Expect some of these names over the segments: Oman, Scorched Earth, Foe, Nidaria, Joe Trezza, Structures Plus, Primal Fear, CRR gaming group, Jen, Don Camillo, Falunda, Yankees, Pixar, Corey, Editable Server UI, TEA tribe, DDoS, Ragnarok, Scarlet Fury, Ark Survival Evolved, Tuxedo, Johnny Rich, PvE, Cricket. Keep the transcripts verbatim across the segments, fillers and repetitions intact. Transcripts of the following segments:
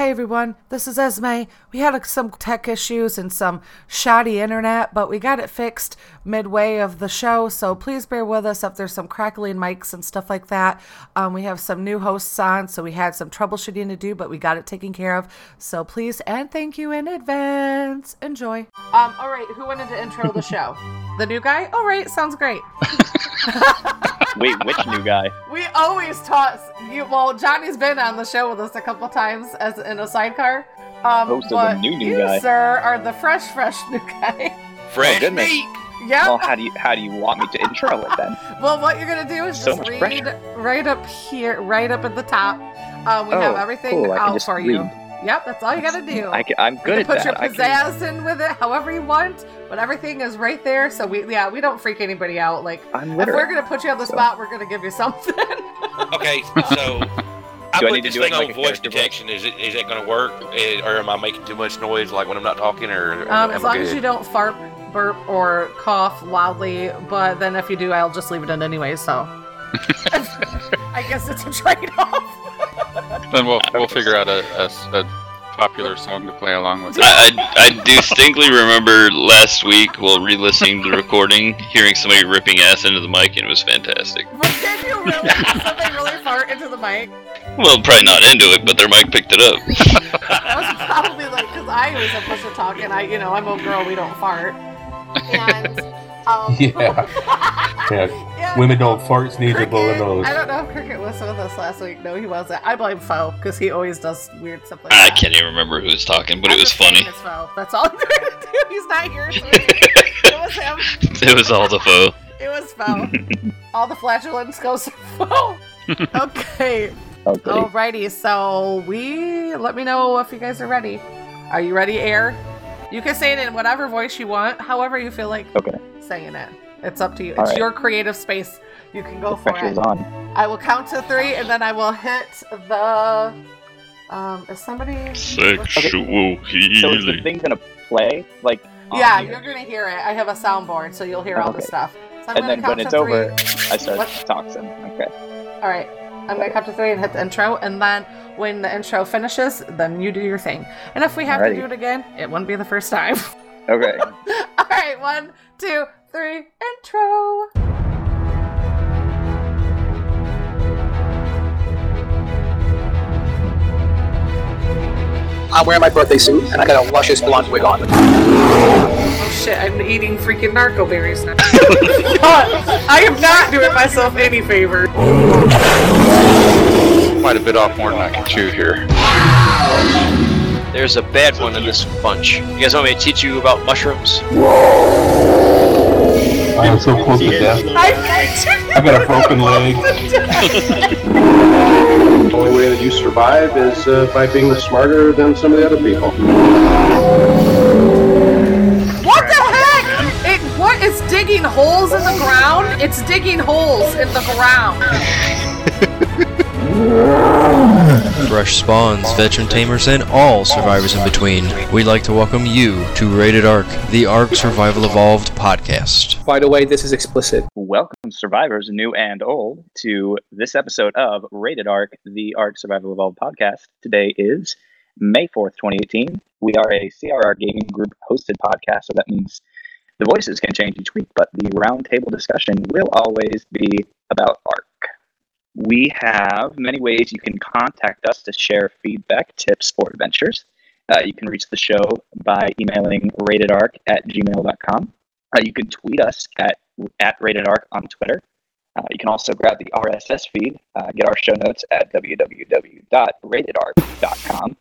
Hey everyone, this is Esme. We had some tech issues and some shoddy internet, but we got it fixed midway of the show, so please bear with us if there's some crackling mics and stuff like that. Um, we have some new hosts on, so we had some troubleshooting to do, but we got it taken care of. So please and thank you in advance. Enjoy. Um, all right, who wanted to intro the show? The new guy? All right, sounds great. Wait, which new guy? We always taught you. Well, Johnny's been on the show with us a couple times as in a sidecar. Um, oh, so but the new new you, guy, sir, are the fresh, fresh new guy. Fresh oh, meat. Yeah. Well, how do you how do you want me to intro it then? Well, what you're gonna do is so just read pressure. right up here, right up at the top. Um, we oh, have everything cool. out for read. you. Yep, that's all you gotta do. I can, I'm good you can at that. Put your pizzazz can... in with it, however you want, but everything is right there. So we, yeah, we don't freak anybody out. Like, I'm literate, if we're gonna put you on the so... spot, we're gonna give you something. Okay, so I put this thing on voice detection. Is it is that gonna work, is, or am I making too much noise, like when I'm not talking, or um, am as long good? as you don't fart, burp, or cough loudly? But then if you do, I'll just leave it in anyway. So I guess it's a trade-off. Then we'll we'll figure out a, a, a popular song to play along with. I, I I distinctly remember last week while re-listening to the recording, hearing somebody ripping ass into the mic, and it was fantastic. But did you really? Did somebody really fart into the mic? Well, probably not into it, but their mic picked it up. That was probably like, because I was a pusher talk, and I, you know, I'm a girl, we don't fart. And... Um, yeah. yeah. yeah. Women don't farts, neither blow nose. I don't know if Cricket was with us last week. No, he wasn't. I blame Foe, because he always does weird stuff like I that. I can't even remember who was talking, but I'm it was funny. Foe. That's all I'm trying to do. He's not here. So it was him. It was all the Foe. It was Foe. All the flatulence goes to Foe. Okay. okay. Alrighty, so we... Let me know if you guys are ready. Are you ready, Air? You can say it in whatever voice you want, however you feel like. Okay. Saying it. It's up to you. All it's right. your creative space. You can go the for pressure's it. On. I will count to three and then I will hit the um is somebody sexual okay. healing. So is the thing gonna play? Like Yeah, you're gonna hear it. I have a soundboard, so you'll hear all okay. the stuff. So I'm and then when it's three. over I start Let's... toxin. Okay. Alright. I'm gonna count to three and hit the intro, and then when the intro finishes, then you do your thing. And if we have Alrighty. to do it again, it wouldn't be the first time. Okay. All right, one, two, three, intro. I'm wearing my birthday suit, and I got a luscious blonde wig on. Oh shit, I'm eating freaking narco berries now. I am not doing myself any favor. Quite a bit off more than I can chew here. There's a bad one in this bunch. You guys want me to teach you about mushrooms? I am so close to death. I've got a broken leg. The only way that you survive is uh, by being smarter than some of the other people. What the heck? It, what is digging holes in the ground? It's digging holes in the ground. Fresh spawns, veteran tamers, and all survivors in between. We'd like to welcome you to Rated Ark, the Ark Survival Evolved podcast. By the way, this is explicit. Welcome survivors, new and old, to this episode of Rated Ark, the Ark Survival Evolved podcast. Today is May fourth, twenty eighteen. We are a C R R gaming group hosted podcast, so that means the voices can change each week, but the roundtable discussion will always be about Ark. We have many ways you can contact us to share feedback, tips, or adventures. Uh, you can reach the show by emailing ratedark at gmail dot com. Uh, you can tweet us at, at ratedark on Twitter. Uh, you can also grab the R S S feed, uh, get our show notes at w w w dot ratedark dot com,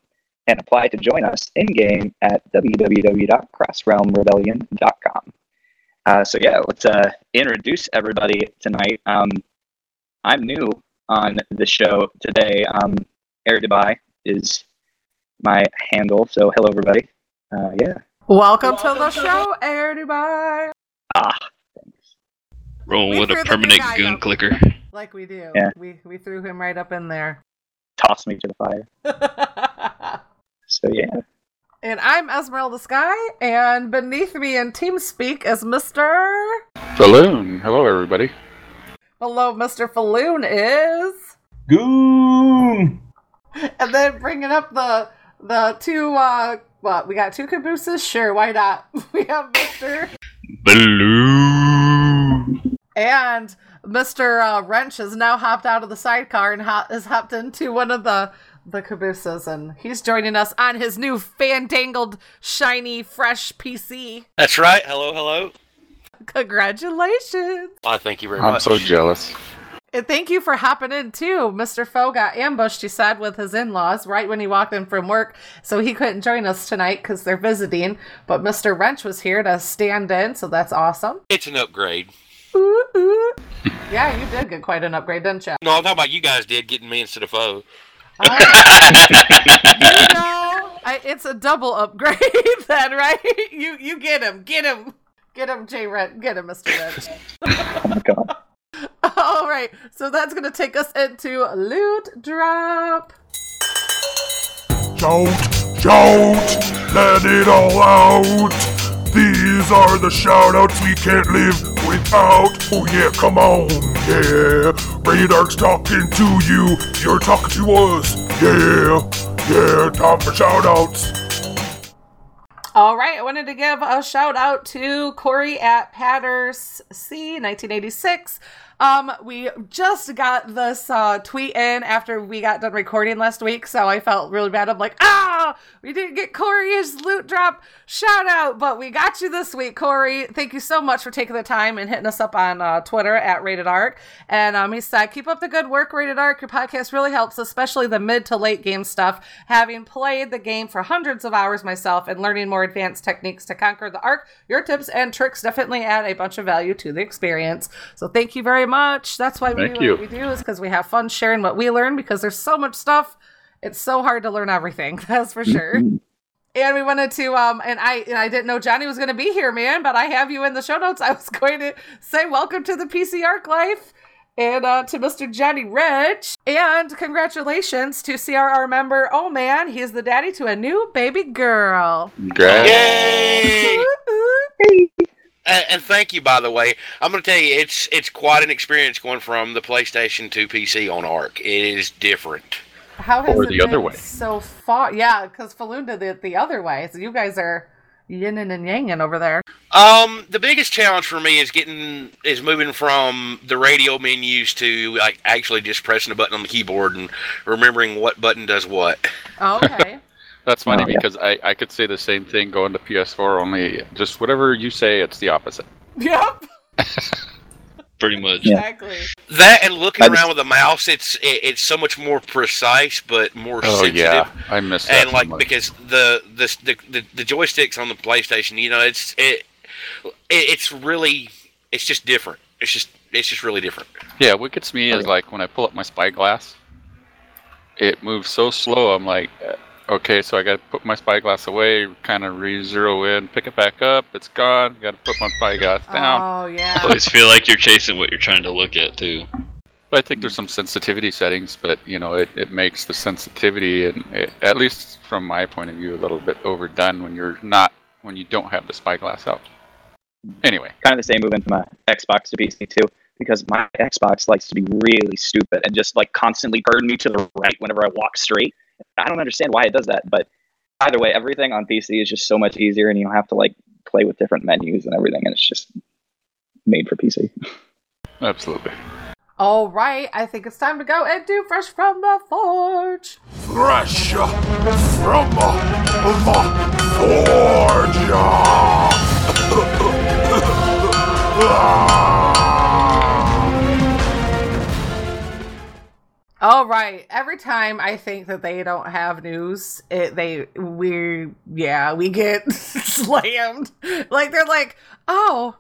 and apply to join us in-game at w w w dot cross realm rebellion dot com. Uh, so yeah, let's uh, introduce everybody tonight. Um, I'm new on the show today. Um, Air Dubai is my handle, so hello everybody. Uh, yeah. Welcome, Welcome to the to show, the- Air Dubai. Ah, thanks. Roll we with a permanent goon up. clicker. Like we do. Yeah. We we threw him right up in there. Toss me to the fire. So yeah. And I'm Esmeralda Sky, and beneath me in TeamSpeak is Mister Balloon. Hello everybody. Hello, Mister Balloon is... Goon! And then bringing up the The two, uh, what, we got two cabooses? Sure, why not? We have Mister Balloon. And Mister Uh, Wrench has now hopped out of the sidecar and ho- has hopped into one of the, the cabooses, and he's joining us on his new fandangled, shiny, fresh P C. That's right. Hello, hello. Congratulations. Oh, thank you very I'm much. I'm so jealous. And thank you for hopping in, too. Mister Foe got ambushed, he said, with his in-laws right when he walked in from work, so he couldn't join us tonight because they're visiting. But Mister Wrench was here to stand in, so that's awesome. It's an upgrade. Ooh, ooh. Yeah, you did get quite an upgrade, didn't you? No, I'm talking about you guys did, getting me instead of Foe. Uh, you know, I, it's a double upgrade then, right? You you get him, get him, get him, J. Rent, get him, Mister Wrench. Oh, my God. All right, so that's going to take us into Loot Drop. Shout, shout, let it all out. These are the shout-outs we can't live without. Oh yeah, come on, yeah. Radar's talking to you, you're talking to us. Yeah, yeah, time for shout-outs. All right, I wanted to give a shout out to Corey at Patters C nineteen eighty-six. Um, we just got this uh, tweet in after we got done recording last week, so I felt really bad. I'm like, ah, we didn't get Corey's loot drop shout out, but we got you this week, Corey. Thank you so much for taking the time and hitting us up on uh, Twitter at Rated Ark. And um, he said, keep up the good work, Rated Ark. Your podcast really helps, especially the mid to late game stuff. Having played the game for hundreds of hours myself and learning more advanced techniques to conquer the Ark, your tips and tricks definitely add a bunch of value to the experience. So thank you very much. That's why we thank do you. What we do, is because we have fun sharing what we learn, because there's so much stuff. It's so hard to learn everything, that's for sure. And we wanted to, um, and I and I didn't know Johnny was going to be here, man, but I have you in the show notes. I was going to say welcome to the P C Ark Life. And uh, to Mister Johnny Rich. And congratulations to C R R member Oman. He is the daddy to a new baby girl. Great. Yay! and, and thank you, by the way. I'm going to tell you, it's it's quite an experience going from the PlayStation to P C on ARK. It is different. How has or it the been other way. So far? Yeah, because Falunda did it the other way. So you guys are yin and yanging over there. Um, the biggest challenge for me is getting is moving from the radio menus to like actually just pressing a button on the keyboard and remembering what button does what. Oh, okay. That's funny, oh, yeah. Because I, I could say the same thing going to P S four, only just whatever you say, it's the opposite. Yep. Pretty much. Exactly. That and looking just, around with a mouse, it's it, it's so much more precise, but more oh, sensitive. Yeah, I miss that. And so like much. Because the the, the the the joysticks on the PlayStation, you know, it's it, it it's really it's just different. It's just it's just really different. Yeah, what gets me is like when I pull up my spyglass, it moves so slow. I'm like, okay, so I got to put my spyglass away, kind of re-zero in, pick it back up, it's gone, got to put my spyglass down. Oh, yeah. I always feel like you're chasing what you're trying to look at, too. But I think there's some sensitivity settings, but, you know, it, it makes the sensitivity, and it, at least from my point of view, a little bit overdone when you're not, when you don't have the spyglass out. Anyway. Kind of the same moving from my Xbox to P C, too, because my Xbox likes to be really stupid and just, like, constantly burn me to the right whenever I walk straight. I don't understand why it does that, but either way, everything on P C is just so much easier, and you don't have to like play with different menus and everything, and it's just made for P C. Absolutely. All right, I think it's time to go and do Fresh from the Forge. Fresh from the Forge. All right. Every time I think that they don't have news, it, they we yeah we get slammed. Like they're like, oh,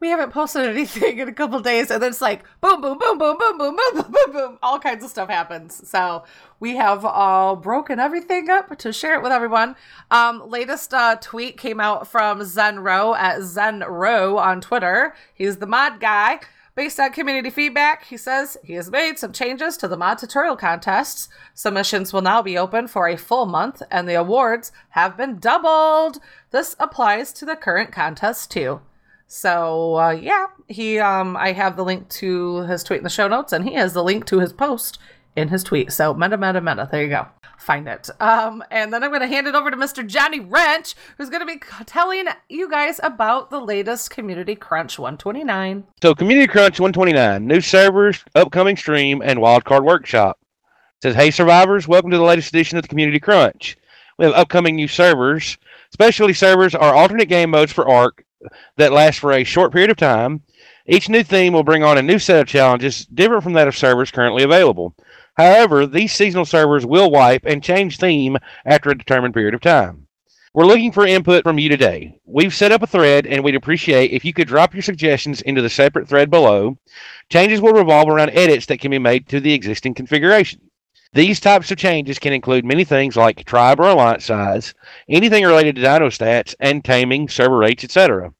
we haven't posted anything in a couple days, and then it's like boom, boom, boom, boom, boom, boom, boom, boom, boom, boom. All kinds of stuff happens. So we have all uh, broken everything up to share it with everyone. Um, latest uh, tweet came out from Zen Rowe at Zen Rowe on Twitter. He's the mod guy. Based on community feedback, he says he has made some changes to the mod tutorial contests. Submissions will now be open for a full month, and the awards have been doubled. This applies to the current contest, too. So, uh, yeah, he. Um, I have the link to his tweet in the show notes, and he has the link to his post in his tweet. So meta, meta, meta. There you go. Find it. Um, and then I'm going to hand it over to Mister Johnny Wrench, who's going to be telling you guys about the latest Community Crunch one twenty-nine. So Community Crunch one twenty-nine, new servers, upcoming stream, and Wildcard workshop. It says, hey survivors, welcome to the latest edition of the Community Crunch. We have upcoming new servers. Specialty servers are alternate game modes for Ark that last for a short period of time. Each new theme will bring on a new set of challenges different from that of servers currently available. However, these seasonal servers will wipe and change theme after a determined period of time. We're looking for input from you today. We've set up a thread, and we'd appreciate if you could drop your suggestions into the separate thread below. Changes will revolve around edits that can be made to the existing configuration. These types of changes can include many things like tribe or alliance size, anything related to dino stats, and taming, server rates, et cetera.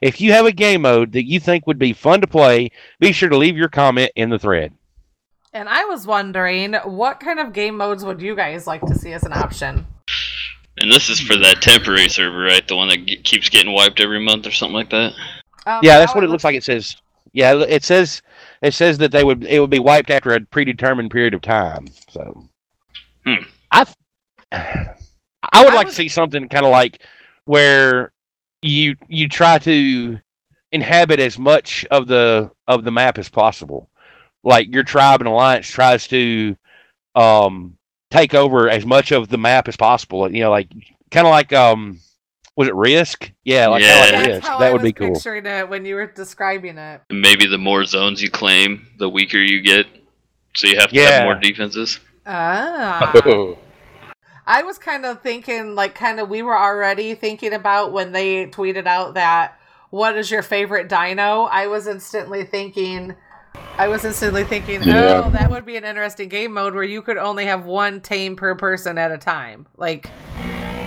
If you have a game mode that you think would be fun to play, be sure to leave your comment in the thread. And I was wondering, what kind of game modes would you guys like to see as an option? And this is for that temporary server, right? The one that g- keeps getting wiped every month or something like that? Um, yeah, that's what it looks like it says. Yeah, it says it says that they would it would be wiped after a predetermined period of time. So, hmm. I I would I like was... to see something kind of like where you you try to inhabit as much of the of the map as possible. Like your tribe and alliance tries to um, take over as much of the map as possible. You know, like kind of like um, was it Risk? Yeah, like, yeah. Like That's Risk. How that I would was be cool. Picturing it when you were describing it. Maybe the more zones you claim, the weaker you get, so you have to yeah. have more defenses. Ah. Oh. I was kind of thinking, like, kind of we were already thinking about when they tweeted out that what is your favorite dino? I was instantly thinking. I was instantly thinking, oh, yeah. that would be an interesting game mode where you could only have one tame per person at a time. Like,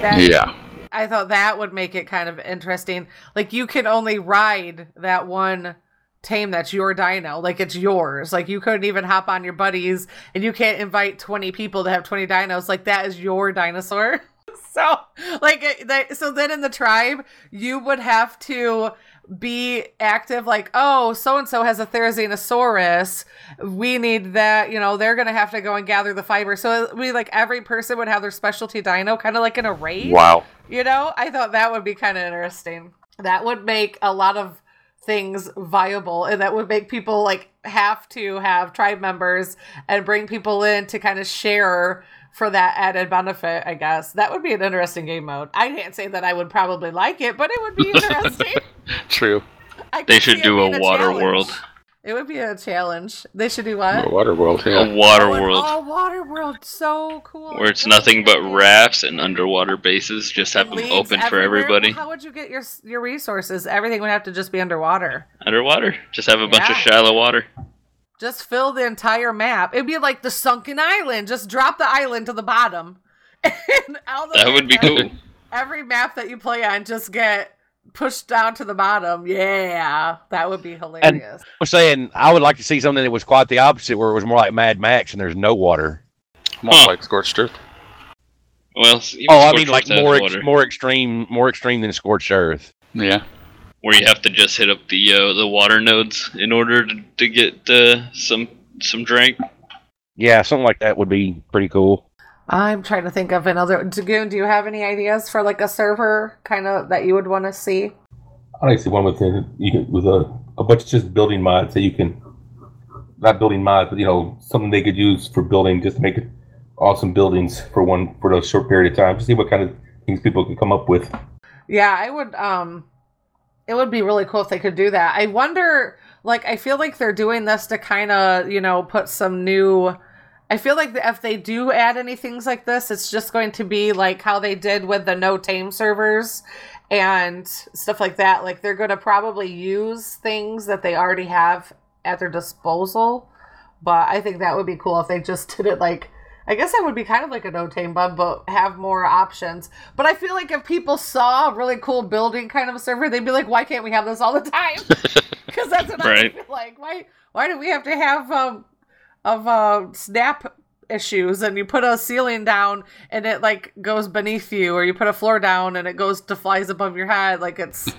that, yeah, I thought that would make it kind of interesting. Like, you can only ride that one tame that's your dino. Like, it's yours. Like, you couldn't even hop on your buddies, and you can't invite twenty people to have twenty dinos. Like, that is your dinosaur. So, like, that, so then in the tribe, you would have to be active, like, oh, so-and-so has a Therizinosaurus. We need that, you know, they're going to have to go and gather the fiber. So we, like, every person would have their specialty dino, kind of like in a raid. Wow. You know, I thought that would be kind of interesting. That would make a lot of things viable, and that would make people, like, have to have tribe members and bring people in to kind of share for that added benefit, I guess. That would be an interesting game mode. I can't say that I would probably like it, but it would be interesting. True. They should do a water challenge. World. It would be a challenge. They should do what? A water world, yeah. A water oh, world. Oh, water world. So cool. Where it's nothing but rafts and underwater bases. Just have them open everywhere. For everybody. How would you get your your resources? Everything would have to just be underwater. Underwater. Just have a bunch yeah. of shallow water. Just fill the entire map. It'd be like the sunken island. Just drop the island to the bottom. And all the that would be cool. Every map that you play on, just get pushed down to the bottom. Yeah, that would be hilarious. And I was saying, I would like to see something that was quite the opposite, where it was more like Mad Max and there's no water. More huh. like Scorched Earth. Well, oh, I mean, like more ex- more extreme, more extreme than Scorched Earth. Yeah. Where you have to just hit up the uh, the water nodes in order to, to get uh, some some drink. Yeah, something like that would be pretty cool. I'm trying to think of another. Dagoon, do you have any ideas for like a server kind of that you would want to see? I'd like to see one with uh, you can, with a a bunch of just building mods that you can, not building mods, but you know something they could use for building, just to make it awesome buildings for one for a short period of time. To see what kind of things people could come up with. Yeah, I would. Um, It would be really cool if they could do that. I wonder, like, I feel like they're doing this to kind of, you know, put some new... I feel like if they do add any things like this, it's just going to be like how they did with the no tame servers and stuff like that. Like, they're going to probably use things that they already have at their disposal. But I think that would be cool if they just did it like... I guess that would be kind of like a no-tame bub, but have more options. But I feel like if people saw a really cool building kind of a server, they'd be like, why can't we have this all the time? Because that's what right. I feel like. Why Why do we have to have um, of uh, snap issues and you put a ceiling down and it like goes beneath you, or you put a floor down and it goes to flies above your head? Like, it's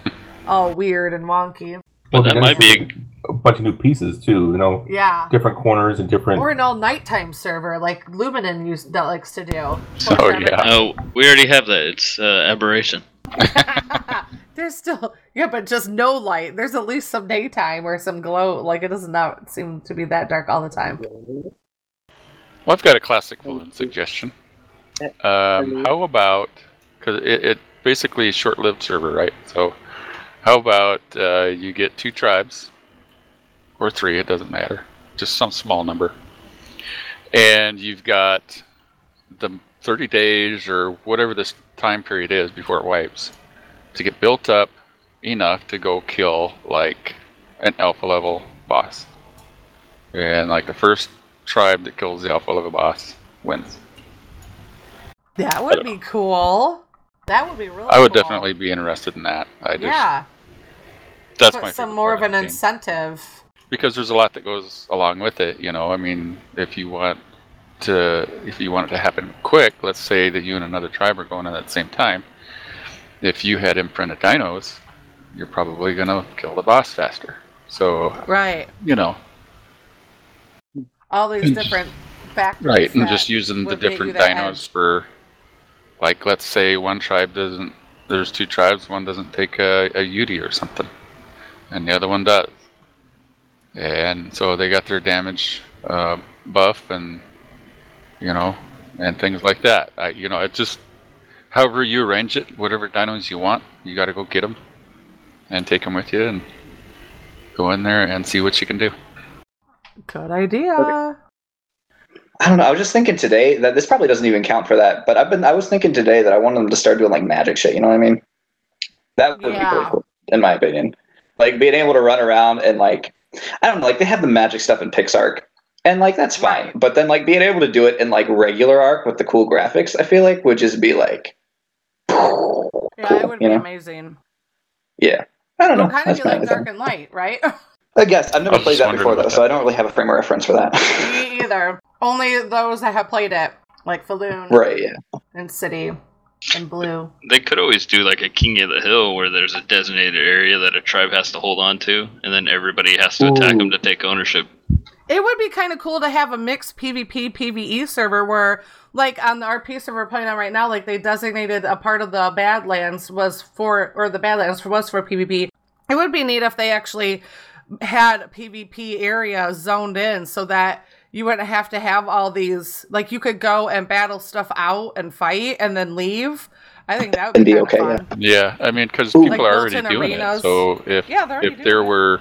all weird and wonky. But well, that might be... A- a bunch of new pieces too, you know? Yeah. Different corners and different... Or an all-nighttime server, like Luminen used, that likes to do. Oh, seven. Yeah. Oh, we already have that. It's uh, Aberration. There's still... Yeah, but just no light. There's at least some daytime or some glow. Like, it does not seem to be that dark all the time. Well, I've got a classic balloon suggestion. Um, how about... Because it, it basically is a short-lived server, right? So how about uh, you get two tribes... Or three, it doesn't matter. Just some small number. And you've got the thirty days or whatever this time period is before it wipes to get built up enough to go kill like an alpha level boss. And like the first tribe that kills the alpha level boss wins. That would be cool. That would be really cool. I would cool. definitely be interested in that. I just, yeah. That's Put my some more of an game. incentive. Because there's a lot that goes along with it, you know. I mean, if you want to, if you want it to happen quick, let's say that you and another tribe are going on at the same time. If you had imprinted dinos, you're probably gonna kill the boss faster. So, right, you know, all these different factors. Right, and just using the different dinos for, like, let's say one tribe doesn't. There's two tribes. One doesn't take a, a U D or something, and the other one does. And so they got their damage uh, buff, and you know, and things like that. I, you know, it's just however you arrange it, whatever dinos you want, you got to go get them and take them with you, and go in there and see what you can do. Good idea. Okay. I don't know. I was just thinking today that this probably doesn't even count for that, but I've been. I was thinking today that I wanted them to start doing like magic shit. You know what I mean? That would yeah. be pretty cool, in my opinion. Like being able to run around and like. I don't know, like, they have the magic stuff in Pixar, and, like, that's fine. Right. But then, like, being able to do it in, like, regular Ark with the cool graphics, I feel like, would just be, like... Yeah, cool, it would be know? amazing. Yeah. I don't It'll know. kind that's of be like Dark and Light, right? I guess. I've never I've played that before, though, that. so I don't really have a frame of reference for that. Me either. Only those that have played it, like Falloon. Right, yeah. And City. And Blue. They could always do like a King of the Hill where there's a designated area that a tribe has to hold on to, and then everybody has to Ooh. attack them to take ownership. It would be kind of cool to have a mixed PvP, PvE server where, like on our R P server we're playing on right now, like they designated a part of the Badlands was for, or the Badlands was for PvP. It would be neat if they actually had a PvP area zoned in so that you wouldn't have to have all these, like, you could go and battle stuff out and fight and then leave. I think that would be, be okay. Fun. Yeah. yeah, I mean, because people like are already doing arenas. it. So if yeah, if there it. were,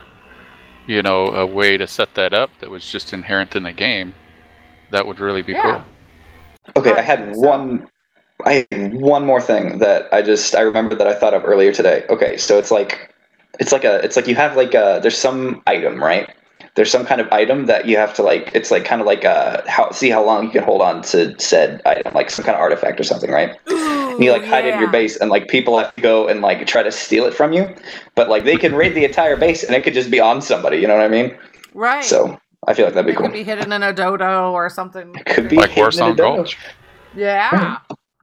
you know, a way to set that up that was just inherent in the game, that would really be yeah. cool. Okay, I had one I had one more thing that I just, I remember that I thought of earlier today. Okay, so it's like, it's like a, it's like you have like a, there's some item, right? There's some kind of item that you have to like, it's like kind of like uh how see how long you can hold on to said item, like some kind of artifact or something, right? Ooh, and you like hide yeah. in your base and like people have to go and like try to steal it from you. But like they can raid the entire base and it could just be on somebody, you know what I mean? Right. So I feel like that'd be it cool. It could be hidden in a dodo or something. It could be like Warzone Gulch. Yeah.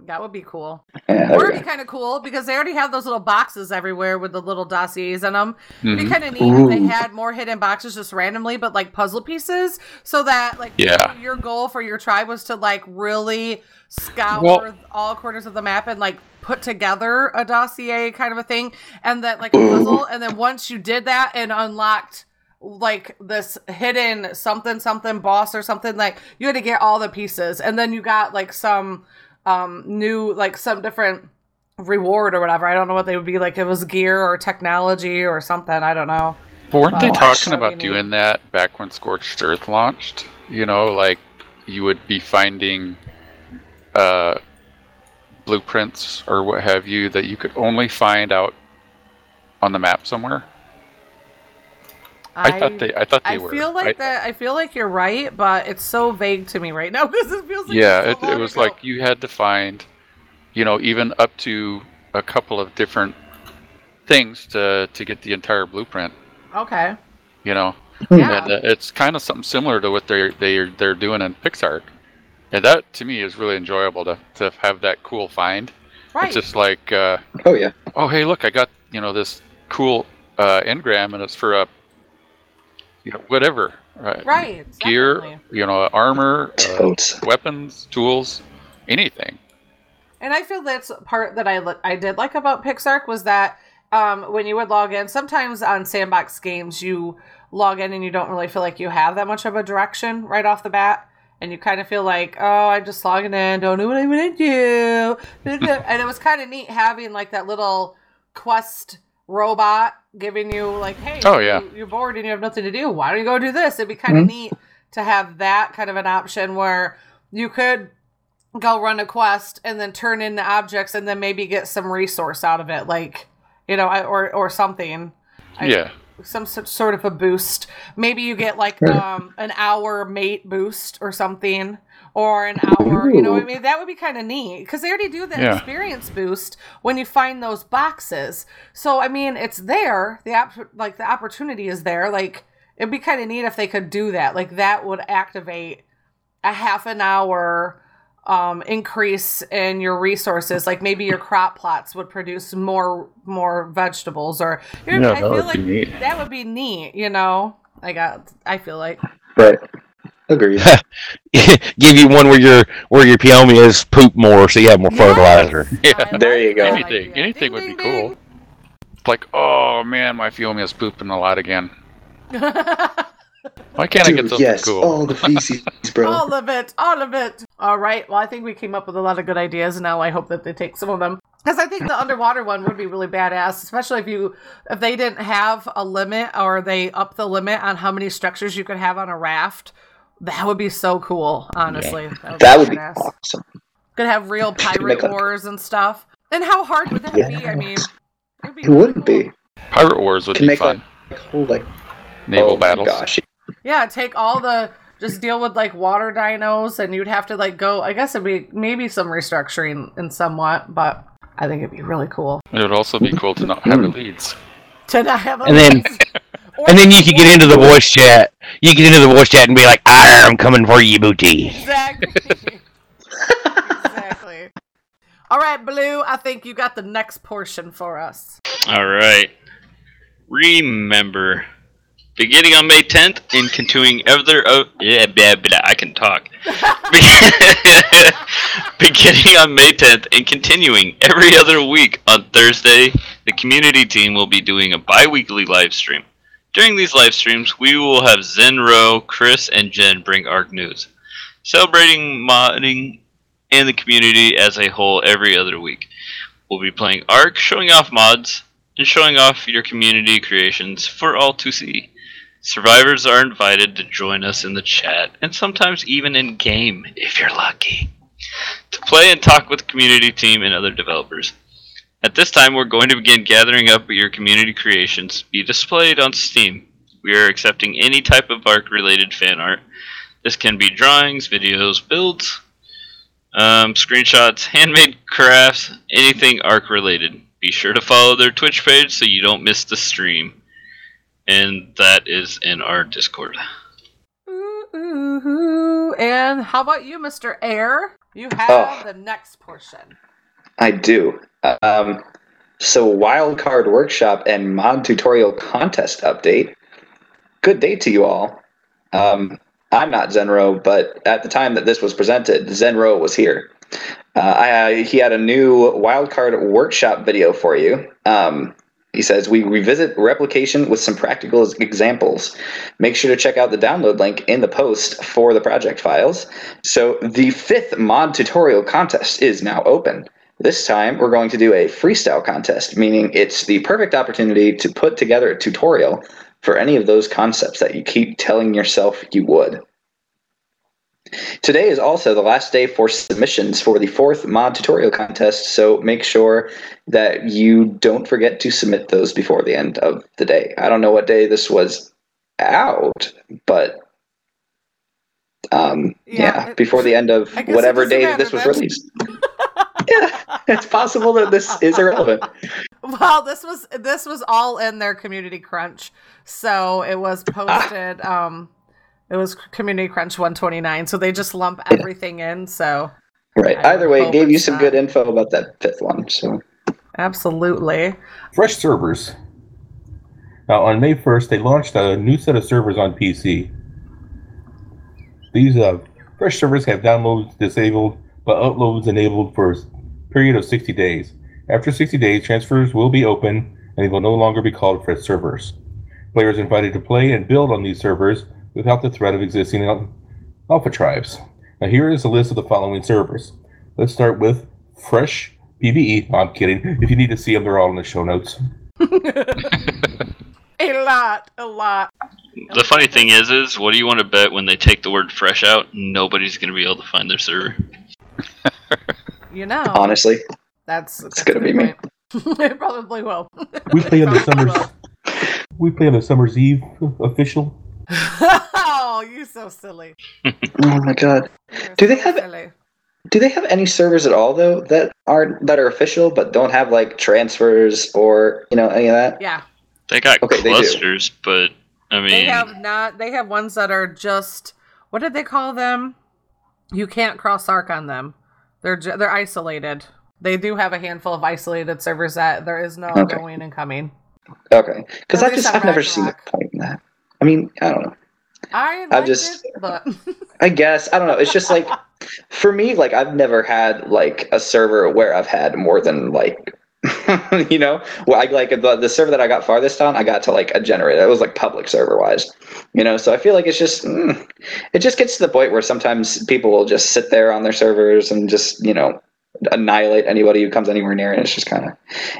That would be cool. Yeah, or it'd be kind of cool because they already have those little boxes everywhere with the little dossiers in them. Mm-hmm. It'd be kind of neat Ooh. if they had more hidden boxes just randomly, but like puzzle pieces, so that like yeah. your goal for your tribe was to like really scour well, all corners of the map and like put together a dossier kind of a thing, and that like a puzzle. And then once you did that and unlocked like this hidden something something boss or something, like you had to get all the pieces, and then you got like some. Um, new, like, some different reward or whatever. I don't know what they would be like. It was gear or technology or something. I don't know. But weren't they talking about doing that back when Scorched Earth launched? You know, like, you would be finding uh, blueprints or what have you that you could only find out on the map somewhere? I, I thought they. I thought they I were. Feel like I, that, I feel like you're right, but it's so vague to me right now because it feels like yeah. It, so it was ago. like you had to find, you know, even up to a couple of different things to to get the entire blueprint. Okay. You know, yeah. and uh, it's kind of something similar to what they they they're doing in Pixar, and that to me is really enjoyable to to have that cool find. Right. It's just like. Uh, oh yeah. Oh hey, look! I got you know this cool uh, engram, and it's for a. you know, whatever. Right. Right. Gear, definitely. You know, armor, uh, weapons, tools, anything. And I feel that's part that I I did like about Pixar was that um, when you would log in, sometimes on sandbox games you log in and you don't really feel like you have that much of a direction right off the bat. And you kind of feel like, oh, I'm just logging in, don't know what I'm going to do. And it was kind of neat having like that little quest robot giving you like, hey, oh, yeah. you, you're bored and you have nothing to do. Why don't you go do this? It'd be kind of mm-hmm. neat to have that kind of an option where you could go run a quest and then turn in the objects and then maybe get some resource out of it. Like, you know, I, or, or something. I, yeah. Some sort of a boost. Maybe you get like um, an hour mate boost or something, or an hour, you know what I mean? That would be kind of neat because they already do that yeah. experience boost when you find those boxes. So, I mean, it's there. The op- like the opportunity is there. Like, it'd be kind of neat if they could do that. Like, that would activate a half an hour um, increase in your resources. Like, maybe your crop plots would produce more more vegetables, or you know, no, I that feel would like be neat. That would be neat. You know, like I, I feel like right. Agreed. Give you one where your where your peomias poop more, so you have more yes. fertilizer. Yeah. There you go. Anything, like anything ding, would ding, be ding. Cool. It's like, oh man, my peomia's pooping a lot again. Why can't Dude, I get something yes, cool? All the feces, bro. all of it, all of it. All right. Well, I think we came up with a lot of good ideas. Now I hope that they take some of them, because I think the underwater one would be really badass, especially if you if they didn't have a limit or they up the limit on how many structures you could have on a raft. That would be so cool. Honestly, yeah. that would, that be, would be awesome. Could have real pirate wars and stuff. And how hard would that yeah. be? I mean, it'd be it wouldn't cool. be pirate wars would be make fun. Like, whole, like naval oh battles. Gosh. Yeah, take all the, just deal with, like, water dinos, and you'd have to, like, go, I guess it'd be maybe some restructuring in somewhat, but I think it'd be really cool. It would also be cool to not have the leads. To not have a and leads. Then, and then you could get into the voice chat. You get into the voice chat and be like, I'm coming for you, booty. Exactly. Exactly. All right, Blue, I think you got the next portion for us. All right. Remember... Beginning on May tenth and continuing ever oh, yeah, blah, blah, I can talk. Beginning on May tenth and continuing every other week on Thursday, the community team will be doing a bi-weekly live stream. During these live streams, we will have Zen Rowe, Chris, and Jen bring ARK news, celebrating modding and the community as a whole every other week. We'll be playing ARK, showing off mods, and showing off your community creations for all to see. Survivors are invited to join us in the chat, and sometimes even in game, if you're lucky, to play and talk with the community team and other developers. At this time, we're going to begin gathering up your community creations to be displayed on Steam. We are accepting any type of ARK-related fan art. This can be drawings, videos, builds, um, screenshots, handmade crafts, anything ARK-related. Be sure to follow their Twitch page so you don't miss the stream. And that is in our Discord. Ooh, ooh, ooh. And how about you, Mister Air? You have oh, the next portion. I do. Um, so, Wildcard Workshop and Mod Tutorial Contest update. Good day to you all. Um, I'm not Zen Rowe, but at the time that this was presented, Zen Rowe was here. Uh, I, he had a new Wildcard Workshop video for you. Um, He says, we revisit replication with some practical examples. Make sure to check out the download link in the post for the project files. So the fifth mod tutorial contest is now open. This time, we're going to do a freestyle contest, meaning it's the perfect opportunity to put together a tutorial for any of those concepts that you keep telling yourself you would. Today is also the last day for submissions for the fourth mod tutorial contest, so make sure that you don't forget to submit those before the end of the day. I don't know what day this was out, but um, yeah, yeah, before the end of whatever day that this was released. Yeah, it's possible that this is irrelevant. Well, this was this was all in their Community Crunch, so it was posted... Ah. Um, It was Community Crunch one twenty-nine, so they just lump everything yeah. in. So, right. I Either way, it gave you some not. good info about that fifth one. So, absolutely. Fresh servers. Now, on May first, they launched a new set of servers on P C. These uh, fresh servers have downloads disabled, but uploads enabled for a period of sixty days. After sixty days, transfers will be open, and they will no longer be called fresh servers. Players are invited to play and build on these servers without the threat of existing alpha tribes. Now, here is a list of the following servers. Let's start with Fresh P V E. Oh, I'm kidding. If you need to see them, they're all in the show notes. A lot, a lot. The funny thing is, is what do you want to bet when they take the word fresh out, nobody's going to be able to find their server? You know. Honestly. That's, that's going to be me. It probably will. We play on the summer's, we play on the summer's eve official. Oh, you're so silly. Oh my god. You're do so they have silly. Do they have any servers at all though that aren't that are official but don't have like transfers or, you know, any of that? Yeah. They got okay, clusters, they but I mean They have not they have ones that are just what did they call them? You can't cross arc on them. They're ju- they're isolated. They do have a handful of isolated servers that there is no okay. going and coming. Okay. Cuz I just I've never Ragnarok. seen the point in that. I mean, I don't know. I like just, it, but... I guess, I don't know. It's just like, for me, like, I've never had, like, a server where I've had more than, like, you know? Well, I like, the, the server that I got farthest on, I got to, like, a generator. It was, like, public server-wise, you know? So I feel like it's just, mm, it just gets to the point where sometimes people will just sit there on their servers and just, you know, annihilate anybody who comes anywhere near it. It's just kind of,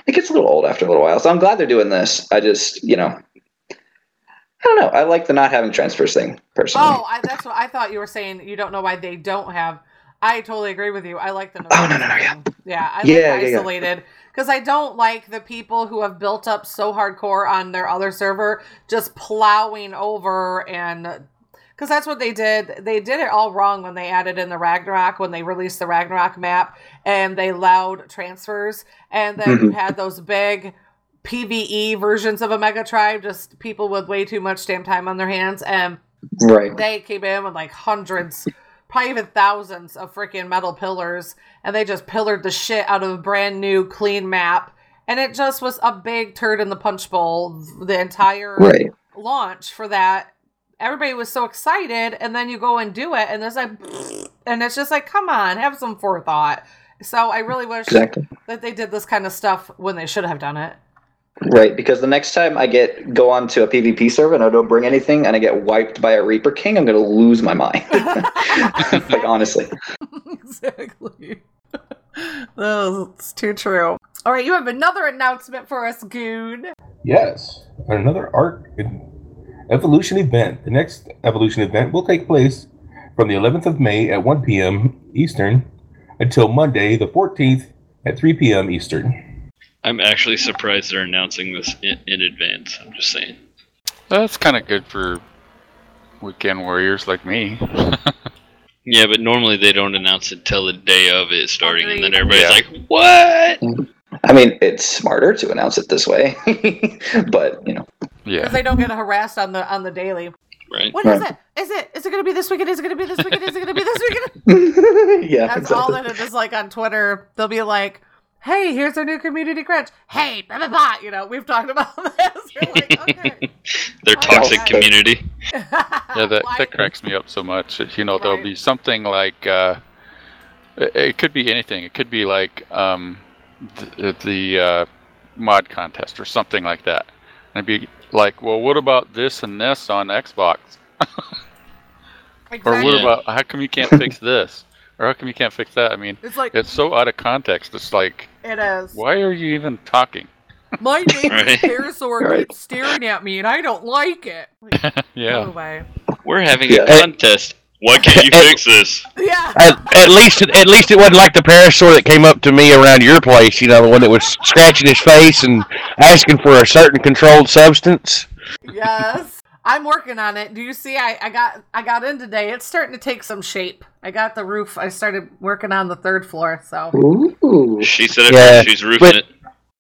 it gets a little old after a little while. So I'm glad they're doing this. I just, you know... I don't know. I like the not having transfers thing, personally. Oh, I, that's what I thought you were saying. You don't know why they don't have. I totally agree with you. I like the no oh, no, no, no, yeah. Yeah, I yeah, like yeah, isolated. Because yeah. I don't like the people who have built up so hardcore on their other server just plowing over and... Because that's what they did. They did it all wrong when they added in the Ragnarok, when they released the Ragnarok map, and they allowed transfers. And then mm-hmm. you had those big... P V E versions of a mega tribe, just people with way too much damn time on their hands, and right. they came in with like hundreds, probably even thousands of freaking metal pillars, and they just pillared the shit out of a brand new clean map, and it just was a big turd in the punch bowl the entire right. launch for that. Everybody was so excited, and then you go and do it, and there's like, and it's just like, come on, have some forethought. So I really wish exactly. that they did this kind of stuff when they should have done it. Right, because the next time I get go on to a PvP server and I don't bring anything and I get wiped by a Reaper King, I'm going to lose my mind. Like, honestly. Exactly. That's too true. All right, you have another announcement for us, Goon. Yes, another Ark Evolution event. The next Evolution event will take place from the eleventh of May at one p.m. Eastern until Monday the fourteenth at three p.m. Eastern. I'm actually surprised they're announcing this in, in advance. I'm just saying. That's kind of good for weekend warriors like me. Yeah, but normally they don't announce it till the day of it starting, and then everybody's yeah. like, "What?" I mean, it's smarter to announce it this way, but you know, yeah, because they don't get harassed on the on the daily. Right. What right. is it? Is it? Is it going to be this weekend? Is it going to be this weekend? Is it going to be this weekend? Yeah, that's exactly. all that it is. Like on Twitter, they'll be like. Hey, here's our new Community Crunch. Hey, blah, blah, blah. You know, we've talked about this. You're like, okay. Their oh, toxic yeah. community. Yeah, that, that cracks me up so much. You know, right. there'll be something like, uh, it, it could be anything. It could be like um, the, the uh, mod contest or something like that. And it'd be like, well, what about this and this on Xbox? Exactly. Or what about, how come you can't fix this? Or how come you can't fix that? I mean, it's, like, it's so out of context. It's like, it is. Why are you even talking? My name right. is Parasaur right. keeps staring at me, and I don't like it. Like, yeah. Anyway. We're having yeah. a contest. What can you fix this? Yeah. At, at least, at least it wasn't like the Parasaur that came up to me around your place. You know, the one that was scratching his face and asking for a certain controlled substance. Yes. I'm working on it. Do you see? I, I got I got in today. It's starting to take some shape. I got the roof. I started working on the third floor. So Ooh. She said it. Yeah. She's roofing but it.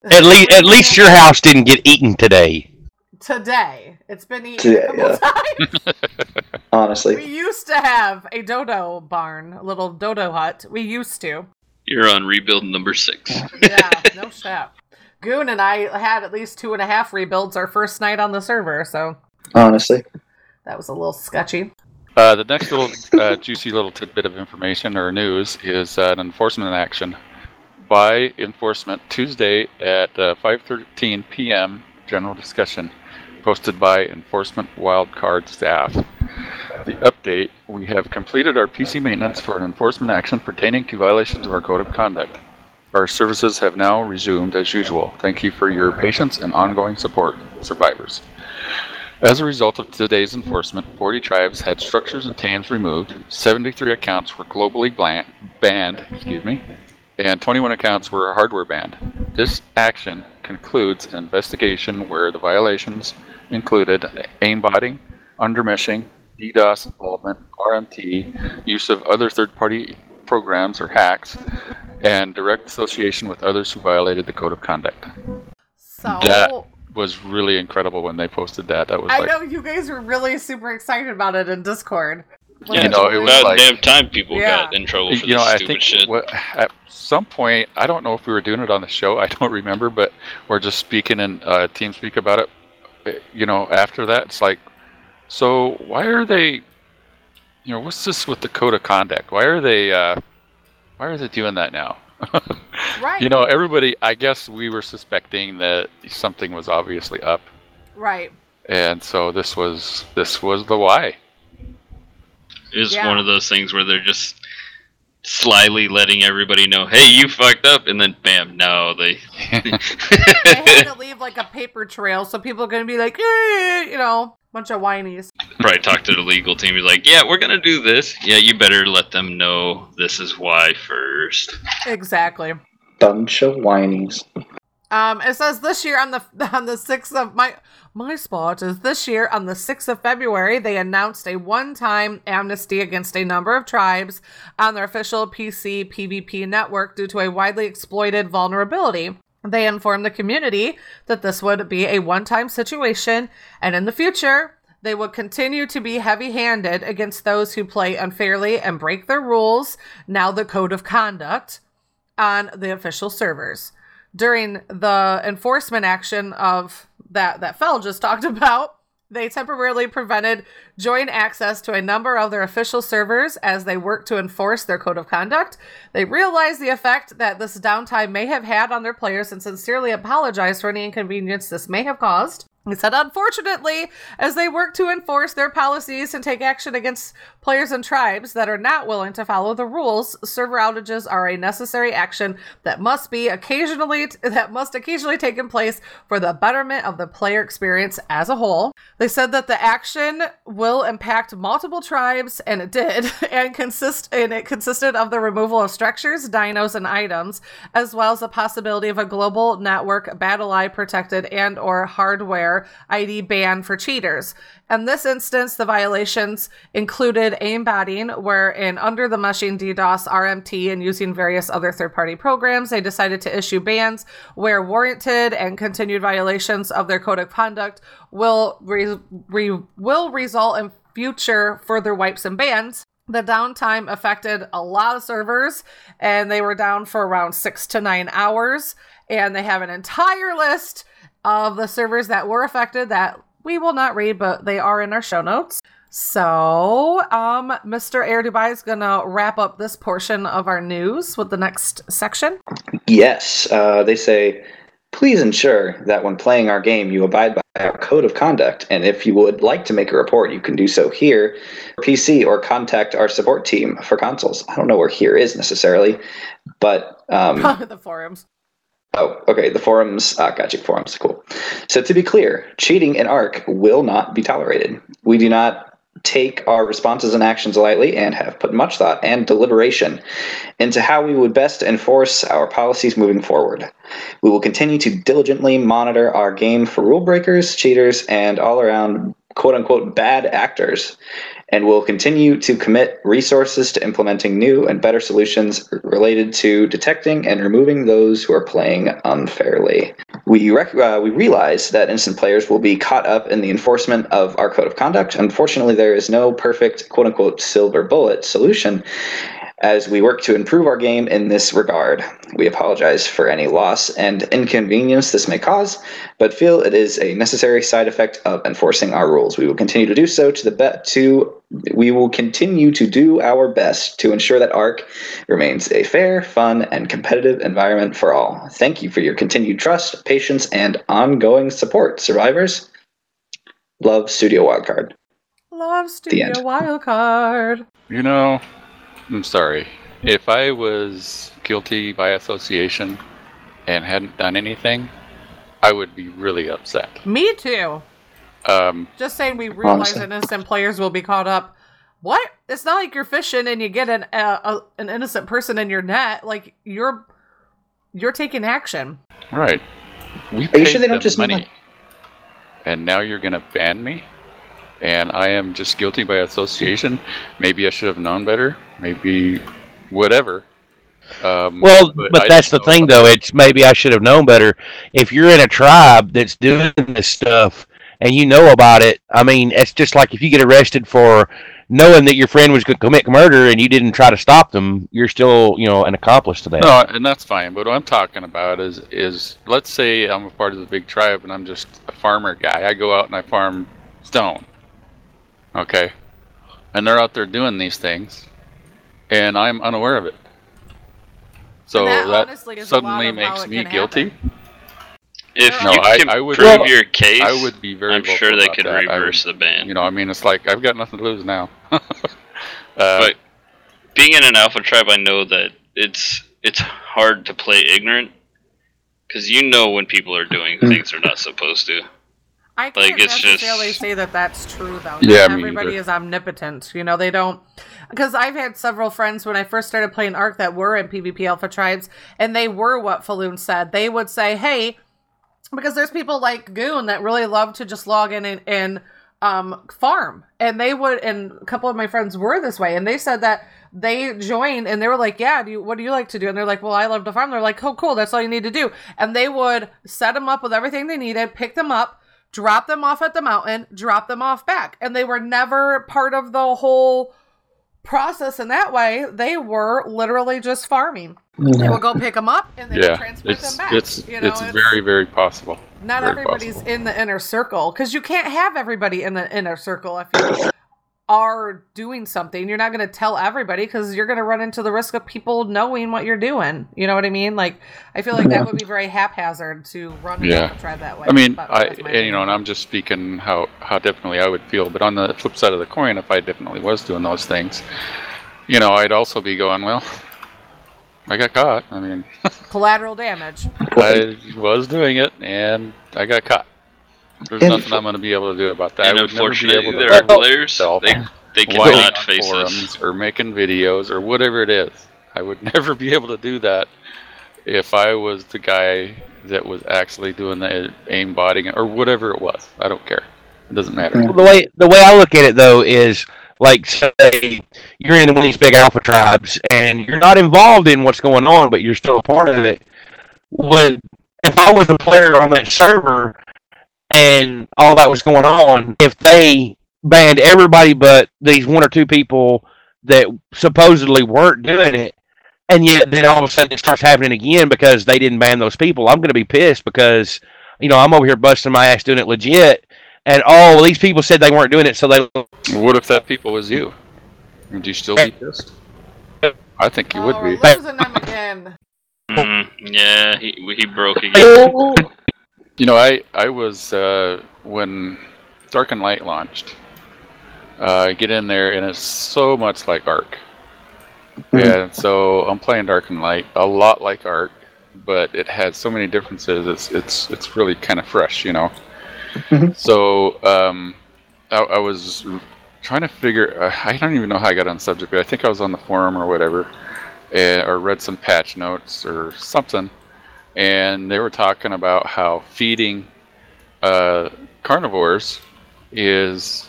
At least at least your house didn't get eaten today. Today, it's been eaten yeah, a couple yeah. times. Honestly, we used to have a dodo barn, a little dodo hut. We used to. You're on rebuild number six. Yeah, no shit. Goon and I had at least two and a half rebuilds our first night on the server, so... Honestly. That was a little sketchy. Uh, the next little uh, juicy little tidbit of information or news is uh, an enforcement action. By enforcement, Tuesday at uh, five thirteen p.m., general discussion, posted by Enforcement Wildcard staff. The update, we have completed our P C maintenance for an enforcement action pertaining to violations of our code of conduct. Our services have now resumed as usual. Thank you for your patience and ongoing support, survivors. As a result of today's enforcement, forty tribes had structures and T A Ms removed, seventy-three accounts were globally bland, banned, excuse me, and twenty-one accounts were hardware banned. This action concludes an investigation where the violations included aimbotting, undermeshing, DDoS involvement, R M T, use of other third-party programs or hacks, and direct association with others who violated the code of conduct. So... That was really incredible when they posted that. That was I like, know you guys were really super excited about it in Discord. What yeah, you know, it was like damn time people yeah. got in trouble for you this know, stupid I think shit. What, at some point, I don't know if we were doing it on the show. I don't remember, but we're just speaking in uh, TeamSpeak about it. You know, after that, it's like, so why are they? You know, what's this with the code of conduct? Why are they? Uh, why are they doing that now? Right. You know, everybody, I guess we were suspecting that something was obviously up. Right. And so this was this was the why. It was yeah. one of those things where they're just slyly letting everybody know, hey, you fucked up, and then bam, no, they... they had to leave, like, a paper trail, so people are going to be like, eh, you know, bunch of whinies. Probably talk to the legal team, be like, yeah, we're going to do this. Yeah, you better let them know this is why first. Exactly. Bunch of whinies. Um, it says this year on the on the sixth of my my spot is this year on the sixth of February they announced a one-time amnesty against a number of tribes on their official P C PvP network due to a widely exploited vulnerability. They informed the community that this would be a one-time situation, and in the future they would continue to be heavy-handed against those who play unfairly and break their rules, now the code of conduct, on the official servers. During the enforcement action of that that Fel just talked about, they temporarily prevented joint access to a number of their official servers as they worked to enforce their code of conduct. They realized the effect that this downtime may have had on their players and sincerely apologized for any inconvenience this may have caused. He said, unfortunately, as they work to enforce their policies and take action against players and tribes that are not willing to follow the rules, server outages are a necessary action that must be occasionally that must occasionally take place for the betterment of the player experience as a whole. They said that the action will impact multiple tribes, and it did, and consist and it consisted of the removal of structures, dinos, and items, as well as the possibility of a global network battle eye protected and or hardware I D ban for cheaters. In this instance, the violations included aimbotting, wherein under the meshing, DDoS, R M T, and using various other third-party programs, they decided to issue bans where warranted, and continued violations of their code of conduct will re- re- will result in future further wipes and bans. The downtime affected a lot of servers, and they were down for around six to nine hours, and they have an entire list of the servers that were affected that we will not read, but they are in our show notes. So, um, Mister Air Dubai is going to wrap up this portion of our news with the next section. Yes. Uh, they say, please ensure that when playing our game, you abide by our code of conduct. And if you would like to make a report, you can do so here, P C, or contact our support team for consoles. I don't know where here is necessarily, but... Um, the forums. Oh, okay, the forums, uh, gotcha, forums, cool. So to be clear, cheating in Ark will not be tolerated. We do not take our responses and actions lightly and have put much thought and deliberation into how we would best enforce our policies moving forward. We will continue to diligently monitor our game for rule breakers, cheaters, and all-around quote-unquote bad actors, and will continue to commit resources to implementing new and better solutions related to detecting and removing those who are playing unfairly. We rec- uh, we realize that innocent players will be caught up in the enforcement of our code of conduct. Unfortunately, there is no perfect quote-unquote silver bullet solution as we work to improve our game in this regard. We apologize for any loss and inconvenience this may cause, but feel it is a necessary side effect of enforcing our rules. We will continue to do so to the bet to we will continue to do our best to ensure that Ark remains a fair, fun, and competitive environment for all. Thank you for your continued trust, patience, and ongoing support, survivors. Love, Studio Wildcard. Love, Studio Wildcard. You know, I'm sorry. If I was guilty by association and hadn't done anything, I would be really upset. Me too. Um, Just saying we realize honestly. Innocent players will be caught up. What? It's not like you're fishing and you get an uh, a, an innocent person in your net. Like, you're you're taking action. Right. We paid Are you sure they don't just money, like... and now you're going to ban me? And I am just guilty by association. Maybe I should have known better. Maybe... whatever. Um, well, but, but that's the thing, though. It's maybe I should have known better. If you're in a tribe that's doing this stuff and you know about it, I mean, it's just like if you get arrested for knowing that your friend was going to commit murder and you didn't try to stop them, you're still, you know, an accomplice to that. No, and that's fine. But what I'm talking about is, is let's say I'm a part of the big tribe and I'm just a farmer guy. I go out and I farm stone. Okay. And they're out there doing these things. And I'm unaware of it. So and that, that suddenly makes me guilty. Happen. If no, you can I, I would prove be, your case, I would be very I'm sure they could that. reverse would, the ban. You know, I mean, it's like, I've got nothing to lose now. uh, but being in an alpha tribe, I know that it's it's hard to play ignorant. Because you know when people are doing things they're not supposed to. I can't like, it's necessarily just... say that that's true, though. Yeah, everybody either. is omnipotent. You know, they don't... Because I've had several friends when I first started playing Ark that were in PvP Alpha Tribes, and they were what Falloon said. They would say, hey, because there's people like Goon that really love to just log in and, and um, farm. And they would... And a couple of my friends were this way, and they said that they joined, and they were like, yeah, do you, what do you like to do? And they're like, well, I love to farm. They're like, oh, cool, that's all you need to do. And they would set them up with everything they needed, pick them up, drop them off at the mountain, drop them off back. And they were never part of the whole process in that way. They were literally just farming. Mm-hmm. They would go pick them up and then yeah, transport them back. It's, you know, it's, it's very, very possible. Not very everybody's possible. in the inner circle, because you can't have everybody in the inner circle if you are doing something. You're not going to tell everybody, because you're going to run into the risk of people knowing what you're doing. You know what I mean? Like, I feel like that would be very haphazard to run yeah. and try that way. I mean, I and, you know, and I'm just speaking how, how definitely I would feel. But on the flip side of the coin, if I definitely was doing those things, you know, I'd also be going, well, I got caught. I mean, collateral damage. I was doing it and I got caught. There's and nothing I'm going to be able to do about that. And unfortunately, there are players, they, they cannot face us. Or making videos, or whatever it is. I would never be able to do that if I was the guy that was actually doing the aimbotting, or whatever it was. I don't care. It doesn't matter. Well, the way the way I look at it, though, is, like, say, you're in one of these big alpha tribes, and you're not involved in what's going on, but you're still a part of it. When, if I was a player on that server... and all that was going on, if they banned everybody but these one or two people that supposedly weren't doing it, and yet then all of a sudden it starts happening again because they didn't ban those people, I'm going to be pissed because, you know, I'm over here busting my ass doing it legit, and oh, these people said they weren't doing it, so they... What if that people was you? Would you still be pissed? I think you oh, would be. We're losing them again. Mm, yeah, he, he broke again. You know, I, I was, uh, when Dark and Light launched, uh, I get in there and it's so much like Ark. And so I'm playing Dark and Light, a lot like Ark, but it has so many differences, it's it's it's really kind of fresh, you know. So, um, I, I was trying to figure, uh, I don't even know how I got on the subject, but I think I was on the forum or whatever, uh, or read some patch notes or something. And they were talking about how feeding uh, carnivores is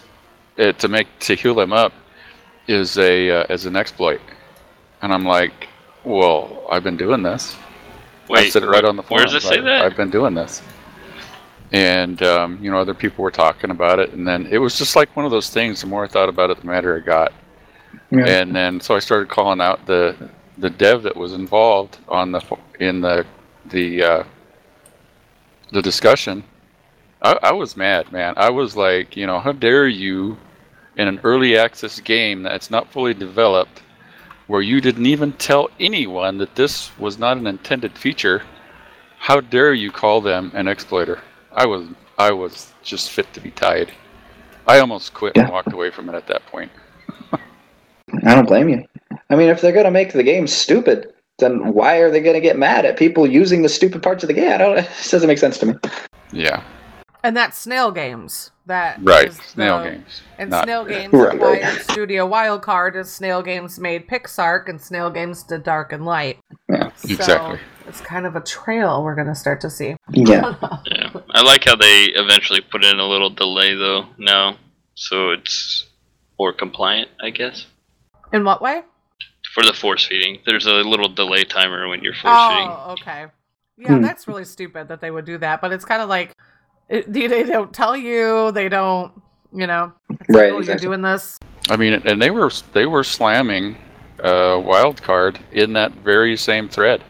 uh, to make to heal them up is a uh, as an exploit, and I'm like, well, I've been doing this. Wait, I said it right on the forum. Where does it say that? I've been doing this, and um, you know, other people were talking about it, and then it was just like one of those things. The more I thought about it, the madder I got, yeah. And then so I started calling out the the dev that was involved on the in the the uh, the discussion. I, I was mad, man. I was like, you know, how dare you, in an early access game that's not fully developed, where you didn't even tell anyone that this was not an intended feature, how dare you call them an exploiter? I was I was just fit to be tied. I almost quit yeah. and walked away from it at that point. I don't blame you. I mean, if they're going to make the game stupid, then why are they going to get mad at people using the stupid parts of the game? I don't, it doesn't make sense to me. Yeah. And that's Snail Games. That right, is Snail the, Games. And Not, Snail Games right. acquired Studio Wildcard, as Snail Games made Pixar, and Snail Games did Dark and Light. Yeah, so exactly. It's kind of a trail we're going to start to see. Yeah. yeah. I like how they eventually put in a little delay, though, now. So it's more compliant, I guess. In what way? For the force feeding. There's a little delay timer when you're force oh, feeding. Oh, okay. Yeah, hmm. that's really stupid that they would do that, but it's kind of like, it, they don't tell you, they don't, you know, right, exactly. you're doing this. I mean, and they were they were slamming uh, Wildcard in that very same thread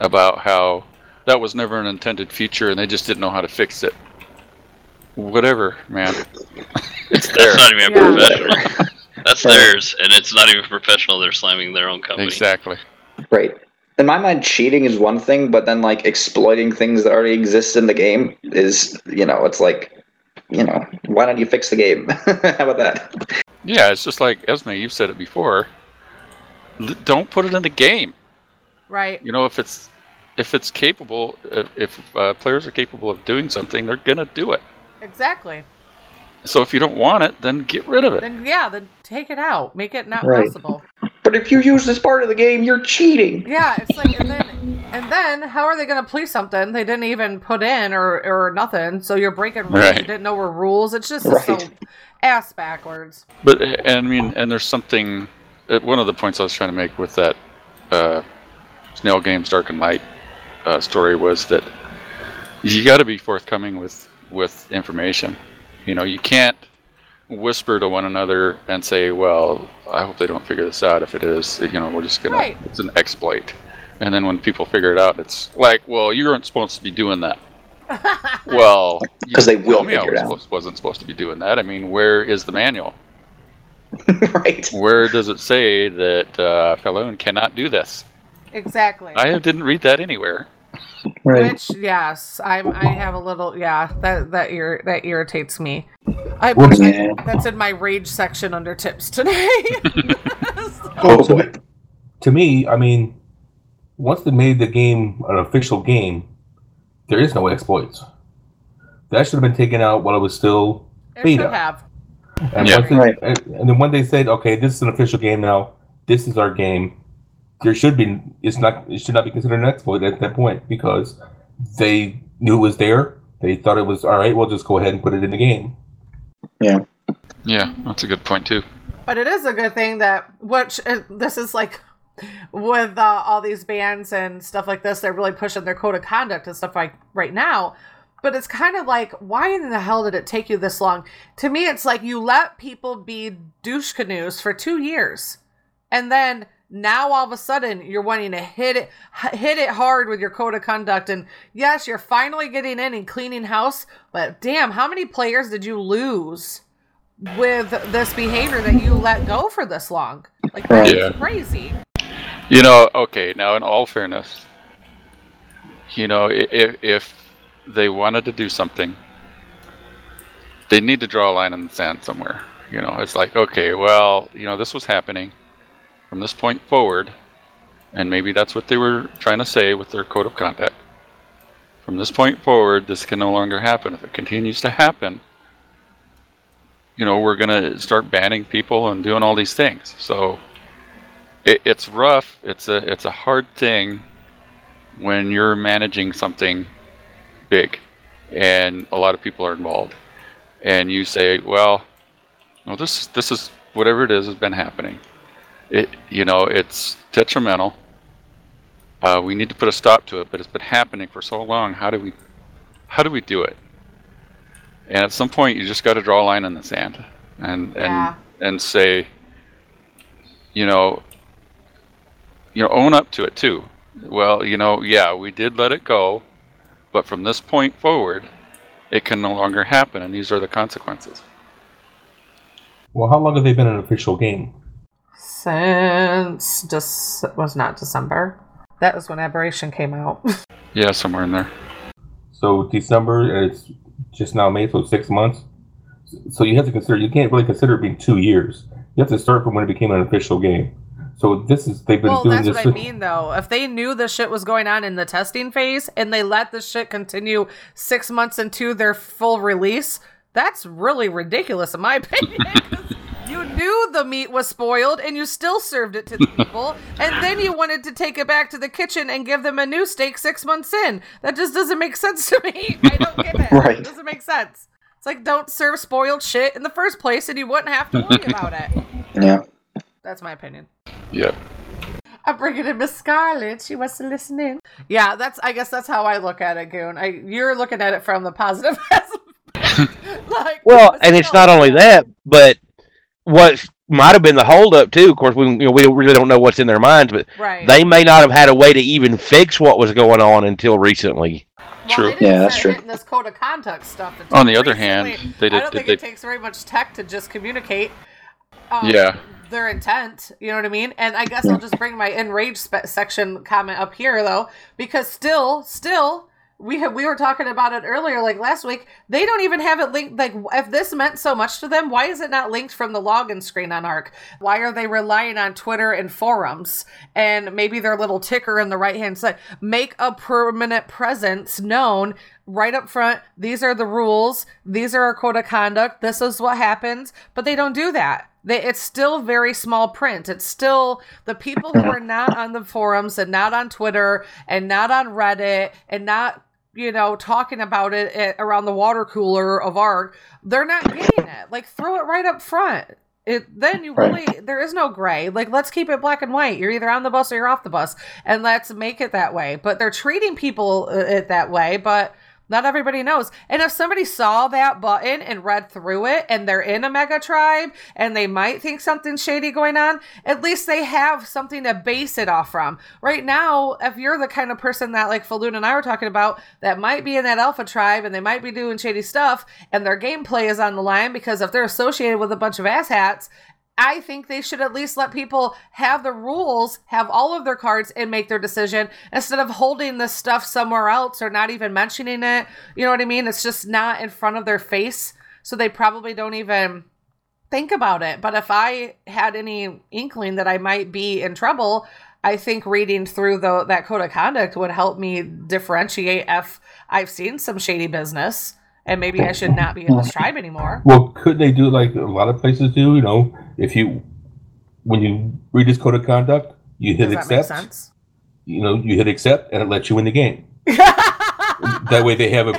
about how that was never an intended feature and they just didn't know how to fix it. Whatever, man. It's there. That's not even yeah. professional. That's right. Theirs, and it's not even professional. They're slamming their own company. Exactly. Right. In my mind, cheating is one thing, but then, like, exploiting things that already exist in the game is, you know, it's like, you know, why don't you fix the game? How about that? Yeah, it's just like, Esme, you've said it before. L- don't put it in the game. Right. You know, if it's if it's capable, if uh, players are capable of doing something, they're going to do it. Exactly. So if you don't want it, then get rid of it. Then yeah, then take it out. Make it not right. possible. But if you use this part of the game, you're cheating. Yeah, it's like, and then, and then how are they going to police something they didn't even put in or, or nothing? So you're breaking rules. Right. You didn't know were rules. It's just right. so ass backwards. But and I mean, and there's something. One of the points I was trying to make with that uh, Snail Games Dark and Light uh, story was that you got to be forthcoming with with information. You know, you can't whisper to one another and say, well, I hope they don't figure this out. If it is, you know, we're just going right. to, it's an exploit. And then when people figure it out, it's like, well, you weren't supposed to be doing that. Well, because they will figure I was it out. Supposed, wasn't supposed to be doing that. I mean, where is the manual? Right. Where does it say that uh, Falun cannot do this? Exactly. I didn't read that anywhere. Right. Which yes, I I have a little yeah that that ir- that irritates me. I, I that's in my rage section under tips today. so. oh, to, me, to me, I mean, once they made the game an official game, there is no exploits. That should have been taken out while it was still it beta. Should have. And, yeah. they, right. and then when they said, "Okay, this is an official game now. This is our game." There should be, it's not, it should not be considered an exploit at that point because they knew it was there. They thought it was, all right, we'll just go ahead and put it in the game. Yeah. Yeah, that's a good point too. But it is a good thing that, which uh, this is like with uh, all these bans and stuff like this, they're really pushing their code of conduct and stuff like right now. But it's kind of like, why in the hell did it take you this long? To me, it's like you let people be douche canoes for two years and then now all of a sudden you're wanting to hit it hit it hard with your code of conduct, and yes, you're finally getting in and cleaning house, but damn, how many players did you lose with this behavior that you let go for this long? Like, that's yeah. crazy. You know, okay, now in all fairness, you know, if, if they wanted to do something, they need to draw a line in the sand somewhere. You know, it's like, okay, well, you know, this was happening from this point forward, and maybe that's what they were trying to say with their code of conduct. From this point forward, this can no longer happen. If it continues to happen, you know, we're going to start banning people and doing all these things. So it, it's rough. It's a it's a hard thing when you're managing something big and a lot of people are involved. And you say, well, well this this is whatever it is has been happening. It, you know, it's detrimental. Uh, we need to put a stop to it, but it's been happening for so long. How do we, how do we do it? And at some point, you just got to draw a line in the sand, and and yeah. and say, you know, you know, own up to it too. Well, you know, yeah, we did let it go, but from this point forward, it can no longer happen, and these are the consequences. Well, how long have they been an official game? Since just Dece- was not December. That was when Aberration came out. Yeah, somewhere in there. So December, it's just now May, so six months. So you have to consider, you can't really consider it being two years. You have to start from when it became an official game. So this is, they've been well, doing this. Well, that's what I mean, though. If they knew this shit was going on in the testing phase, and they let this shit continue six months into their full release, that's really ridiculous, in my opinion. You knew the meat was spoiled, and you still served it to the people, and then you wanted to take it back to the kitchen and give them a new steak six months in. That just doesn't make sense to me. I don't get it. Right. It doesn't make sense. It's like, don't serve spoiled shit in the first place, and you wouldn't have to worry about it. Yeah. That's my opinion. Yeah. I'm bringing in Miss Scarlet. She wants to listen in. Yeah, that's. I guess that's how I look at it, Goon. I, you're looking at it from the positive aspect. Like, well, and it's not only that, but what might have been the holdup too. Of course, we you know, we really don't know what's in their minds, but right. They may not have had a way to even fix what was going on until recently. Well, true. Yeah, that's true. This code of conduct stuff. On the other recently, hand, they did, I don't did, think they... it takes very much tech to just communicate. Um, yeah. Their intent, you know what I mean? And I guess I'll just bring my enraged spe- section comment up here, though, because still, still, we have, we were talking about it earlier, like last week, they don't even have it linked. Like, if this meant so much to them, why is it not linked from the login screen on Ark? Why are they relying on Twitter and forums and maybe their little ticker in the right-hand side? Make a permanent presence known right up front. These are the rules. These are our code of conduct. This is what happens. But they don't do that. They, it's still very small print. It's still the people who are not on the forums and not on Twitter and not on Reddit and not, you know, talking about it at, around the water cooler of Ark. They're not getting it. Like, throw it right up front. It, then you really, there is no gray. Like, let's keep it black and white. You're either on the bus or you're off the bus. And let's make it that way. But they're treating people it that way. But not everybody knows. And if somebody saw that button and read through it and they're in a mega tribe and they might think something's shady going on, at least they have something to base it off from. Right now, if you're the kind of person that, like Faluna and I were talking about, that might be in that alpha tribe and they might be doing shady stuff and their gameplay is on the line because if they're associated with a bunch of asshats, I think they should at least let people have the rules, have all of their cards, and make their decision instead of holding this stuff somewhere else or not even mentioning it. You know what I mean? It's just not in front of their face, so they probably don't even think about it. But if I had any inkling that I might be in trouble, I think reading through the, that code of conduct would help me differentiate if I've seen some shady business. And maybe I should not be in this tribe anymore. Well, could they do like a lot of places do? You know, if you, when you read this code of conduct, you hit accept. Does that make sense? You know, you hit accept, and it lets you in the game. That way, they have a.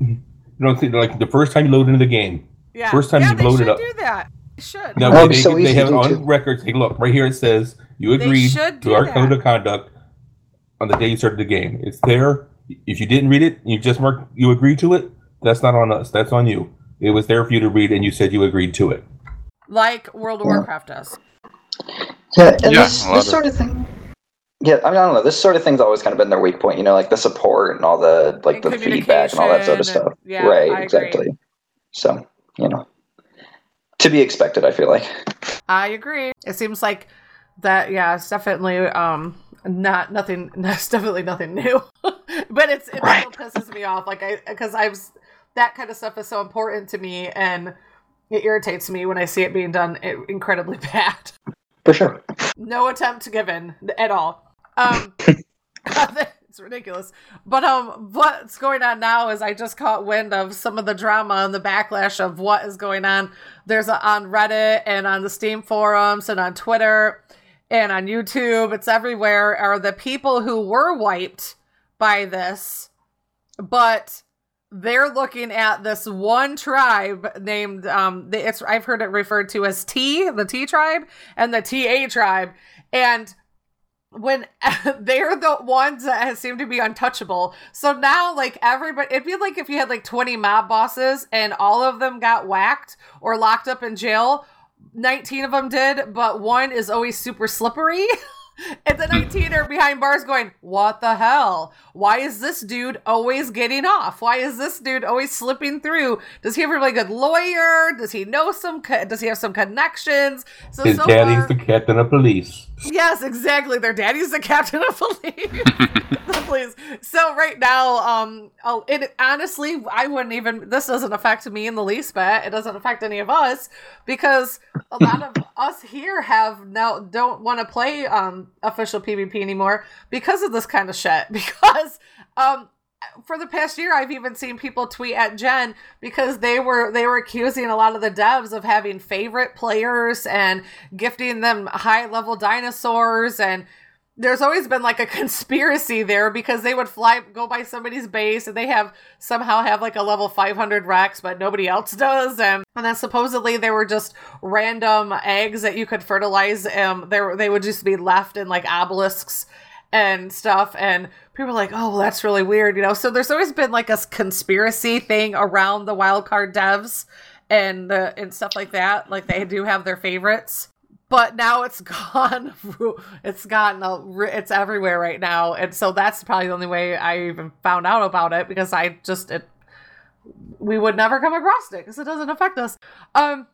You know, like the first time you load into the game. Yeah. First time yeah, you load it up. They should do that. They should. Now oh, they, so they have it on record. Take a look right here. It says you agreed to our that. code of conduct on the day you started the game. It's there. If you didn't read it, you just mark you agreed to it. That's not on us. That's on you. It was there for you to read, and you said you agreed to it. Like World of yeah. Warcraft does. Yeah, and yeah, this, this sort of thing. Yeah, I mean, I don't know. This sort of thing's always kind of been their weak point, you know, like the support and all the like and the feedback and all that sort of stuff. And, yeah, right, I exactly. Agree. So, you know, to be expected, I feel like. I agree. It seems like that, yeah, it's definitely... Um, Not nothing. That's definitely nothing new, but it's it right. still pisses me off. Like I, because I'm that kind of stuff is so important to me, and it irritates me when I see it being done incredibly bad. For sure. No attempt given at all. Um, it's ridiculous. But um, what's going on now is I just caught wind of some of the drama and the backlash of what is going on. There's a, on Reddit and on the Steam forums and on Twitter. And on YouTube, it's everywhere, are the people who were wiped by this, but they're looking at this one tribe named, um, the, it's I've heard it referred to as T, the T tribe, and the T E A tribe, and when they're the ones that seem to be untouchable. So now, like, everybody, it'd be like if you had, like, twenty mob bosses, and all of them got whacked or locked up in jail, nineteen of them did, but one is always super slippery. It's a nineteener behind bars going, what the hell? Why is this dude always getting off? Why is this dude always slipping through? Does he have a really good lawyer? Does he know some, co- does he have some connections? So, His so daddy's far- the captain of police. Yes, exactly. Their daddy's the captain of police. Please. So right now, um, I'll, it, honestly, I wouldn't even, this doesn't affect me in the least bit. It doesn't affect any of us because a lot of us here have now don't want to play um, official PvP anymore because of this kind of shit. Because um, for the past year, I've even seen people tweet at Jen because they were they were accusing a lot of the devs of having favorite players and gifting them high level dinosaurs, and there's always been like a conspiracy there because they would fly, go by somebody's base and they have somehow have like a level five hundred Rex, but nobody else does. And, and then supposedly they were just random eggs that you could fertilize. Um, they were, they would just be left in like obelisks and stuff. And people are like, oh, well, that's really weird. You know? So there's always been like a conspiracy thing around the wildcard devs and the, and stuff like that. Like they do have their favorites. But now it's gone. It's gotten. It's everywhere right now, and so that's probably the only way I even found out about it because I just it. We would never come across it because it doesn't affect us. Um,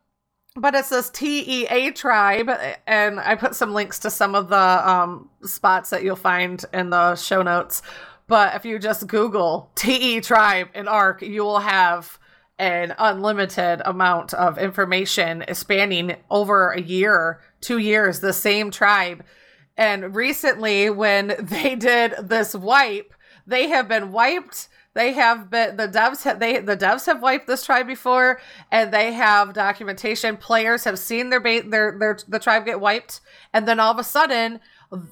but it says T E A tribe, and I put some links to some of the um spots that you'll find in the show notes. But if you just Google T E tribe in Ark, you will have an unlimited amount of information spanning over a year, two years, the same tribe. And recently when they did this wipe, they have been wiped. They have been, the devs have, they, the devs have wiped this tribe before, and they have documentation. Players have seen their bait, their, their, the tribe get wiped. And then all of a sudden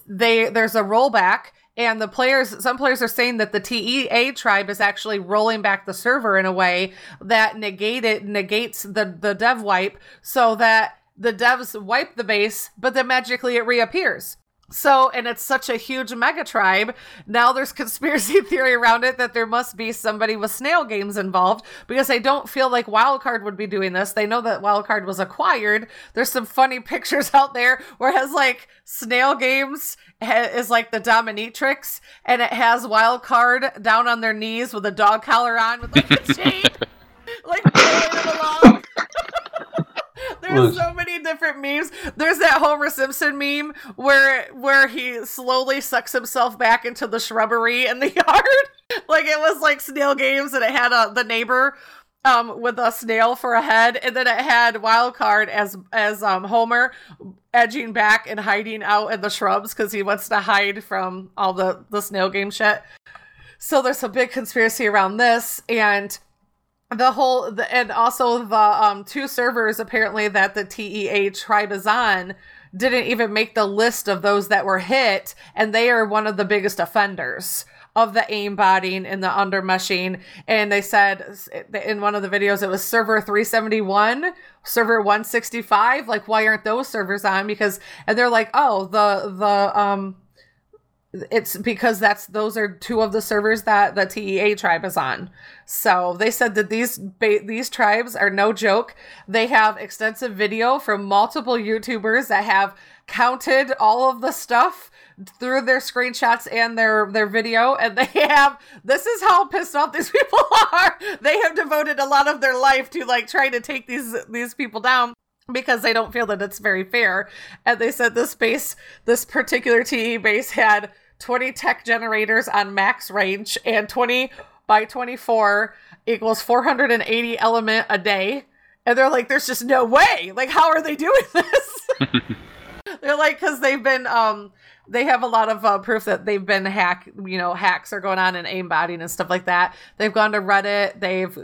they, there's a rollback. And the players, some players are saying that the T E A tribe is actually rolling back the server in a way that negated, negates the, the dev wipe so that the devs wipe the base, but then magically it reappears. So, and it's such a huge mega tribe. Now there's conspiracy theory around it that there must be somebody with Snail Games involved because they don't feel like Wildcard would be doing this. They know that Wildcard was acquired. There's some funny pictures out there where it has like Snail Games is like the dominatrix, and it has Wild Card down on their knees with a dog collar on with like a chain, like pulling them along. There's so many different memes. There's that Homer Simpson meme where where he slowly sucks himself back into the shrubbery in the yard. Like it was like Snail Games, and it had a, the neighbor um with a snail for a head, and then it had Wildcard as as um Homer edging back and hiding out in the shrubs because he wants to hide from all the the Snail Game shit. So there's a big conspiracy around this, and the whole the, and also the um two servers apparently that the T E A tribe is on didn't even make the list of those that were hit, and they are one of the biggest offenders of the aimbotting and the undermeshing. And they said in one of the videos, it was server three seventy-one, server one sixty-five. Like, why aren't those servers on? Because, and they're like, oh, the, the, um, it's because that's, those are two of the servers that the T E A tribe is on. So they said that these, ba- these tribes are no joke. They have extensive video from multiple YouTubers that have counted all of the stuff through their screenshots and their their video, and they have, this is how pissed off these people are. They have devoted a lot of their life to like trying to take these these people down because they don't feel that it's very fair. And they said this base, this particular T E base had twenty tech generators on max range, and twenty by twenty-four equals four hundred eighty element a day. And they're like, there's just no way. Like, how are they doing this? They're like, because they've been um they have a lot of uh, proof that they've been hack, you know, hacks are going on in aimbotting and stuff like that. They've gone to Reddit. They've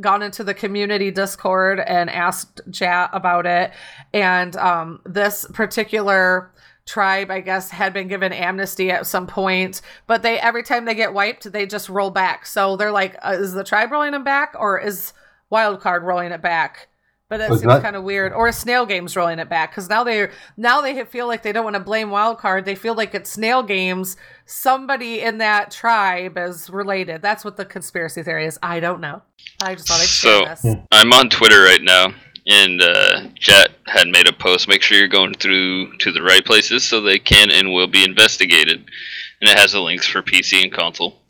gone into the community Discord and asked chat about it. And um, this particular tribe, I guess, had been given amnesty at some point, but they, every time they get wiped, they just roll back. So they're like, uh, is the tribe rolling them back, or is Wildcard rolling it back? But that seems kind of weird. Or Snail Games rolling it back, because now they now they feel like they don't want to blame Wildcard. They feel like it's Snail Games. Somebody in that tribe is related. That's what the conspiracy theory is. I don't know. I just thought I'd say this. So I'm on Twitter right now, and uh, chat had made a post, make sure you're going through to the right places so they can and will be investigated. And it has the links for P C and console.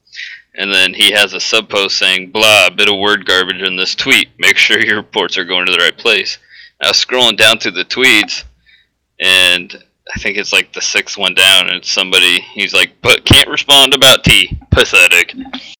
And then he has a sub-post saying, blah, bit of word garbage in this tweet. Make sure your reports are going to the right place. I was scrolling down through the tweets, and I think it's like the sixth one down, and it's somebody, he's like, but can't respond about tea. Pathetic.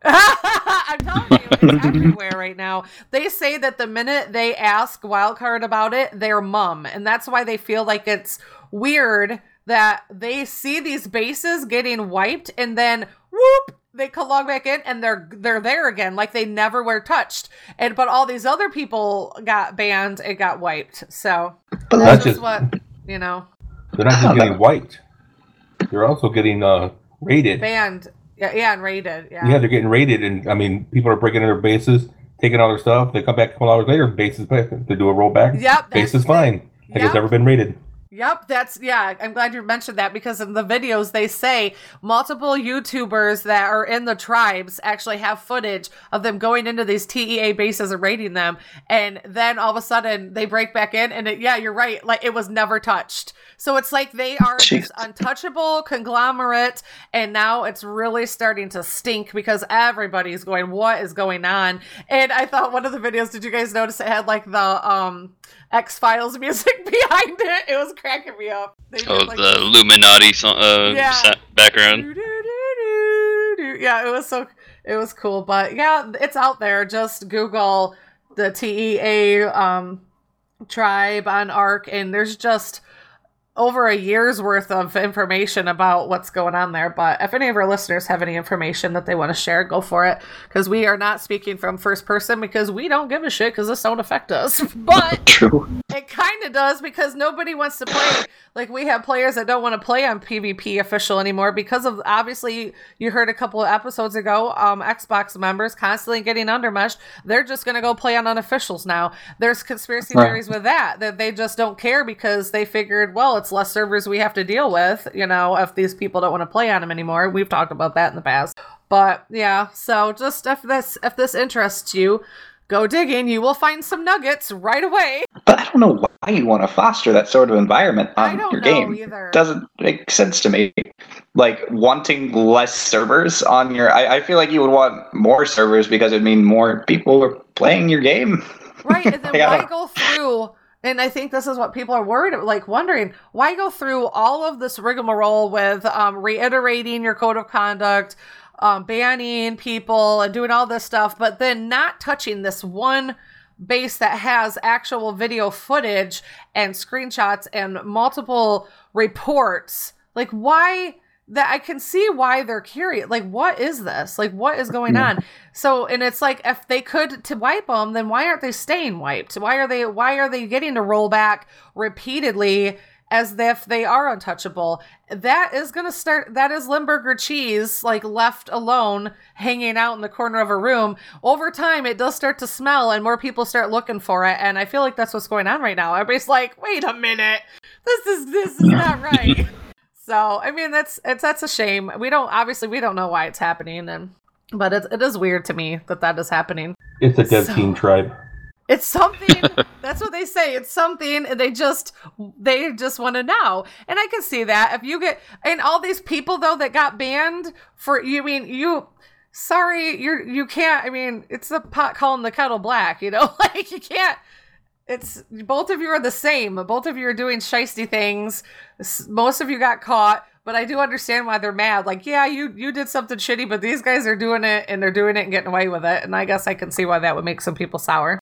I'm telling you, it's everywhere right now. They say that the minute they ask Wildcard about it, they're mum. And that's why they feel like it's weird that they see these bases getting wiped, and then, whoop, they can log back in and they're they're there again, like they never were touched. And but all these other people got banned and got wiped. So but that's just what you know. They're not just getting wiped; they're also getting uh, raided, banned. Yeah, yeah, and raided. Yeah, yeah, they're getting raided, and I mean, people are breaking in their bases, taking all their stuff. They come back a couple hours later, bases back. They do a rollback. Yep, base is fine. Yep. Like it's never been raided. Yep, that's, yeah, I'm glad you mentioned that because in the videos they say multiple YouTubers that are in the tribes actually have footage of them going into these T E A bases and raiding them, and then all of a sudden they break back in and it, yeah, you're right, like it was never touched. So it's like they are Jeez. This untouchable conglomerate, and now it's really starting to stink because everybody's going, what is going on? And I thought one of the videos, did you guys notice it had like the um, X-Files music behind it? It was cracking me up. They oh, did, like, the Illuminati song, uh, yeah. background. Do, do, do, do, do. Yeah, it was so it was cool, but yeah, it's out there. Just Google the T E A um, tribe on Ark, and there's just over a year's worth of information about what's going on there. But if any of our listeners have any information that they want to share, go for it, because we are not speaking from first person because we don't give a shit because this don't affect us. But True. It kind of does because nobody wants to play. Like we have players that don't want to play on PvP official anymore because of, obviously you heard a couple of episodes ago, um, Xbox members constantly getting undermeshed. They're just going to go play on unofficials now. There's conspiracy right. theories with that, that they just don't care because they figured, well, it's less servers we have to deal with, you know, if these people don't want to play on them anymore. We've talked about that in the past. But yeah, so just if this if this interests you, go digging. You will find some nuggets right away. But I don't know why you want to foster that sort of environment on your game. I don't know either. It doesn't make sense to me. Like wanting less servers on your, I, I feel like you would want more servers because it'd mean more people are playing your game. Right, and then why go through? And I think this is what people are worried, like wondering, why go through all of this rigmarole with um, reiterating your code of conduct, um, banning people and doing all this stuff, but then not touching this one base that has actual video footage and screenshots and multiple reports. Like why... that I can see why they're curious. Like, what is this? Like, what is going yeah. on? So, and it's like, if they could to wipe them, then why aren't they staying wiped? Why are they, why are they getting to roll back repeatedly as if they are untouchable? That is going to start, that is Limburger cheese, like left alone, hanging out in the corner of a room. Over time, it does start to smell and more people start looking for it. And I feel like that's what's going on right now. Everybody's like, wait a minute, this is, this is yeah. not right. So, I mean, that's, it's, that's a shame. We don't, obviously we don't know why it's happening, and, but it, it is weird to me that that is happening. It's a dev so, team tribe. It's something, that's what they say. It's something, and they just, they just want to know. And I can see that if you get, and all these people though, that got banned for, you mean, you, sorry, you're, you can't, I mean, it's the pot calling the kettle black, you know, like you can't. It's both of you are the same. Both of you are doing shiesty things. Most of you got caught, but I do understand why they're mad. Like, yeah, you, you did something shitty, but these guys are doing it and they're doing it and getting away with it. And I guess I can see why that would make some people sour.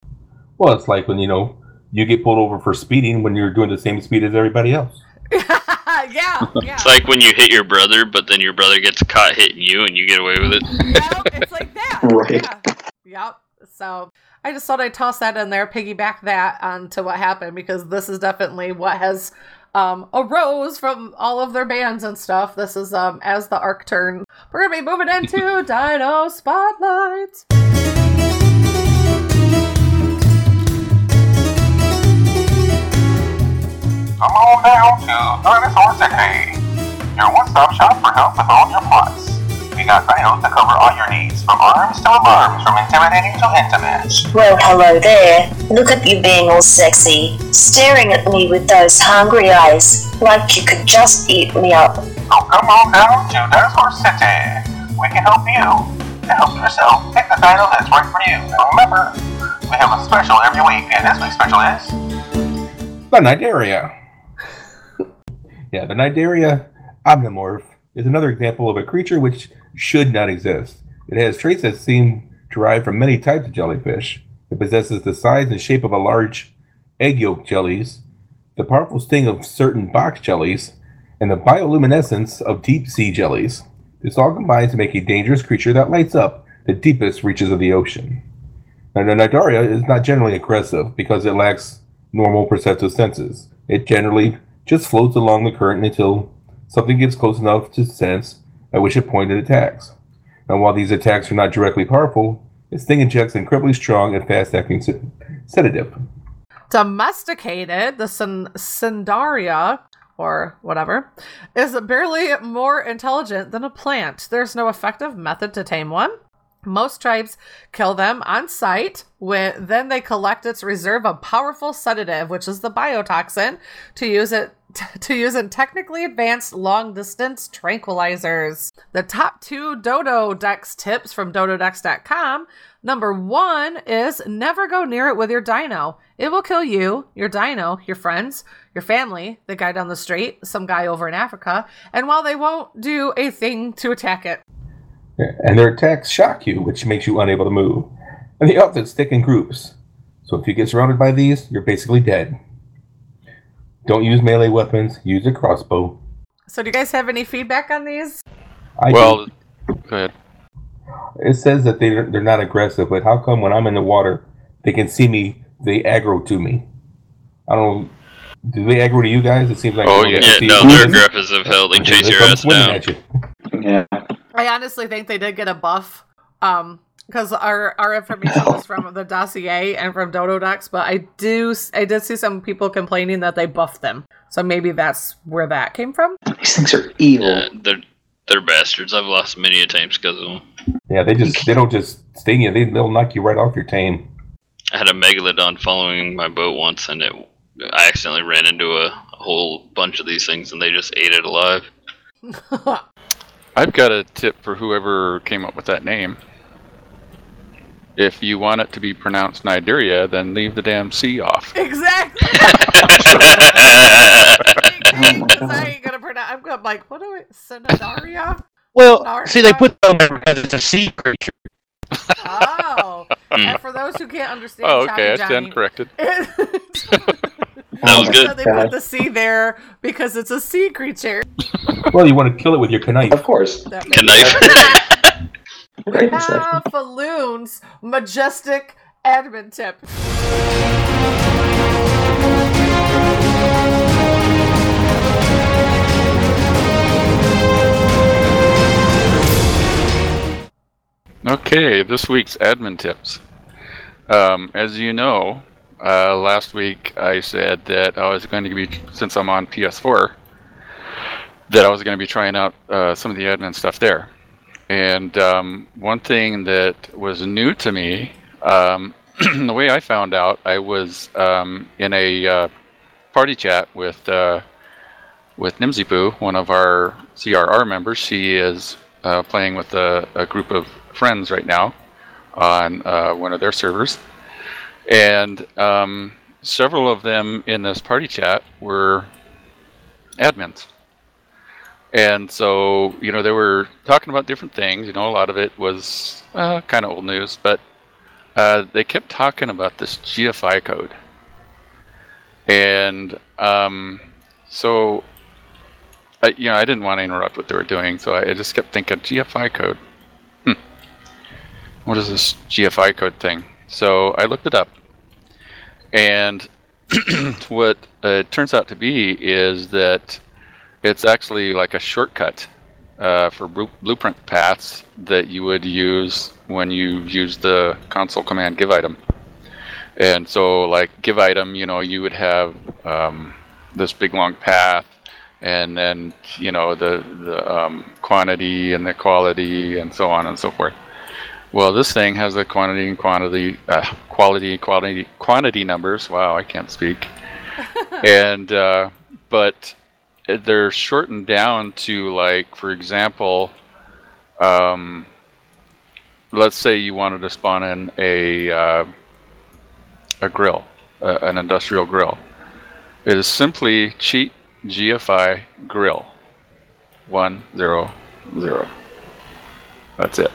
Well, it's like when, you know, you get pulled over for speeding when you're doing the same speed as everybody else. yeah, yeah. It's like when you hit your brother, but then your brother gets caught hitting you and you get away with it. Yep, it's like that. Right. Yeah. Yep. So I just thought I'd toss that in there, piggyback that onto what happened, because this is definitely what has um, arose from all of their bans and stuff. This is um, as the Ark turn. We're going to be moving into Dino Spotlight. Come on down to Dinosaur City, your one-stop shop for help with all your plots. We got titles to cover all your needs, from arms to alarms, from intimidating to intimate. Well, hello there. Look at you being all sexy, staring at me with those hungry eyes, like you could just eat me up. Oh, come on down to Darfur City. We can help you. To help yourself, pick the title that's right for you. And remember, we have a special every week, and this week's special is... The Nidaria. Yeah, the Nidaria Omnimorph is another example of a creature which should not exist. It has traits that seem derived from many types of jellyfish. It possesses the size and shape of a large egg yolk jellies, the powerful sting of certain box jellies, and the bioluminescence of deep sea jellies. This all combines to make a dangerous creature that lights up the deepest reaches of the ocean. Now, the Nidaria is not generally aggressive because it lacks normal perceptive senses. It generally just floats along the current until something gets close enough to sense at which it pointed attacks. Now, while these attacks are not directly powerful, its sting injects an incredibly strong and fast-acting sed- sedative. Domesticated, the Sindaria, or whatever, is barely more intelligent than a plant. There's no effective method to tame one. Most tribes kill them on sight, when, then they collect its reserve of powerful sedative, which is the biotoxin, to use it t- to use in technically advanced long-distance tranquilizers. The top two Dododex tips from dododex dot com. Number one is never go near it with your dino. It will kill you, your dino, your friends, your family, the guy down the street, some guy over in Africa, and while they won't do a thing to attack it. And their attacks shock you, which makes you unable to move. And the outfits stick in groups. So if you get surrounded by these, you're basically dead. Don't use melee weapons. Use a crossbow. So do you guys have any feedback on these? I well, do. Go ahead. It says that they're, they're not aggressive, but how come when I'm in the water, they can see me, they aggro to me? I don't know. Do they aggro to you guys? It seems like... Oh, yeah. yeah no, they're aggressive as hell. They chase your ass down. You. Yeah. I honestly think they did get a buff, um, because our, our information was from the dossier and from Dododex, but I do I did see some people complaining that they buffed them, so maybe that's where that came from. These things are evil. Yeah, they're they're bastards. I've lost many a times because of them. Yeah, they just they don't just sting you; they, they'll knock you right off your tame. I had a megalodon following my boat once, and it I accidentally ran into a, a whole bunch of these things, and they just ate it alive. I've got a tip for whoever came up with that name. If you want it to be pronounced Nidaria, then leave the damn C off. Exactly! Because I ain't going to pronounce... I'm like, what do I... Sindaria? Well, Sindaria? See, they put them because it's a sea creature. Oh. And for those who can't understand... Oh, okay, I stand corrected. That was good. So they put the C there because it's a sea creature. Well, you want to kill it with your knife. Of course. Knife. Now, Falloon's majestic admin tip. Okay, this week's admin tips. Um, as you know... Uh, last week I said that I was going to be, since I'm on P S four, that I was going to be trying out uh, some of the admin stuff there. And um, one thing that was new to me, um, the way I found out, I was um, in a uh, party chat with uh, with Nimsy Poo, one of our C R R members. She is uh, playing with a, a group of friends right now on uh, one of their servers. And um, several of them in this party chat were admins. And so, you know, they were talking about different things. You know, a lot of it was uh, kind of old news, but uh, they kept talking about this G F I code. And um, so, I, you know, I didn't want to interrupt what they were doing, so I just kept thinking, G F I code. Hmm. What is this G F I code thing? So I looked it up, and what uh, it turns out to be is that it's actually like a shortcut uh, for bl- blueprint paths that you would use when you use the console command give item. And so like give item, you know, you would have um, this big long path, and and you know the the um, quantity and the quality and so on and so forth. Well, this thing has the quantity and quantity, uh, quality, quality, quantity numbers. Wow, I can't speak. and uh, but they're shortened down to, like, for example, um, let's say you wanted to spawn in a uh, a grill, uh, an industrial grill. It is simply cheat G F I grill one zero zero. That's it.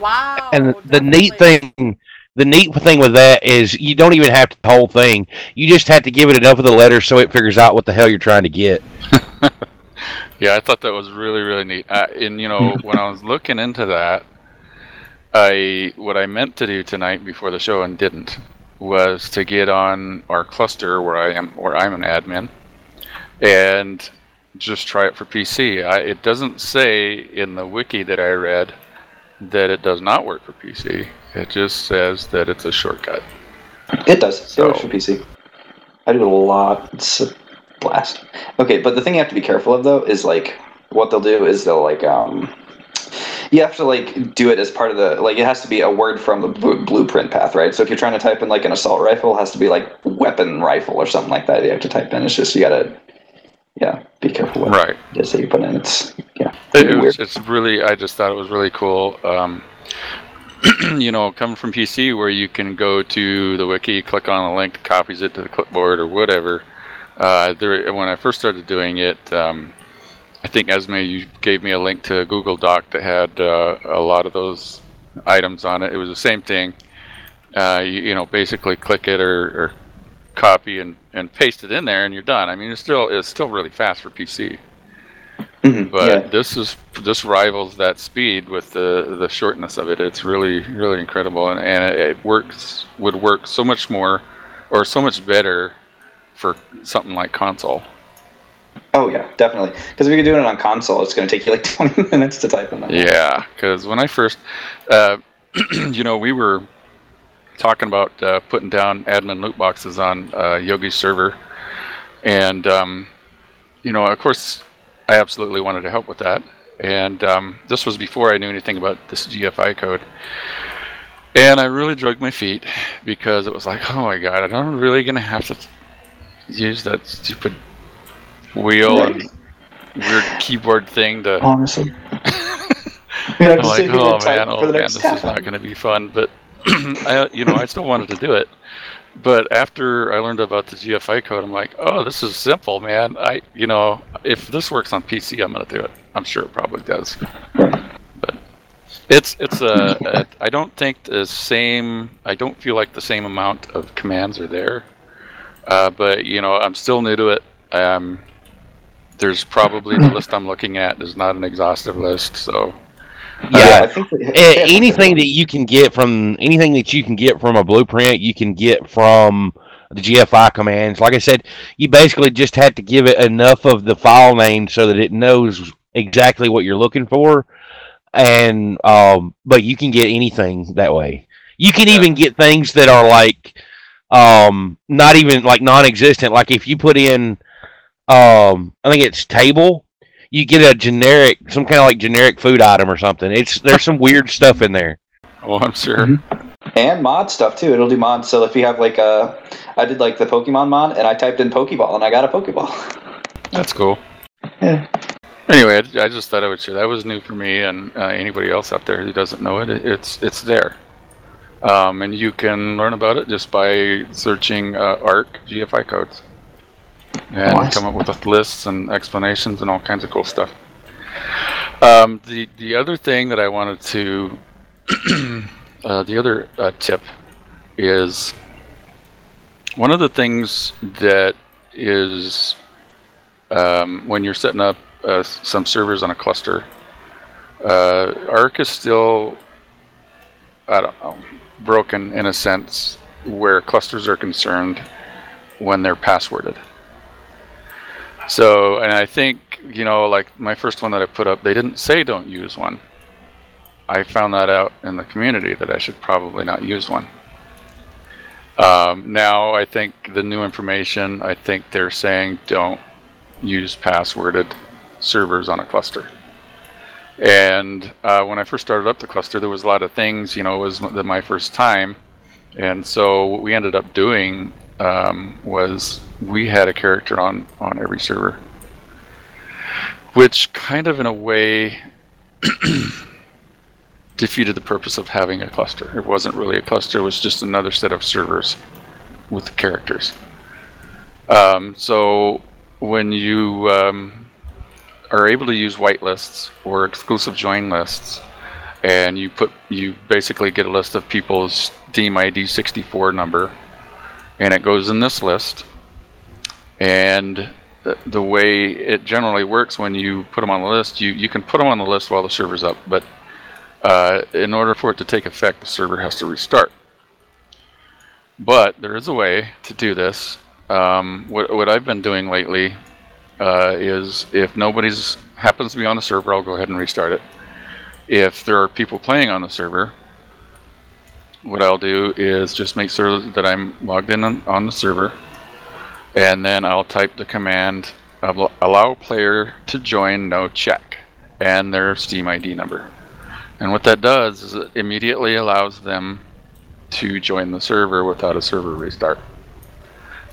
Wow. And the definitely. neat thing, the neat thing with that is you don't even have to the whole thing. You just have to give it enough of the letters so it figures out what the hell you're trying to get. Yeah, I thought that was really, really neat. Uh, and you know, when I was looking into that, I what I meant to do tonight before the show and didn't was to get on our cluster where I am, where I'm an admin, and just try it for P C. I, it doesn't say in the wiki that I read that it does not work for P C. It just says that it's a shortcut. It does. So. It works for P C. I do it a lot. It's a blast. Okay, but the thing you have to be careful of, though, is, like, what they'll do is they'll, like, um... you have to, like, do it as part of the... Like, it has to be a word from the b- blueprint path, right? So if you're trying to type in, like, an assault rifle, it has to be, like, weapon rifle or something like that you have to type in. It's just, you gotta... Yeah, be careful with right. it is that you put in. It's, yeah, it, it was, it's really, I just thought it was really cool. Um, you know, coming from P C where you can go to the wiki, click on the link, copies it to the clipboard or whatever. Uh, there, when I first started doing it, um, I think, Esme, you gave me a link to a Google Doc that had uh, a lot of those items on it. It was the same thing. Uh, you, you know, basically click it or... or copy and, and paste it in there and you're done. I mean, it's still it's still really fast for P C. Mm-hmm, but yeah. this is this rivals that speed with the, the shortness of it. It's really, really incredible, and, and it, it works would work so much more or so much better for something like console. Oh yeah, definitely. Because if you're doing it on console, it's going to take you like twenty minutes to type in that. Yeah, because when I first, uh, you know, we were talking about uh, putting down admin loot boxes on uh, Yogi's server, and um, you know, of course, I absolutely wanted to help with that. And um, this was before I knew anything about this G F I code, and I really dragged my feet because it was like, oh my god, I'm really gonna have to use that stupid wheel right. and weird keyboard thing to. Honestly, I'm like, oh man, oh man, this is not gonna be fun, but. I, you know, I still wanted to do it, but after I learned about the G F I code, I'm like, oh, this is simple, man. I, you know, if this works on P C, I'm gonna do it. I'm sure it probably does. But it's it's a, a I don't think the same. I don't feel like the same amount of commands are there. Uh, but you know, I'm still new to it. Um, there's probably the list I'm looking at is not an exhaustive list, so. Yeah, uh, anything that you can get from anything that you can get from a blueprint, you can get from the G F I commands. Like I said, you basically just have to give it enough of the file name so that it knows exactly what you're looking for. And um, but you can get anything that way. You can even get things that are like um, not even like non-existent. Like if you put in, um, I think it's table. You get a generic, some kind of like generic food item or something. It's there's some weird stuff in there. Oh, I'm sure. Mm-hmm. And mod stuff too. It'll do mods. So if you have like a, I did like the Pokemon mod, and I typed in Pokeball, and I got a Pokeball. That's cool. Yeah. Anyway, I, I just thought I would share. That was new for me, and uh, anybody else out there who doesn't know it, it's it's there. Um, and you can learn about it just by searching uh, Ark G F I codes. And nice. Come up with lists and explanations and all kinds of cool stuff. Um, the the other thing that I wanted to, uh, the other uh, tip is one of the things that is um, when you're setting up uh, some servers on a cluster, uh, Ark is still, I don't know, broken in a sense where clusters are concerned when they're passworded. So, and I think, you know, like my first one that I put up, they didn't say don't use one. I found that out in the community that I should probably not use one. Um, now, I think the new information, I think they're saying don't use passworded servers on a cluster. And uh, when I first started up the cluster, there was a lot of things, you know, it was my first time. And so what we ended up doing um, was we had a character on, on every server, which kind of in a way defeated the purpose of having a cluster. It wasn't really a cluster, it was just another set of servers with characters. Um, so when you um, are able to use whitelists or exclusive join lists, and you put you basically get a list of people's team I D sixty-four number, and it goes in this list. And the, the way it generally works when you put them on the list, you, you can put them on the list while the server's up, but uh, in order for it to take effect, the server has to restart. But there is a way to do this. Um, what, what I've been doing lately uh, is if nobody's happens to be on the server, I'll go ahead and restart it. If there are people playing on the server, what I'll do is just make sure that I'm logged in on, on the server, and then I'll type the command allow player to join no check and their Steam I D number. And what that does is it immediately allows them to join the server without a server restart.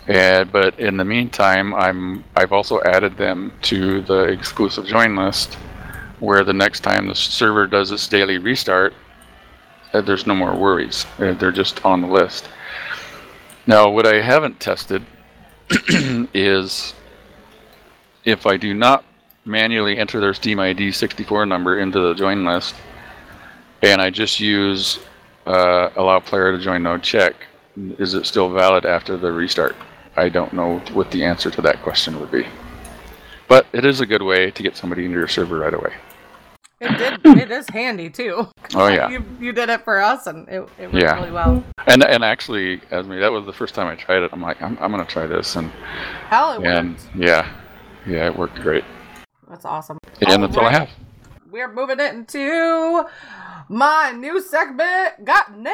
And, but in the meantime, I'm, I've also added them to the exclusive join list, where the next time the server does its daily restart, there's no more worries. They're just on the list. Now, what I haven't tested is if I do not manually enter their Steam I D sixty-four number into the join list, and I just use uh, allow player to join no check, is it still valid after the restart? I don't know what the answer to that question would be. But it is a good way to get somebody into your server right away. It did. It is handy too. Oh yeah. You, you did it for us, and it, it worked yeah. really well. And and actually, as me, that was the first time I tried it. I'm like, I'm I'm gonna try this, and hell, it and worked. yeah, yeah, it worked great. That's awesome. And all that's right. all I have. We're moving it into my new segment. Got name.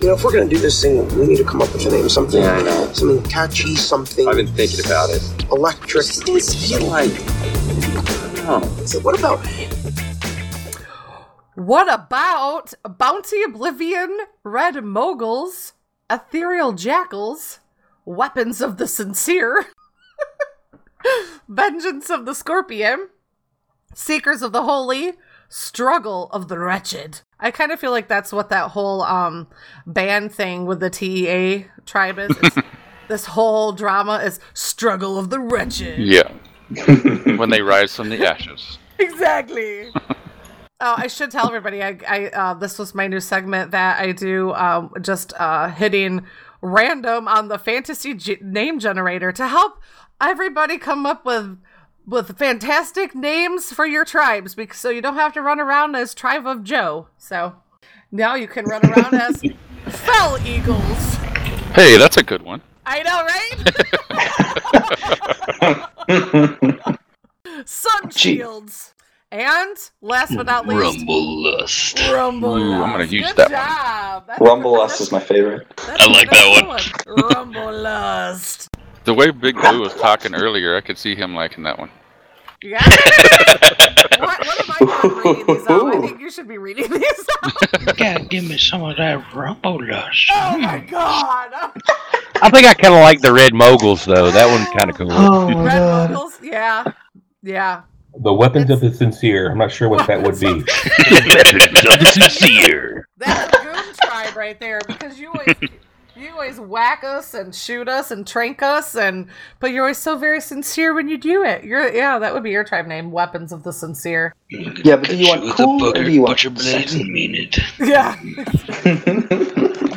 You know, if we're going to do this thing, we need to come up with a name. Something, yeah, I know. Something catchy, something... I've been thinking about it. Electric. It doesn't feel like... I don't know. So what about... What about Bounty Oblivion, Red Moguls, Ethereal Jackals, Weapons of the Sincere, Vengeance of the Scorpion, Seekers of the Holy, Struggle of the Wretched. I kind of feel like that's what that whole um, band thing with the T E A tribe is. It's, this whole drama is Struggle of the Wretched. Yeah. When they rise from the ashes. Exactly. Oh, I should tell everybody, I, I uh, this was my new segment that I do, um, just uh, hitting random on the fantasy g- name generator to help everybody come up with... with fantastic names for your tribes, because so you don't have to run around as Tribe of Joe. So now you can run around as Fell Eagles. Hey, that's a good one. I know, right? Sun Shields. And last but not least, Rumble Lust. Rumble Lust. Ooh, I'm gonna use good that job. One. Rumble Lust is my favorite. That's I like that one. one. Rumble Lust. The way Big Blue was talking earlier, I could see him liking that one. Yeah. what, what am I going to read these out? I think you should be reading these out. You gotta give me some of that Rumble Lust. Oh my god. I think I kind of like the Red Moguls, though. That one's kind of cool. Oh my Red god. Moguls? Yeah. Yeah. The Weapons it's... of the Sincere. I'm not sure what that would be. The Weapons of the Sincere. That's a goon tribe right there, because you always... You always whack us and shoot us and trank us, and but you're always so very sincere when you do it. You're yeah, that would be your tribe name, Weapons of the Sincere. Yeah, but do you want cool booger, or do you want blade and mean it? Yeah.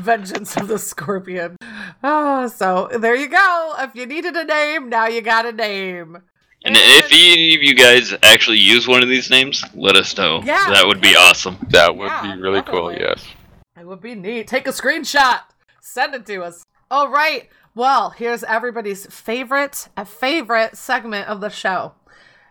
Vengeance of the Scorpion. Oh, so there you go. If you needed a name, now you got a name. And, and if any of you guys actually use one of these names, let us know. Yeah, that would be awesome. That would yeah, be really definitely. Cool. Yes, it would be neat. Take a screenshot. Send it to us. All right. Well, here's everybody's favorite, a favorite segment of the show.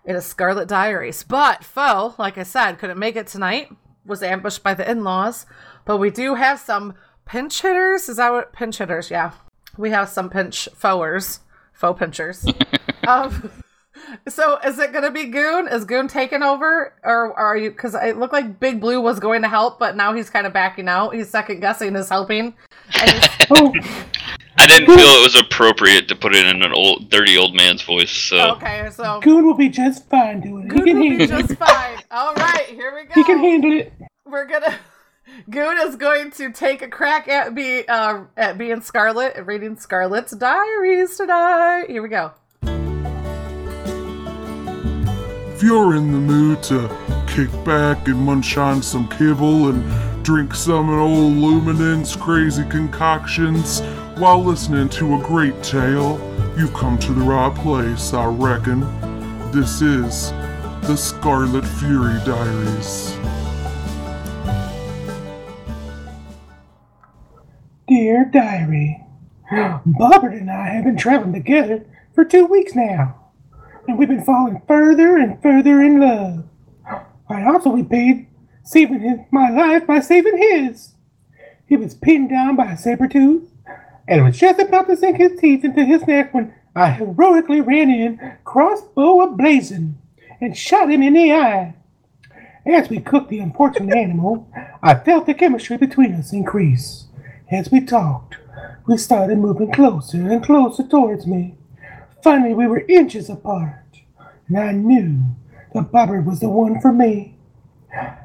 It is Scarlet Diaries. But Foe, like I said, couldn't make it tonight. Was ambushed by the in-laws. But we do have some pinch hitters. Is that what? Pinch hitters, yeah. We have some pinch foers Foe pinchers. um, so is it going to be Goon? Is Goon taking over? Or are you, because it looked like Big Blue was going to help, but now he's kind of backing out. He's second guessing his helping. And oh. I didn't Goon. feel it was appropriate to put it in an old, dirty old man's voice. So. Okay, so Goon will be just fine doing it. Goon he can will handle be it. just fine. All right, here we go. He can handle it. We're gonna. Goon is going to take a crack at be uh, at being Scarlet and reading Scarlet's diaries tonight. Here we go. If you're in the mood to kick back and munch on some kibble and drink some old Luminance crazy concoctions while listening to a great tale, you've come to the right place, I reckon. This is the Scarlet Fury Diaries. Dear Diary, Bobbert and I have been traveling together for two weeks now, and we've been falling further and further in love. I also repaid saving his, my life by saving his. He was pinned down by a saber tooth, and was just about to sink his teeth into his neck when I heroically ran in, crossbow ablazing, and shot him in the eye. As we cooked the unfortunate animal, I felt the chemistry between us increase. As we talked, we started moving closer and closer towards me. Finally, we were inches apart, and I knew that Bobbert was the one for me.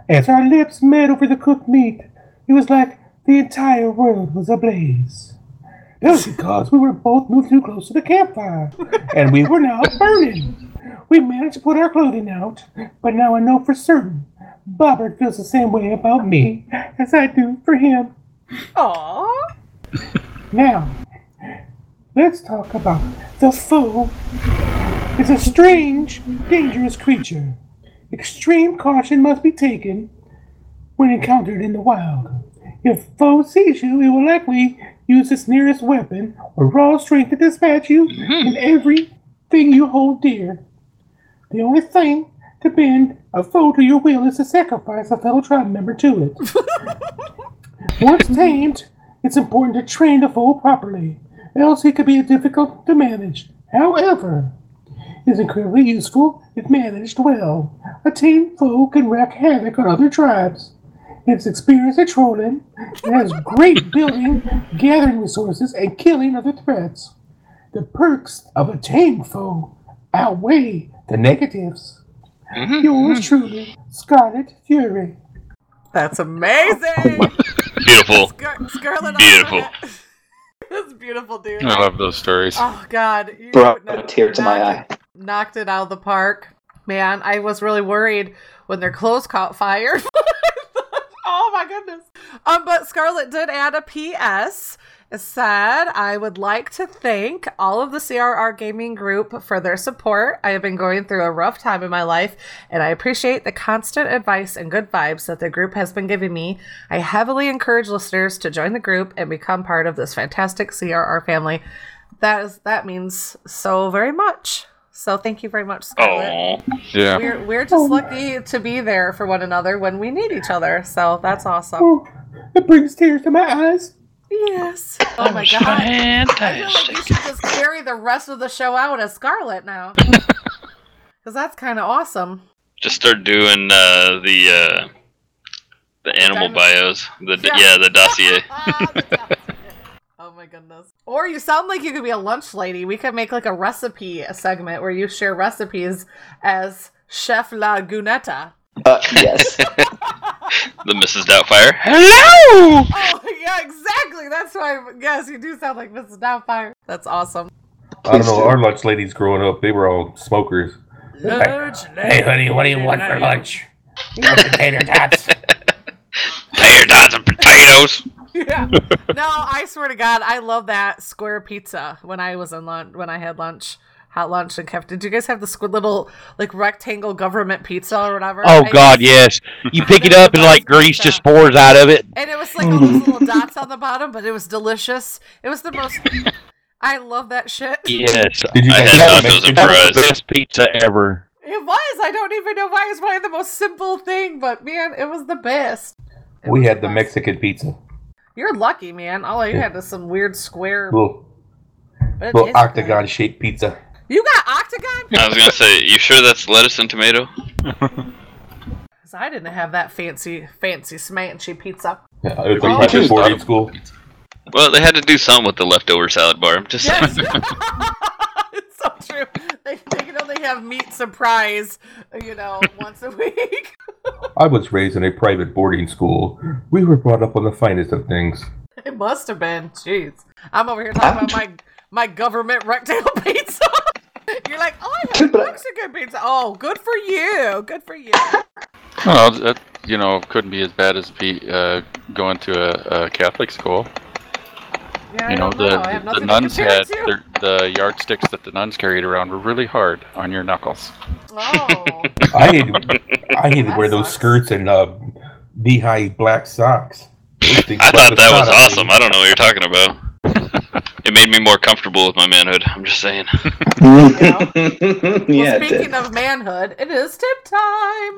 As our lips met over the cooked meat, it was like the entire world was ablaze. That was because we were both moved too close to the campfire, and we were now burning. We managed to put our clothing out, but now I know for certain Bobbert feels the same way about me as I do for him. Aww. Now, let's talk about the Foe. It's a strange, dangerous creature. Extreme caution must be taken when encountered in the wild. If Foe sees you, it will likely use its nearest weapon or raw strength to dispatch you mm-hmm. and everything you hold dear. The only thing to bend a Foe to your will is to sacrifice a fellow tribe member to it. Once tamed, it's important to train the Foe properly, else it could be difficult to manage. However, it's incredibly useful if managed well. A tamed Foe can wreak havoc on other tribes. It's experienced at trolling and has great building, gathering resources, and killing other threats. The perks of a tamed Foe outweigh the negatives. Mm-hmm. Yours truly, Scarlet Fury. That's amazing! Beautiful. Scar- Scarlet beautiful. That's beautiful, dude. I love those stories. Oh, God. You brought a tear to my eye. Knocked it out of the park. Man, I was really worried when their clothes caught fire. Oh, my goodness. Um, but Scarlet did add a P S. It said, I would like to thank all of the C R R gaming group for their support. I have been going through a rough time in my life, and I appreciate the constant advice and good vibes that the group has been giving me. I heavily encourage listeners to join the group and become part of this fantastic C R R family. That is that means so very much. So thank you very much, Scarlett. Yeah. We're, we're just oh, lucky to be there for one another when we need each other. So that's awesome. Oh, it brings tears to my eyes. Yes. Oh my god. Fantastic. I feel like you should just carry the rest of the show out as Scarlet now. Because that's kind of awesome. Just start doing uh, the uh, the animal the bios. The yeah. yeah, the dossier. ah, the dossier. Oh my goodness. Or you sound like you could be a lunch lady. We could make like a recipe a segment where you share recipes as Chef La Gunetta. Uh, yes. The Missus Doubtfire. Hello! Oh, yeah, exactly. That's why, yes, you do sound like Missus Doubtfire. That's awesome. I don't know. Our lunch ladies growing up, they were all smokers. Lunch like, hey, honey, what do you want for lunch? Tater tots. Tater tots and potatoes. Yeah. No, I swear to God, I love that square pizza when I was in lunch, when I had lunch. Hot lunch and kept. Did you guys have the squid little like rectangle government pizza or whatever? Oh I God, guess. Yes! You pick it up and like grease pizza. Just pours out of it. And it was like all those little dots on the bottom, but it was delicious. It was the most. I love that shit. Yes, did you I had those in the best pizza ever. It was. I don't even know why. It was probably the most simple thing, but man, it was the best. It we had the, the Mexican pizza. You're lucky, man. All you yeah. had was some weird square. Well, But well, octagon good. shaped pizza. You got octagon? I was gonna say, you sure that's lettuce and tomato? Cause I didn't have that fancy, fancy, smanchy pizza. Yeah, it was like back in boarding school. Well, they had to do something with the leftover salad bar. I'm just yes. It's so true. They, they can only have meat surprise, you know, once a week. I was raised in a private boarding school. We were brought up on the finest of things. It must have been. Jeez. I'm over here talking about my my government rectangle pizza. You're like, oh, I have Mexican pizza. Oh, good for you. Good for you. Well, that, you know, couldn't be as bad as be, uh, going to a, a Catholic school. Yeah, you know, know. the, the nuns had their, the yardsticks that the nuns carried around were really hard on your knuckles. Oh. I need I need to wear those sucks. skirts and uh, knee-high black socks. I thought that was awesome. I don't know what you're talking about. It made me more comfortable with my manhood. I'm just saying. Well, yeah, speaking of manhood, it is tip time.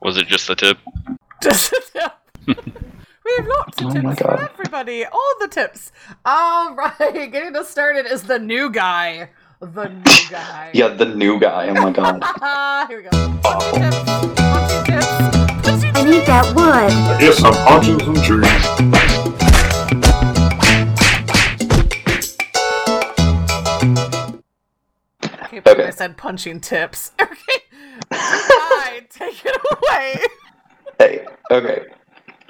Was it just the tip? Just the tip. We have lots of oh tips for everybody. All the tips. All right, getting us started is the new guy. The new guy. Yeah, the new guy. Oh my god. Here we go. Punchy tips. Punchy tips. Punchy tips. I need that wood. I guess I'm punching some trees. Okay, but okay. I said punching tips. Okay. Right, take it away. Hey. Okay.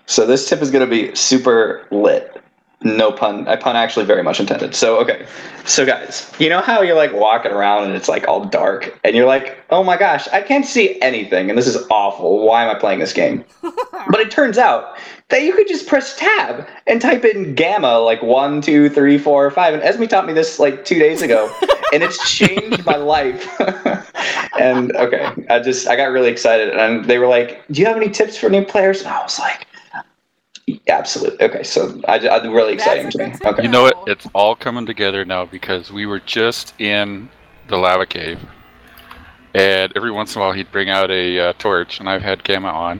So this tip is going to be super lit. No pun. I pun actually very much intended. So, okay. So, guys, you know how you're, like, walking around and it's, like, all dark? And you're like, oh, my gosh, I can't see anything. And this is awful. Why am I playing this game? But it turns out that you could just press tab and type in gamma, like, one, two, three, four, five. And Esme taught me this, like, two days ago. And it's changed my life. And, okay, I just, I got really excited. And they were like, do you have any tips for new players? And I was like... Absolutely. Okay, so I, I'm really excited to me. Okay. You know what? It's all coming together now because we were just in the lava cave, and every once in a while he'd bring out a uh, torch, and I've had gamma on,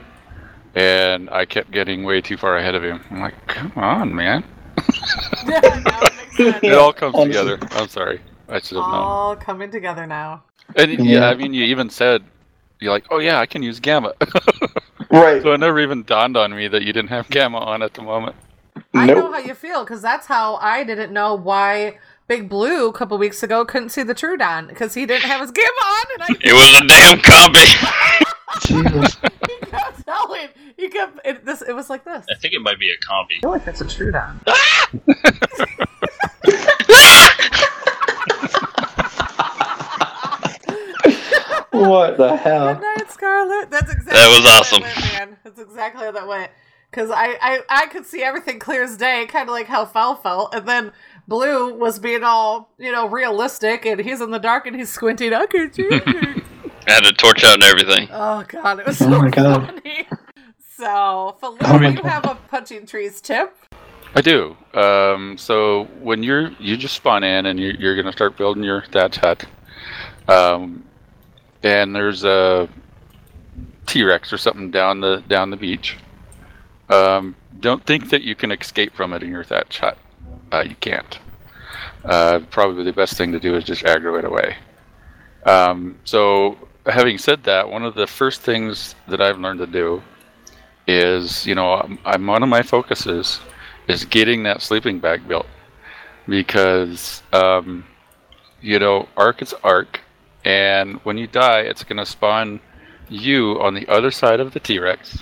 and I kept getting way too far ahead of him. I'm like, come on, man. Yeah, it all comes together. I'm sorry. I should have known. All coming together now. And yeah, yeah, I mean, you even said, you're like, oh yeah, I can use gamma. Right. So it never even dawned on me that you didn't have gamma on at the moment. I nope. know how you feel, because that's how I didn't know why Big Blue a couple weeks ago couldn't see the Trudon, because he didn't have his gamma on. And I it was a damn combi. Jesus. He kept telling. He kept, it, this, it was like this. I think it might be a combi. I feel like that's a Trudon. What the hell? Good night, Scarlet. That's exactly that was how awesome. That went, man. That's exactly how that went. Because I, I, I could see everything clear as day, kind of like how Foul felt. And then Blue was being all, you know, realistic, and he's in the dark and he's squinting. I could see it. I had a torch out and everything. Oh, God. It was so oh my funny. God. So, Falou, oh do you God. have a punching trees tip? I do. Um, so, when you're, you just spawn in and you're, you're going to start building your thatch hut. Um... And there's a T-Rex or something down the down the beach. Um, don't think that you can escape from it in your thatch hut. Uh, you can't. Uh, probably the best thing to do is just aggro it away. Um, so, having said that, one of the first things that I've learned to do is, you know, I'm, I'm one of my focuses is getting that sleeping bag built, because um, you know, Ark is Ark. And when you die, it's going to spawn you on the other side of the T-Rex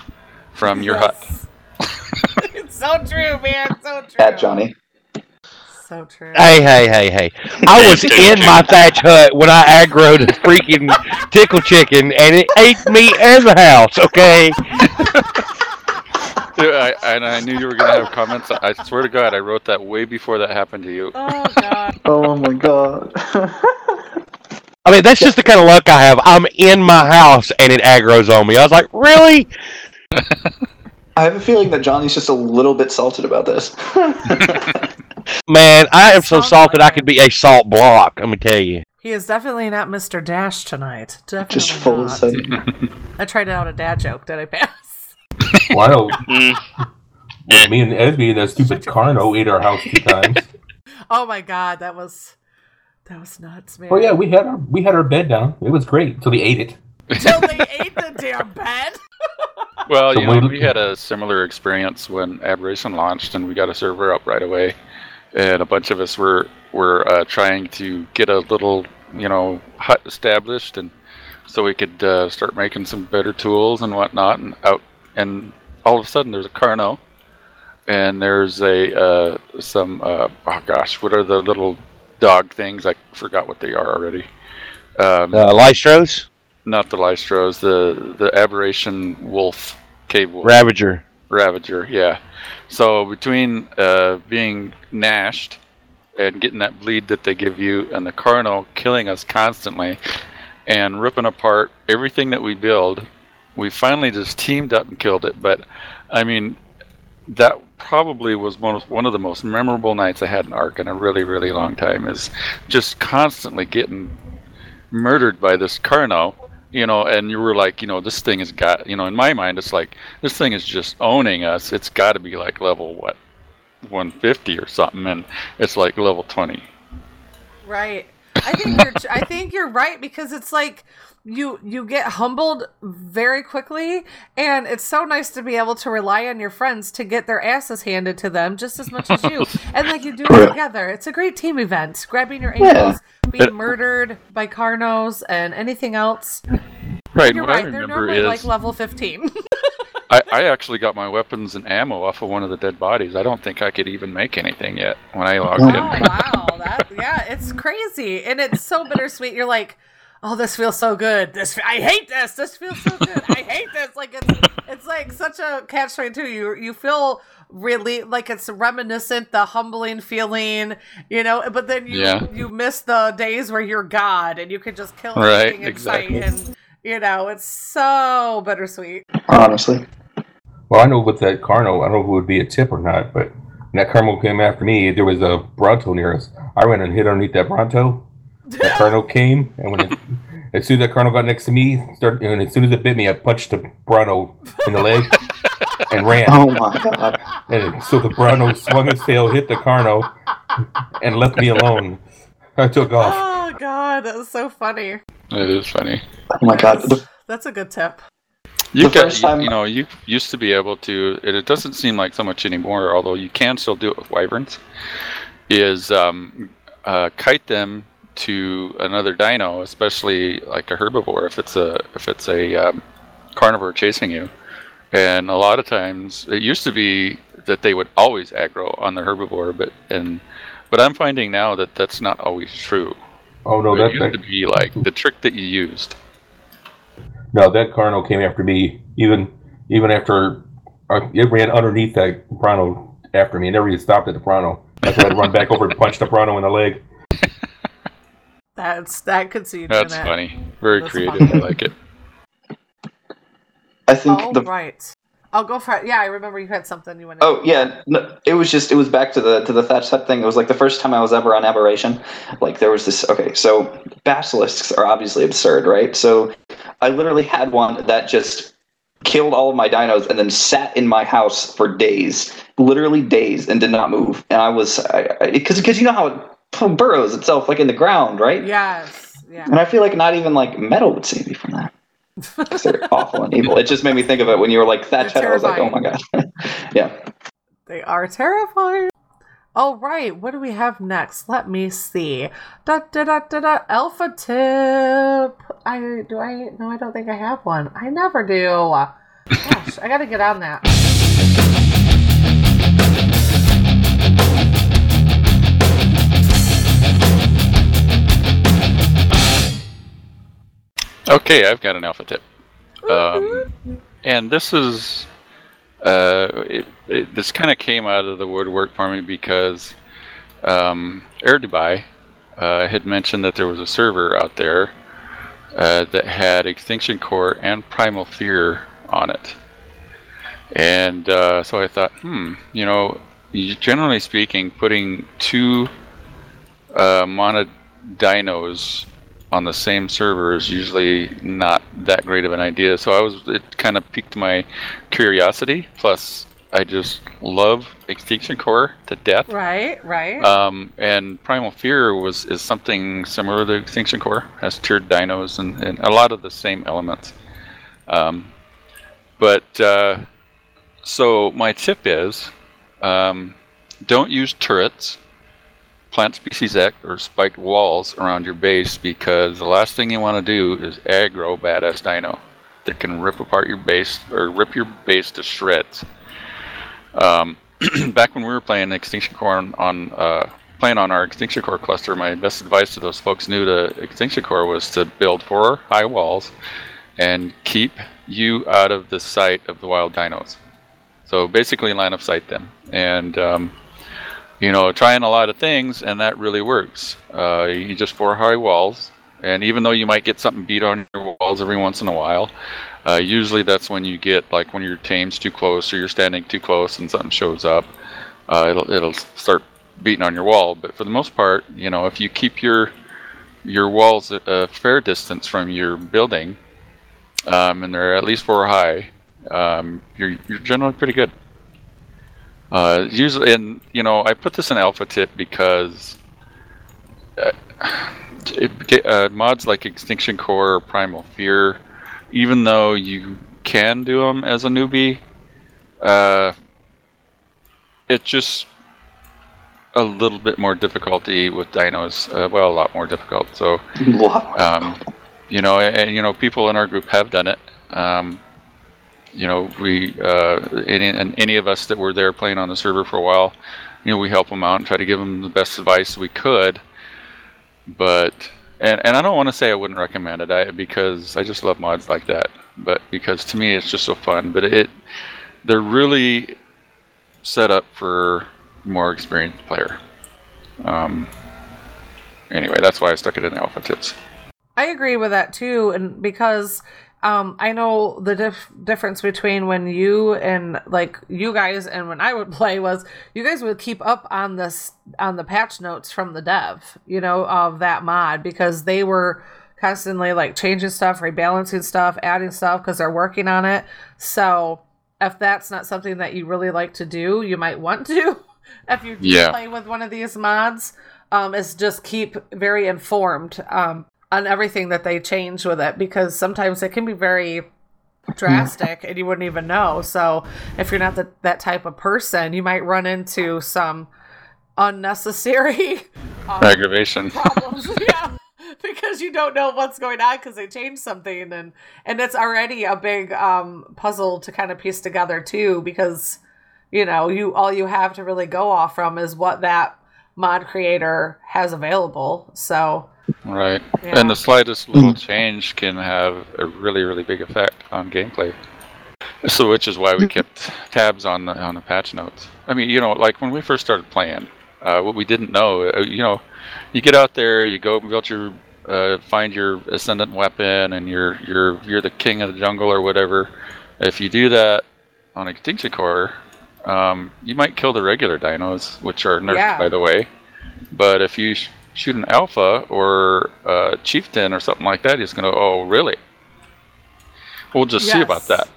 from your yes. hut. It's so true, man. So true. That Johnny. So true. Hey, hey, hey, hey. I was in my thatch hut when I aggroed a freaking tickle chicken, and it ate me and the house, okay? Dude, I, and I knew you were going to have comments. I swear to God, I wrote that way before that happened to you. Oh, God. Oh, my God. I mean, that's just the kind of luck I have. I'm in my house, and it aggro's on me. I was like, really? I have a feeling that Johnny's just a little bit salted about this. Man, I am so salted I could be a salt block, let me tell you. He is definitely not Mister Dash tonight. Definitely Just full not. I tried out a dad joke. Did I pass? Wow. With me and Edby, that stupid Carno ate our house two times. Oh my god, that was that was nuts, man. Oh yeah, we had our we had our bed down. It was great until they ate it. Until they ate the damn bed. Well, you know, we had a similar experience when Aberration launched, and we got a server up right away, and a bunch of us were were uh, trying to get a little, you know, hut established, and so we could uh, start making some better tools and whatnot, and out, and all of a sudden there's a Carno, and there's a uh, some uh, oh gosh, what are the little dog things? I forgot what they are already. Um, uh, Lystros. Not the Lystros, the the Aberration wolf, cave wolf. Ravager. Ravager, yeah. So between uh, being gnashed and getting that bleed that they give you and the Carno killing us constantly and ripping apart everything that we build, we finally just teamed up and killed it. But, I mean, that probably was most, one of the most memorable nights I had in Ark in a really, really long time, is just constantly getting murdered by this Carno. You know, and you were like, you know, this thing has got, you know, in my mind, it's like, this thing is just owning us. It's got to be like level, what, one fifty or something, and it's like level twenty. Right. I think you're, I think you're right, because it's like, you you get humbled very quickly, and it's so nice to be able to rely on your friends to get their asses handed to them just as much as you. And like you do it together. It's a great team event. Grabbing your ankles. Yeah. Being murdered by Carnos and anything else. Right, You're what right. I They're normally is, like level fifteen. I, I actually got my weapons and ammo off of one of the dead bodies. I don't think I could even make anything yet when I logged oh, in. Oh, wow. That, yeah, it's crazy. And it's so bittersweet. You're like, oh, this feels so good. This I hate this. This feels so good. I hate this. Like it's it's like such a catch twenty-two. You, you feel... really like it's reminiscent, the humbling feeling, you know, but then you yeah. you miss the days where you're God and you can just kill right, everything in exactly. sight, and you know, it's so bittersweet. Honestly. Well, I know with that Carno, I don't know if it would be a tip or not, but when that Carno came after me, there was a Bronto near us. I ran and hid underneath that Bronto. That Carno came, and when it, as soon as that Carno got next to me, started, and as soon as it bit me, I punched the Bronto in the leg. And ran. Oh my god. And so the Brano swung his tail, hit the Carno, and left me alone. I took off. Oh god, that was so funny. It is funny. Oh my god. That's, that's a good tip. You got, you, you know, you used to be able to, and it doesn't seem like so much anymore, although you can still do it with wyverns, is um, uh, kite them to another dino, especially like a herbivore, if it's a, if it's a um, carnivore chasing you. And a lot of times, it used to be that they would always aggro on the herbivore, but and but I'm finding now that that's not always true. Oh no, that used to be like the trick that you used. No, that Carno came after me. Even even after uh, it ran underneath that Brano after me, and never even stopped at the Brano. I had to run back over and punch the Brano in the leg. That's that could see. That's that. funny. Very that's creative. Funny. I like it. I think oh, the right. I'll go for it. Yeah, I remember you had something you wanted. Oh to yeah, no, it was just it was back to the to the thatch hut thing. It was like the first time I was ever on Aberration. Like there was this. Okay, so basilisks are obviously absurd, right? So I literally had one that just killed all of my dinos and then sat in my house for days, literally days, and did not move. And I was because because you know how it burrows itself like in the ground, right? Yes. Yeah. And I feel like not even like metal would save me from that. They're awful and evil. It just made me think of it when you were like thatch hut. I was like, oh my god. Yeah, they are terrifying. All right, what do we have next? Let me see. Da da da da da. Alpha tip. I do I no. I don't think I have one. I never do. Gosh, I gotta get on that. Okay, I've got an alpha tip. Um, and this is, uh, it, it, this kind of came out of the woodwork for me because um, Air Dubai uh, had mentioned that there was a server out there uh, that had Extinction Core and Primal Fear on it. And uh, so I thought, hmm, you know, generally speaking, putting two uh, mono dinos on the same server is usually not that great of an idea. So I was, it kind of piqued my curiosity. Plus, I just love Extinction Core to death. Right, right. Um, and Primal Fear was is something similar to Extinction Core, has tiered dinos and, and a lot of the same elements. Um, but uh, so my tip is, um, don't use turrets, Plant Species X, or spiked walls around your base, because the last thing you want to do is aggro badass dino that can rip apart your base or rip your base to shreds. Um, back when we were playing Extinction Core on, on uh, playing on our Extinction Core cluster, my best advice to those folks new to Extinction Core was to build four high walls and keep you out of the sight of the wild dinos. So basically, line of sight them, and um, you know, trying a lot of things, and that really works. Uh, you just four high walls, and even though you might get something beat on your walls every once in a while, uh, usually that's when you get, like, when your tame's too close or you're standing too close and something shows up, uh, it'll it'll start beating on your wall. But for the most part, you know, if you keep your your walls at a fair distance from your building, um, and they're at least four high, um, you're you're generally pretty good. Uh, usually, and you know, I put this in alpha tip because uh, it, uh, mods like Extinction Core or Primal Fear, even though you can do them as a newbie, uh, it's just a little bit more difficulty with dinos. Uh, well, a lot more difficult. So, um, you know, and you know, people in our group have done it. Um, You know, we uh, any, and any of us that were there playing on the server for a while, you know, we help them out and try to give them the best advice we could. But and and I don't want to say I wouldn't recommend it, I, because I just love mods like that. But because to me it's just so fun. But it they're really set up for more experienced player. Um, anyway, that's why I stuck it in alpha tips. I agree with that too, and because. Um, I know the dif- difference between when you and like you guys and when I would play was you guys would keep up on this on the patch notes from the dev, you know, of that mod, because they were constantly like changing stuff, rebalancing stuff, adding stuff because they're working on it. So if that's not something that you really like to do, you might want to if you do yeah. play with one of these mods, um, is just keep very informed. Um, on everything that they change with it, because sometimes it can be very drastic and you wouldn't even know. So if you're not the, that type of person, you might run into some unnecessary um, aggravation problems. Yeah, because you don't know what's going on because they changed something. And, and it's already a big um, puzzle to kind of piece together too, because you know, you all you have to really go off from is what that mod creator has available. So right, yeah. And the slightest little change can have a really, really big effect on gameplay. So, which is why we kept tabs on the on the patch notes. I mean, you know, like when we first started playing, uh, what we didn't know, uh, you know, you get out there, you go build your, uh, find your ascendant weapon, and you're you're you're the king of the jungle or whatever. If you do that on Extinction Core, um, you might kill the regular dinos, which are nerfed, yeah. by the way. But if you sh- shoot an alpha or a chieftain or something like that, he's going to, oh, really? We'll just yes. see about that.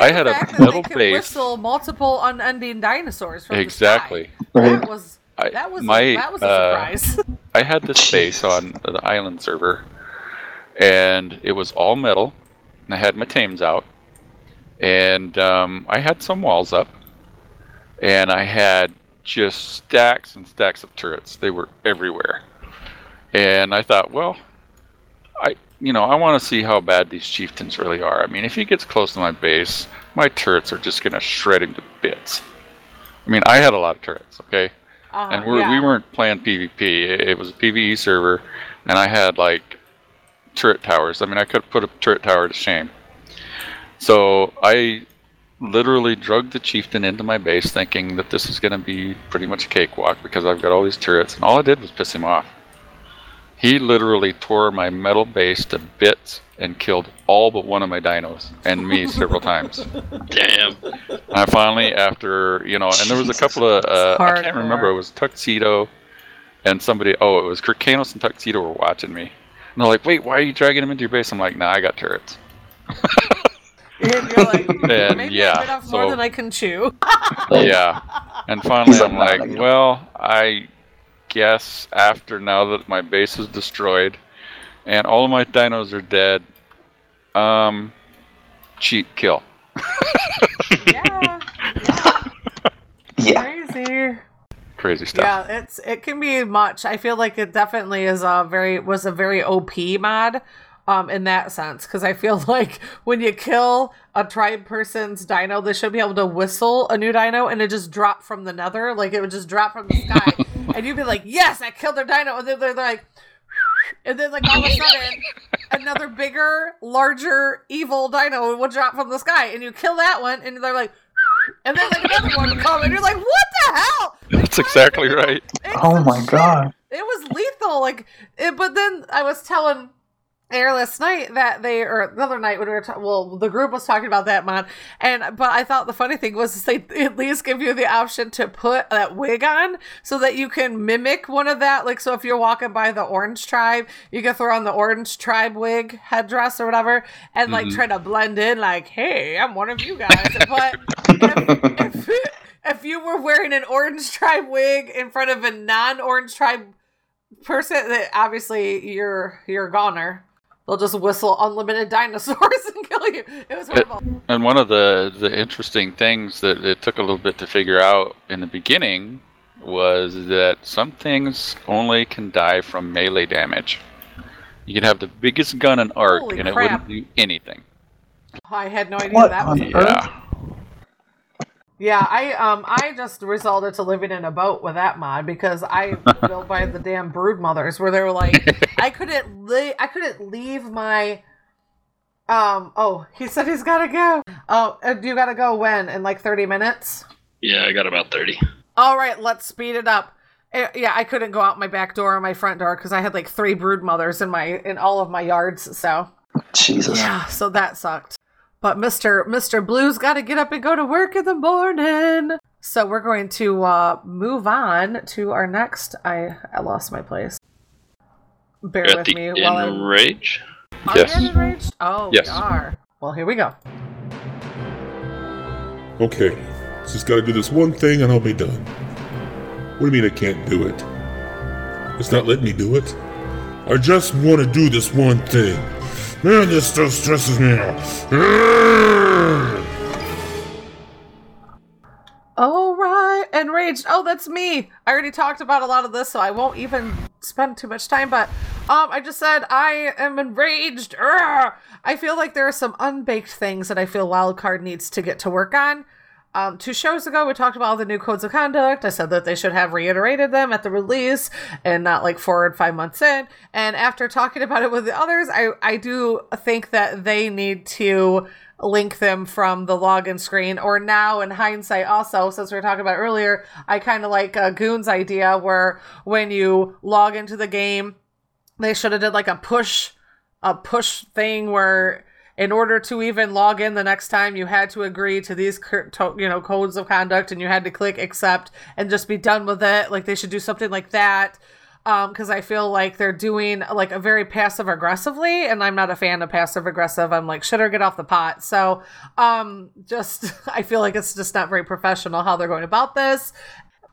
I had a little base. They could whistle multiple unending dinosaurs from exactly. the sky. That was, I, that was, my, that was a surprise. Uh, I had this base on the island server, and it was all metal, and I had my tames out, and um, I had some walls up, and I had just stacks and stacks of turrets. They were everywhere. And I thought, well, I you know, I want to see how bad these chieftains really are. I mean, if he gets close to my base, my turrets are just going to shred him to bits. I mean, I had a lot of turrets, okay? Uh, and we're, yeah. we weren't playing PvP. It was a PvE server, and I had, like, turret towers. I mean, I could put a turret tower to shame. So I literally drugged the chieftain into my base thinking that this is going to be pretty much a cakewalk because I've got all these turrets, and all I did was piss him off. He literally tore my metal base to bits and killed all but one of my dinos and me several times. Damn. I finally, after, you know, and there was a couple of, uh, I can't remember, it was Tuxedo and somebody, oh, it was Kirkanos and Tuxedo were watching me. And they're like, wait, why are you dragging him into your base? I'm like, nah, I got turrets. And you're like, and maybe yeah, I bit off so, more than I can chew. Yeah. And finally I'm like, well, I guess after now that my base is destroyed and all of my dinos are dead, um, cheat kill. Yeah. Yeah. Yeah. Crazy. Crazy stuff. Yeah, it's it can be much. I feel like it definitely is a very was a very O P mod. Um, in that sense, because I feel like when you kill a tribe person's dino, they should be able to whistle a new dino and it just dropped from the nether. Like, it would just drop from the sky. And you'd be like, yes, I killed their dino. And then they're, they're like, and then, like, all of a sudden, another bigger, larger, evil dino would drop from the sky. And you kill that one, and they're like, and then, like, another one would come. And you're like, what the hell? That's like, exactly right. Oh, my shit. God. It was lethal. Like, it, but then I was telling... Air last night that they or the other night when we were ta- well the group was talking about that mod, and but I thought the funny thing was they at least give you the option to put that wig on so that you can mimic one of that, like, so if you're walking by the orange tribe you can throw on the orange tribe wig headdress or whatever and like mm-hmm. try to blend in like, hey, I'm one of you guys. But if, if, if you were wearing an orange tribe wig in front of a non-orange tribe person, that obviously you're you're a goner. They'll just whistle unlimited dinosaurs and kill you. It was horrible. It, and one of the, the interesting things that it took a little bit to figure out in the beginning was that some things only can die from melee damage. You could have the biggest gun in Ark Holy and crap. It wouldn't do anything. Oh, I had no idea what that was on Earth. Yeah, I um I just resorted to living in a boat with that mod because I built by the damn brood mothers where they were like, I couldn't li- I couldn't leave my um oh he said he's gotta go. Oh, you gotta go when? In like thirty minutes? Yeah, I got about thirty. All right, let's speed it up. Yeah, I couldn't go out my back door or my front door because I had like three brood mothers in my in all of my yards. So Jesus. Yeah, so that sucked. But Mister Mister Blue's got to get up and go to work in the morning. So we're going to uh, move on to our next. I, I lost my place. Bear You're with at the me while I enrage. Are yes. we enraged? Oh, yes. We are. Well, here we go. Okay, just got to do this one thing and I'll be done. What do you mean I can't do it? It's not letting me do it. I just want to do this one thing. Man, this stuff stresses me out. All right, enraged. Oh, that's me. I already talked about a lot of this, so I won't even spend too much time. But um, I just said I am enraged. Urgh! I feel like there are some unbaked things that I feel Wildcard needs to get to work on. Um, two shows ago, we talked about all the new codes of conduct. I said that they should have reiterated them at the release and not like four or five months in. And after talking about it with the others, I, I do think that they need to link them from the login screen or now in hindsight also, since we were talking about earlier, I kind of like uh, Goon's idea where when you log into the game, they should have did like a push, a push thing where... in order to even log in the next time, you had to agree to these, you know, codes of conduct, and you had to click accept and just be done with it. Like, they should do something like that, because um, I feel like they're doing, like, a very passive-aggressively, and I'm not a fan of passive-aggressive. I'm like, shit or get off the pot. So, um, just, I feel like it's just not very professional how they're going about this.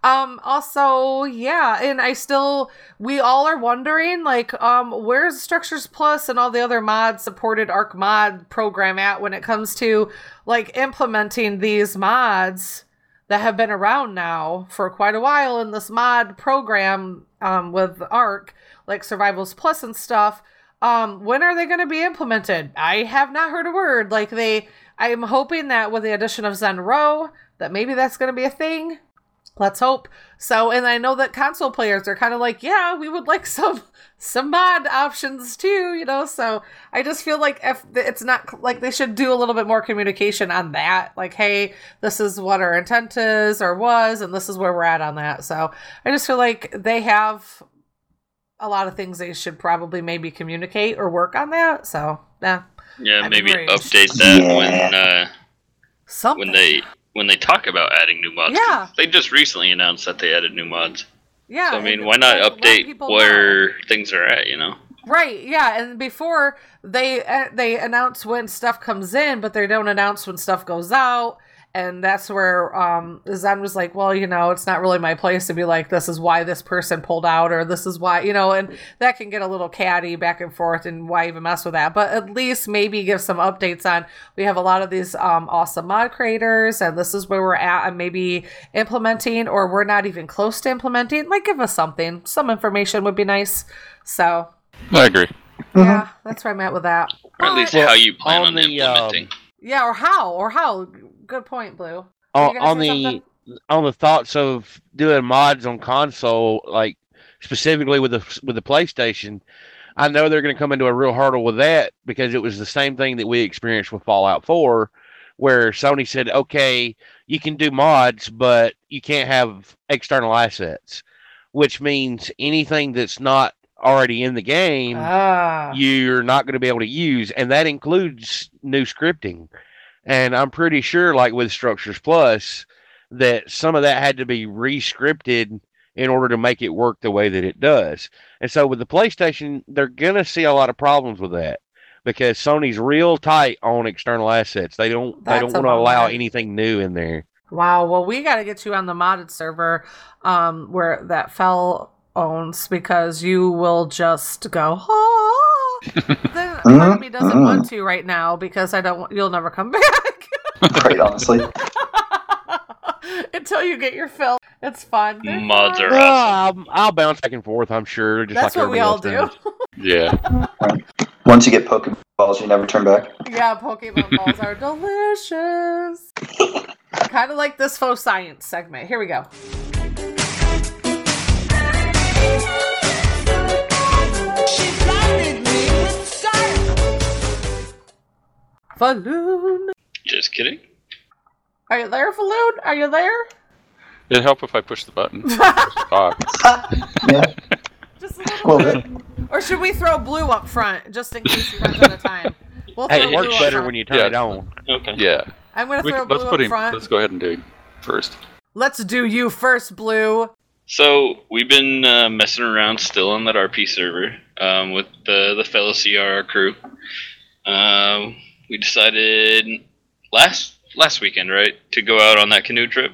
Um, also, yeah, and I still, we all are wondering, like, um, where's Structures Plus and all the other mods supported Arc mod program at when it comes to, like, implementing these mods that have been around now for quite a while in this mod program, um, with Arc, like Survivals Plus and stuff. Um, when are they going to be implemented? I have not heard a word. Like, they, I'm hoping that with the addition of Zen Rowe, that maybe that's going to be a thing. Let's hope. So, and I know that console players are kind of like, yeah, we would like some some mod options too, you know? So I just feel like if it's not, like, they should do a little bit more communication on that. Like, hey, this is what our intent is or was, and this is where we're at on that. So I just feel like they have a lot of things they should probably maybe communicate or work on that. So, yeah. Yeah, I'm maybe enraged. Update that yeah. when, uh, Something. when they... when they talk about adding new mods. Yeah. They just recently announced that they added new mods. Yeah. So, I mean, why not update where know. things are at, you know? Right, yeah, and before they uh, they announce when stuff comes in, but they don't announce when stuff goes out, and that's where um, Zen was like, well, you know, it's not really my place to be like, this is why this person pulled out, or this is why, you know, and that can get a little catty back and forth, and why even mess with that, but at least maybe give some updates on, we have a lot of these um, awesome mod creators, and this is where we're at, and maybe implementing, or we're not even close to implementing, like, give us something, some information would be nice, so... I agree. Yeah, that's where I'm at with that. Or at but, least how you plan on the, implementing. Um, yeah, or how, or how. Good point, Blue. On, on the something? on the thoughts of doing mods on console, like specifically with the with the PlayStation, I know they're going to come into a real hurdle with that because it was the same thing that we experienced with Fallout four, where Sony said, "Okay, you can do mods, but you can't have external assets," which means anything that's not already in the game, ah. you're not going to be able to use, and that includes new scripting. And I'm pretty sure, like with Structures Plus, that some of that had to be re-scripted in order to make it work the way that it does. And so with the PlayStation, they're going to see a lot of problems with that because Sony's real tight on external assets. They don't That's they don't want to allow right. anything new in there. Wow. Well, we got to get you on the modded server um, where that fell... owns because you will just go oh, the economy doesn't want to right now because I don't you'll never come back. Right, honestly. Until you get your fill. It's fun. Mods are awesome. I'll, I'll bounce back and forth, I'm sure. Just That's like what we all do. Yeah. Once you get Pokemon balls, you never turn back. Yeah, Pokemon balls are delicious. Kind of like this faux science segment. Here we go. Falloon. Just kidding. Are you there, Falloon? Are you there? It'd help if I push the button. Yeah. Just a little bit. Or should we throw Blue up front just in case he runs out of time? We'll hey, it works better when you turn yeah. it on. Okay. Yeah. I'm gonna we, throw Blue up him, front. Let's go ahead and do first. Let's do you first, Blue. So we've been uh, messing around still on that R P server um, with the the fellow C R R crew. Um, we decided last last weekend, right, to go out on that canoe trip.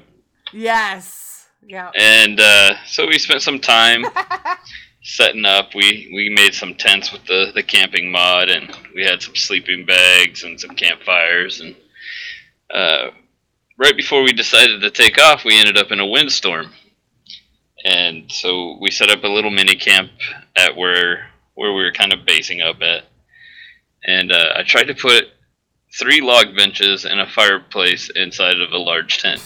Yes. Yeah. And uh, so we spent some time setting up. We we made some tents with the, the camping mod, and we had some sleeping bags and some campfires. And uh, right before we decided to take off, we ended up in a windstorm. And so we set up a little mini camp at where where we were kind of basing up at. And uh, I tried to put three log benches and a fireplace inside of a large tent.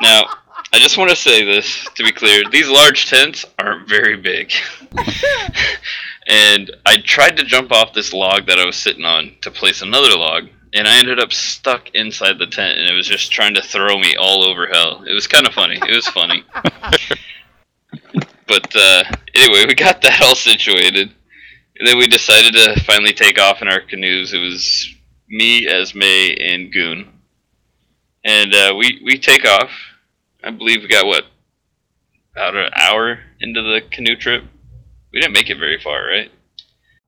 Now, I just want to say this, to be clear. These large tents aren't very big. And I tried to jump off this log that I was sitting on to place another log. And I ended up stuck inside the tent, and it was just trying to throw me all over hell. It was kind of funny. It was funny. But uh, anyway, we got that all situated. And then we decided to finally take off in our canoes. It was me, Esme, and Goon. And uh, we, we take off. I believe we got, what, about an hour into the canoe trip? We didn't make it very far, right?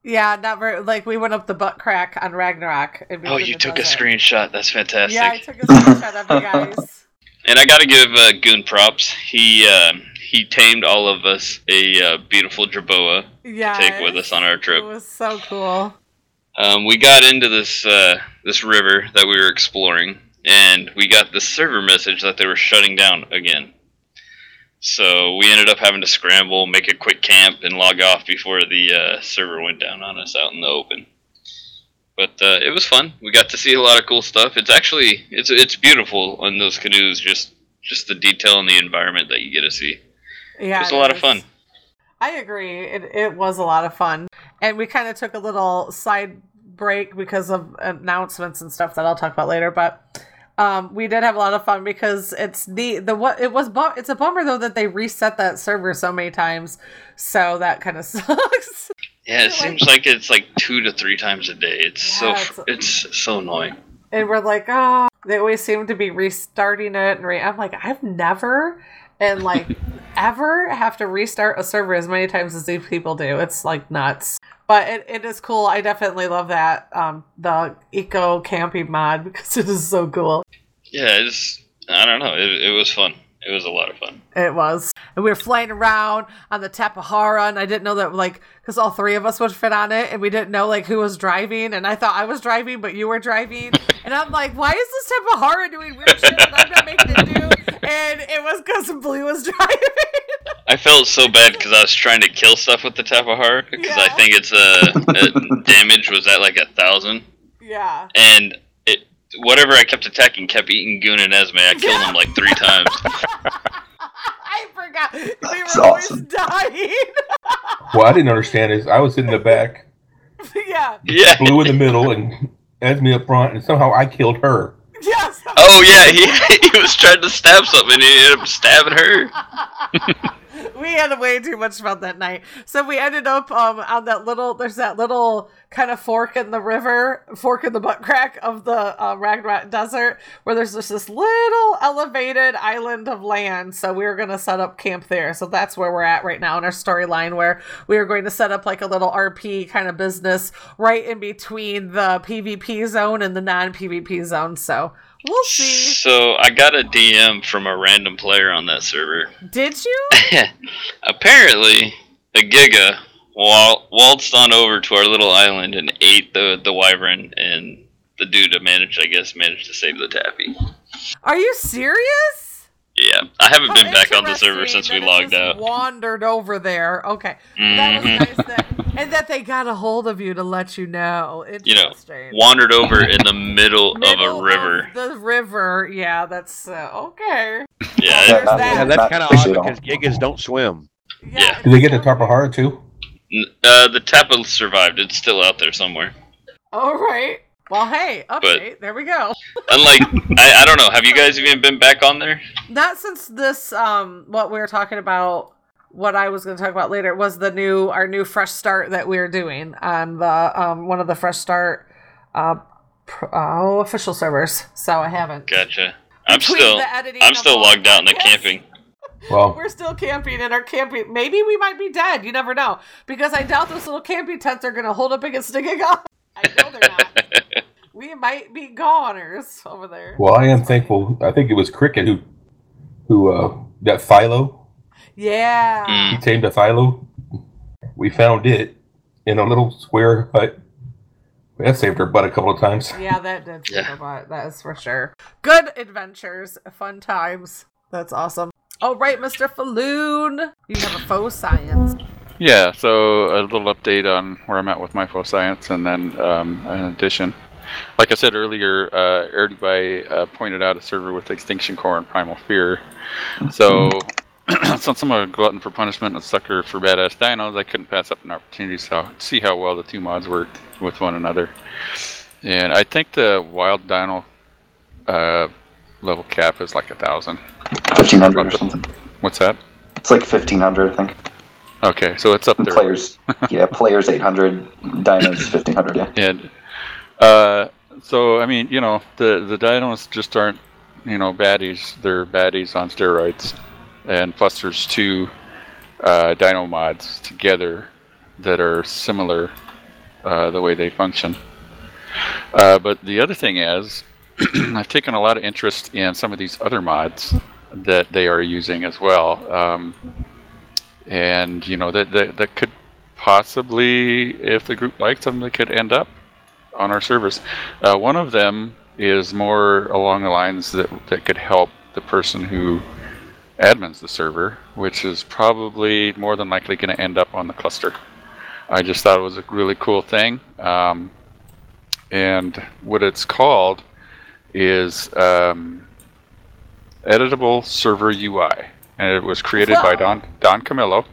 Yeah, not very, like we went up the butt crack on Ragnarok. And oh, you took a screenshot. That's fantastic. Yeah, I took a screenshot of you guys. And I gotta give uh, Goon props. He uh, he tamed all of us a uh, beautiful Jerboa yes. to take with us on our trip. It was so cool. Um, we got into this uh, this river that we were exploring, and we got the server message that they were shutting down again. So we ended up having to scramble, make a quick camp, and log off before the uh, server went down on us out in the open. But uh, it was fun. We got to see a lot of cool stuff. It's actually it's it's beautiful on those canoes. Just just the detail and the environment that you get to see. Yeah, it was a lot of fun. I agree. It it was a lot of fun, and we kind of took a little side break because of announcements and stuff that I'll talk about later, but. Um, we did have a lot of fun because it's the the what it was. Bu- it's a bummer though that they reset that server so many times, so that kind of sucks. Yeah, it seems like it's like two to three times a day. It's yeah, so it's, it's so annoying. And we're like, oh, they always seem to be restarting it. And re- I'm like, I've never and like ever have to restart a server as many times as these people do. It's like nuts. But it, it is cool. I definitely love that, um, the eco camping mod, because it is so cool. Yeah, it's, I don't know. It, it was fun. It was a lot of fun. It was. And we were flying around on the Tapahara, and I didn't know that, like, because all three of us would fit on it, and we didn't know, like, who was driving, and I thought I was driving, but you were driving, and I'm like, why is this Tapahara doing weird shit that I'm not making it do? And it was because Blue was driving. I felt so bad because I was trying to kill stuff with the Tapahara, because yeah. I think it's uh, a damage was at, like, a thousand. Yeah. And whatever I kept attacking kept eating Goon and Esme. I killed yeah. them like three times. I forgot. We That's were always awesome. dying. What I didn't understand is I was in the back. Yeah. yeah. Blue in the middle and Esme up front, and somehow I killed her. Yes. Oh, yeah. He, he was trying to stab something and he ended up stabbing her. We had way too much fun that night. So we ended up um, on that little, there's that little kind of fork in the river, fork in the butt crack of the uh, Ragnarok Desert, where there's just this little elevated island of land. So we were going to set up camp there. So that's where we're at right now in our storyline, where we were going to set up like a little R P kind of business right in between the PvP zone and the non-PvP zone. So we'll see. So I got a D M from a random player on that server. Did you? Apparently, the Giga wal- waltzed on over to our little island and ate the the wyvern, and the dude managed, I guess, managed to save the tappy. Are you serious? Yeah, I haven't How been back on the server since we logged out. Wandered over there. Okay, mm-hmm. That was nice. That- And that they got a hold of you to let you know. It's you know, wandered over in the middle, middle of a river. Of the river, yeah, that's uh, okay. Yeah, well, that. yeah that's kind of odd because Gigas don't swim. Yeah. yeah. Did they get the Tapahara too? Uh, the Tapa survived. It's still out there somewhere. All right. Well, hey, update. But there we go. Unlike, I, I don't know. Have you guys even been back on there? Not since this. Um, what we were talking about. What I was going to talk about later was the new, our new fresh start that we were doing on the, um, one of the fresh start, uh, pro, uh official servers. So I haven't. Gotcha. I'm Between still, I'm still logged out in the camping. Well, we're still camping in our camping. Maybe we might be dead. You never know, because I doubt those little camping tents are going to hold up against the Giga. I know they're not. We might be goners over there. Well, I am thankful. I think it was Cricket who, who, uh, got Philo. Yeah. Mm. He tamed a Philo. We found it in a little square hut. That saved her butt a couple of times. Yeah, that did save yeah. her butt. That is for sure. Good adventures. Fun times. That's awesome. All right, Mister Falloon. You have a faux science. Yeah, so a little update on where I'm at with my faux science, and then um, an addition. Like I said earlier, uh, Air Dubai uh, pointed out a server with Extinction Core and Primal Fear. So... since I'm a glutton for punishment and a sucker for badass dinos, I couldn't pass up an opportunity to see how well the two mods worked with one another. And I think the wild dino uh, level cap is like a thousand. fifteen hundred or something. What's that? It's like fifteen hundred, I think. Okay, so it's up there. Players, yeah, players eight hundred, dinos fifteen hundred, yeah. And, uh, so, I mean, you know, the, the dinos just aren't, you know, baddies. They're baddies on steroids. And plus there's two uh, dino mods together that are similar uh, the way they function. Uh, but the other thing is, I've taken a lot of interest in some of these other mods that they are using as well. Um, and, you know, that, that, that could possibly, if the group likes them, they could end up on our servers. Uh, one of them is more along the lines that, that could help the person who admins the server, which is probably more than likely going to end up on the cluster. I just thought it was a really cool thing. Um, and what it's called is um, Editable Server U I. And it was created Whoa. by Don, Don Camillo.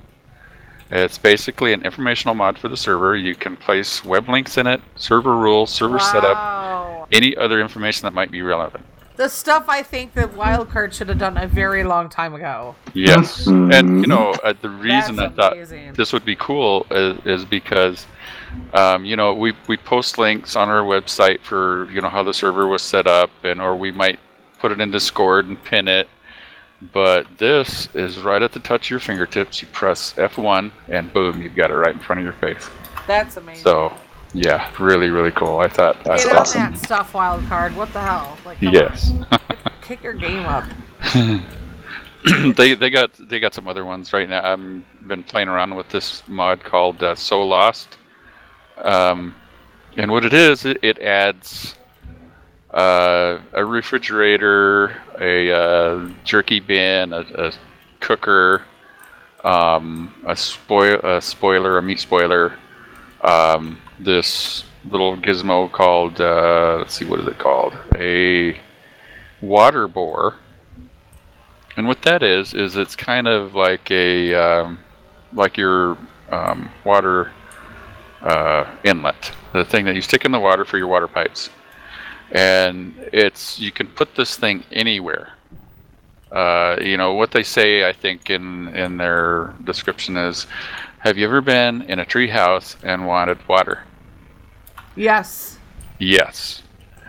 It's basically an informational mod for the server. You can place web links in it, server rules, server wow. setup, any other information that might be relevant. The stuff I think that Wildcard should have done a very long time ago. Yes. And, you know, uh, the reason That's I thought amazing. this would be cool is, is because, um, you know, we we post links on our website for, you know, how the server was set up, and or we might put it in Discord and pin it. But this is right at the touch of your fingertips. You press F one, and boom, you've got it right in front of your face. That's amazing. So, yeah, really, really cool. I thought that's Get awesome. Get on that stuff, Wildcard. What the hell? Like, yes. Kick your game up. they they got they got some other ones right now. I've been playing around with this mod called uh, So Lost. Um, and what it is, it, it adds... Uh, a refrigerator, a uh, jerky bin, a, a cooker, um, a, spoil- a spoiler, a meat spoiler, um, this little gizmo called, uh, let's see, what is it called? A water bore. And what that is, is it's kind of like a, um, like your um, water uh, inlet, the thing that you stick in the water for your water pipes. And it's, you can put this thing anywhere. Uh, you know, what they say, I think, in, in their description is, have you ever been in a tree house and wanted water? Yes. Yes.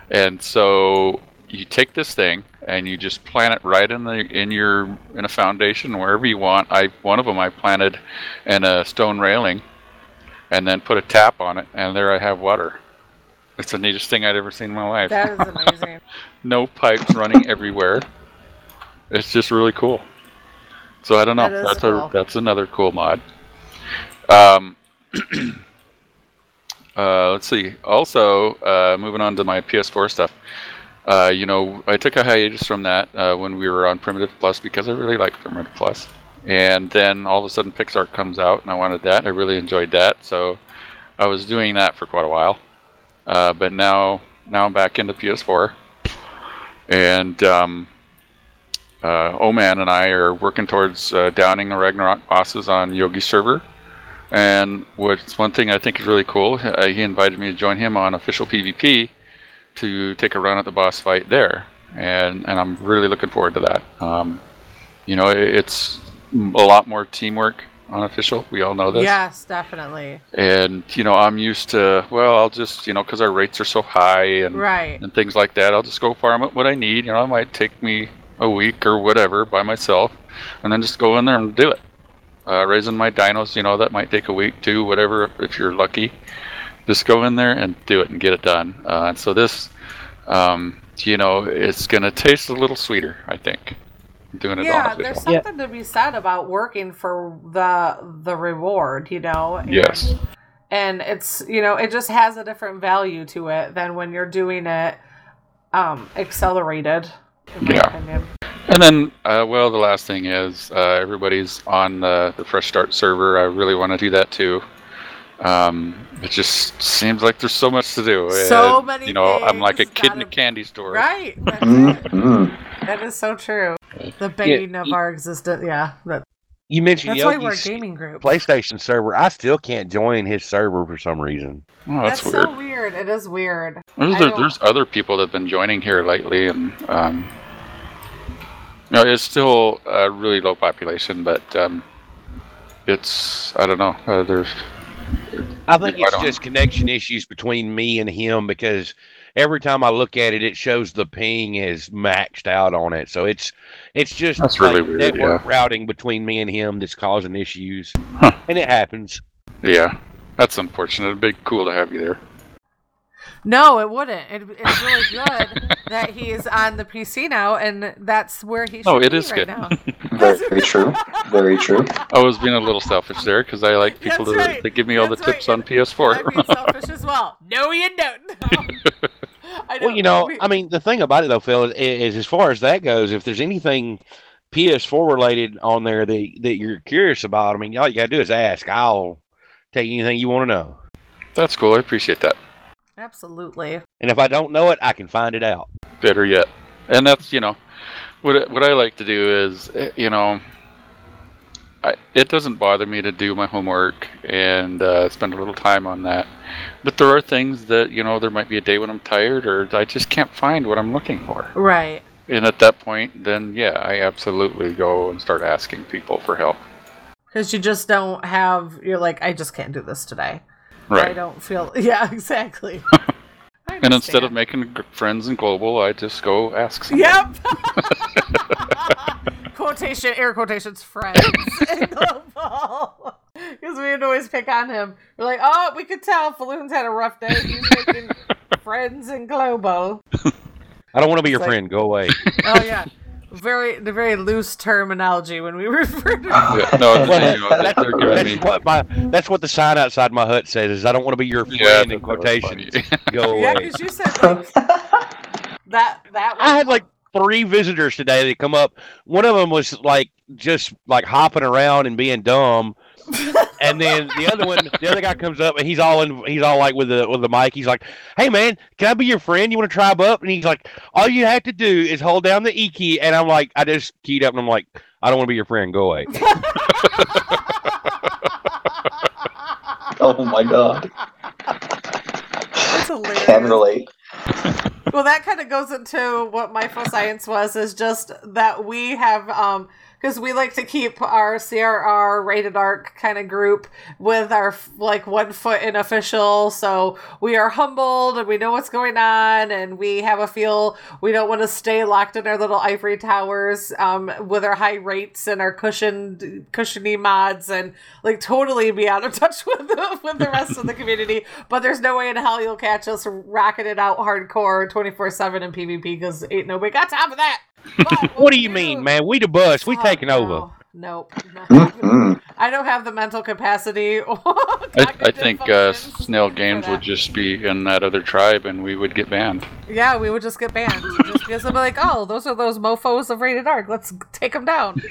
And so you take this thing and you just plant it right in the in your in a foundation wherever you want. I one of them I planted in a stone railing and then put a tap on it, and there I have water. It's the neatest thing I'd ever seen in my life. That is amazing. No pipes running everywhere. It's just really cool. So I don't know. That that's cool. a that's another cool mod. Um, uh, let's see. Also, uh, moving on to my P S four stuff. Uh, you know, I took a hiatus from that uh, when we were on Primitive Plus because I really liked Primitive Plus. And then all of a sudden Pixar comes out, and I wanted that. I really enjoyed that. So I was doing that for quite a while. Uh, but now, now I'm back into P S four, and um, uh, Oman and I are working towards uh, downing the Ragnarok bosses on Yogi's server. And what's one thing I think is really cool, uh, he invited me to join him on official PvP to take a run at the boss fight there, and and I'm really looking forward to that. Um, you know, it, it's a lot more teamwork. Unofficial, we all know this. Yes, definitely. And you know, I'm used to, well, I'll just, you know, because our rates are so high and right. and things like that, I'll just go farm up what I need. You know, it might take me a week or whatever by myself, and then just go in there and do it. Uh, raising my dinos, you know, that might take a week too, whatever. If you're lucky, just go in there and do it and get it done. Uh, and so this, um, you know, it's gonna taste a little sweeter, I think. Doing it yeah, there's something yeah. to be said about working for the the reward, you know. And, yes. And it's, you know, it just has a different value to it than when you're doing it um, accelerated. Yeah. Opinion. And then, uh, well, the last thing is uh, everybody's on the, the Fresh Start server. I really want to do that too. Um, it just seems like there's so much to do. So uh, many. You know, things. I'm like a kid in a candy store. Right. That is so true. The beginning yeah, of our existence, yeah. That, you mentioned that's Yogi's why we're a gaming group. PlayStation server. I still can't join his server for some reason. Oh, that's that's weird. so weird. It is weird. There's, there, there's other people that have been joining here lately, and um, no, it's still a uh, really low population, but um, it's I don't know. Uh, there's. I think it's I just connection issues between me and him because. Every time I look at it, it shows the ping is maxed out on it. So it's it's just that's like really weird, network yeah. routing between me and him that's causing issues. Huh. And it happens. Yeah, that's unfortunate. It'd be cool to have you there. No, it wouldn't. It, it's really good that he's on the P C now, and that's where he should oh, it be is right good. now. Very true. Very true. I was being a little selfish there because I like people to, right. to give me all that's the right. tips on P S four. I'm being selfish as well. No, you don't. No. I don't well, you know, I mean, the thing about it, though, Phil, is, is as far as that goes, if there's anything P S four related on there that, that you're curious about, I mean, all you got to do is ask. I'll tell you anything you want to know. That's cool. I appreciate that. Absolutely. And if I don't know it, I can find it out. Better yet. And that's, you know, what what I like to do is, you know, I, it doesn't bother me to do my homework and uh, spend a little time on that. But there are things that, you know, there might be a day when I'm tired or I just can't find what I'm looking for. Right. And at that point, then, yeah, I absolutely go and start asking people for help. Because you just don't have, you're like, I just can't do this today. Right. I don't feel... Yeah, exactly. And instead of making friends in Global, I just go ask someone. Yep! quotation, air quotations, friends in the fall. Because we would always pick on him. We're like, oh, we could tell Falloon's had a rough day. He's making friends in Global. I don't want to be it's your like, friend. Go away. Oh, yeah. Very, the very loose terminology when we refer to yeah, no, that's, that's, what my, that's what the sign outside my hut says, is I don't want to be your friend, yeah, in quotations. Go away. Yeah, because you said like, that, that was I had like three visitors today that come up. One of them was like just like hopping around and being dumb. And then the other one, the other guy comes up and he's all in, he's all like with the with the mic. He's like, "Hey man, can I be your friend? You want to tribe up?" And he's like, "All you have to do is hold down the E key." And I'm like, I just keyed up and I'm like, "I don't want to be your friend. Go away." Oh my god, that's hilarious. Can't relate. Well, that kind of goes into what my full science was, is just that we have, um, because we like to keep our C R R Rated Ark kind of group with our, like, one foot in official. So we are humbled and we know what's going on and we have a feel. We don't want to stay locked in our little ivory towers um, with our high rates and our cushioned, cushiony mods and, like, totally be out of touch with the, with the rest of the community. But there's no way in hell you'll catch us rocking it out hardcore twenty-four seven in PvP because ain't nobody got time for that. What, what do you do? mean, man? We the bus. We oh, taking no. over. Nope. I don't have the mental capacity. I, I think uh, Snail Games would just be in that other tribe and we would get banned. Yeah, we would just get banned. Just because they'd be like, oh, those are those mofos of Rated Ark. Let's take them down.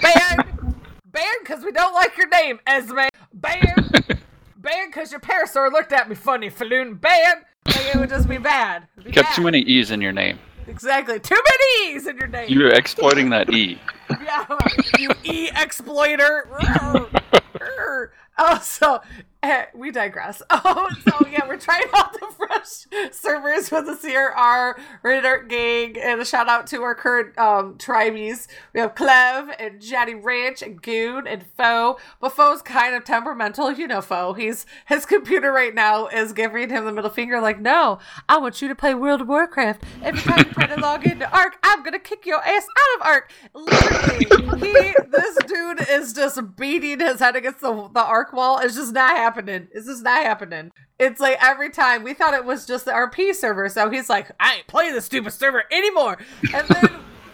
Banned. Banned because we don't like your name, Esme. Banned. Banned because your parasaur looked at me funny, Falloon. Banned. Like, it would just be bad. Be Kept bad. Too many E's in your name. Exactly. Too many E's in your name. You're exploiting that E. Yeah, you E exploiter. Oh, so eh, we digress. Oh, so yeah, we're trying out the fresh servers with the C R R Rated Ark gang, and a shout out to our current um, tribees. We have Clev and Johnny Rich and Goon and Foe. But Foe's kind of temperamental, you know. Foe, he's his computer right now is giving him the middle finger, like, "No, I want you to play World of Warcraft. Every time you try to log into Ark, I'm gonna kick your ass out of Ark." Literally, he, this dude is just beating his head against the the Ark wall. It's just not happening. It's just not happening. It's like every time we thought it was just the R P server, so he's like, "I ain't playing this stupid server anymore." And then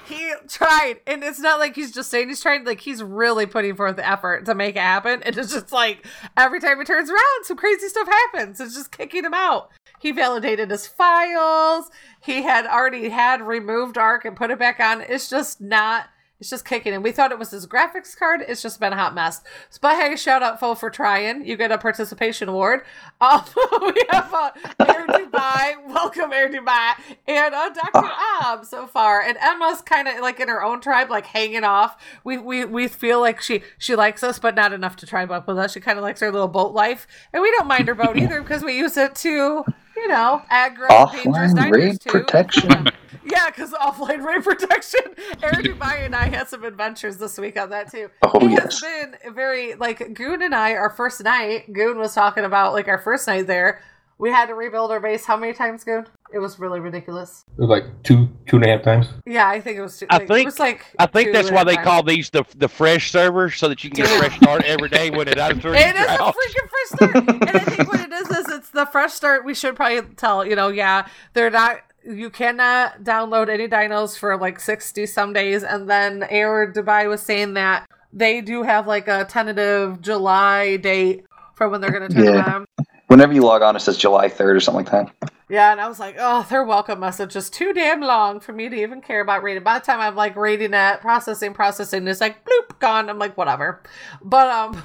he tried, and it's not like he's just saying he's trying, like he's really putting forth the effort to make it happen. And it's just like every time he turns around, some crazy stuff happens. It's just kicking him out. He validated his files. He had already had removed Ark and put it back on. It's just not. It's just kicking in. We thought it was his graphics card. It's just been a hot mess. But hey, shout out Foe for trying. You get a participation award. Um, we have uh, Air Dubai. Welcome, Air Dubai. And uh, Doctor Ob so far. And Emma's kind of like in her own tribe, like hanging off. We we we feel like she, she likes us, but not enough to tribe up with us. She kind of likes her little boat life. And we don't mind her boat either because we use it to, you know, aggro offline dangerous raid too. Protection. Yeah, because offline raid protection. Air Dubai and I had some adventures this week on that too. Oh, it yes. has been very, like, Goon and I, our first night, Goon was talking about, like, our first night there, we had to rebuild our base. How many times, Goon? It was really ridiculous. It was like two, two and a half times. Yeah, I think it was two. I like, think, it was like I think that's why they time. call these the the fresh servers, so that you can get a fresh start every day when it out. It is a freaking fresh start. And I think what it is is it's the fresh start. We should probably tell, you know, yeah, they're not. You cannot download any dinos for like sixty some days. And then Air Dubai was saying that they do have like a tentative July date for when they're going to turn yeah. them. Whenever you log on, it says July third or something like that. Yeah, and I was like, oh, their welcome message is too damn long for me to even care about reading. By the time I'm like reading it, processing, processing, it's like bloop, gone. I'm like, whatever. But um,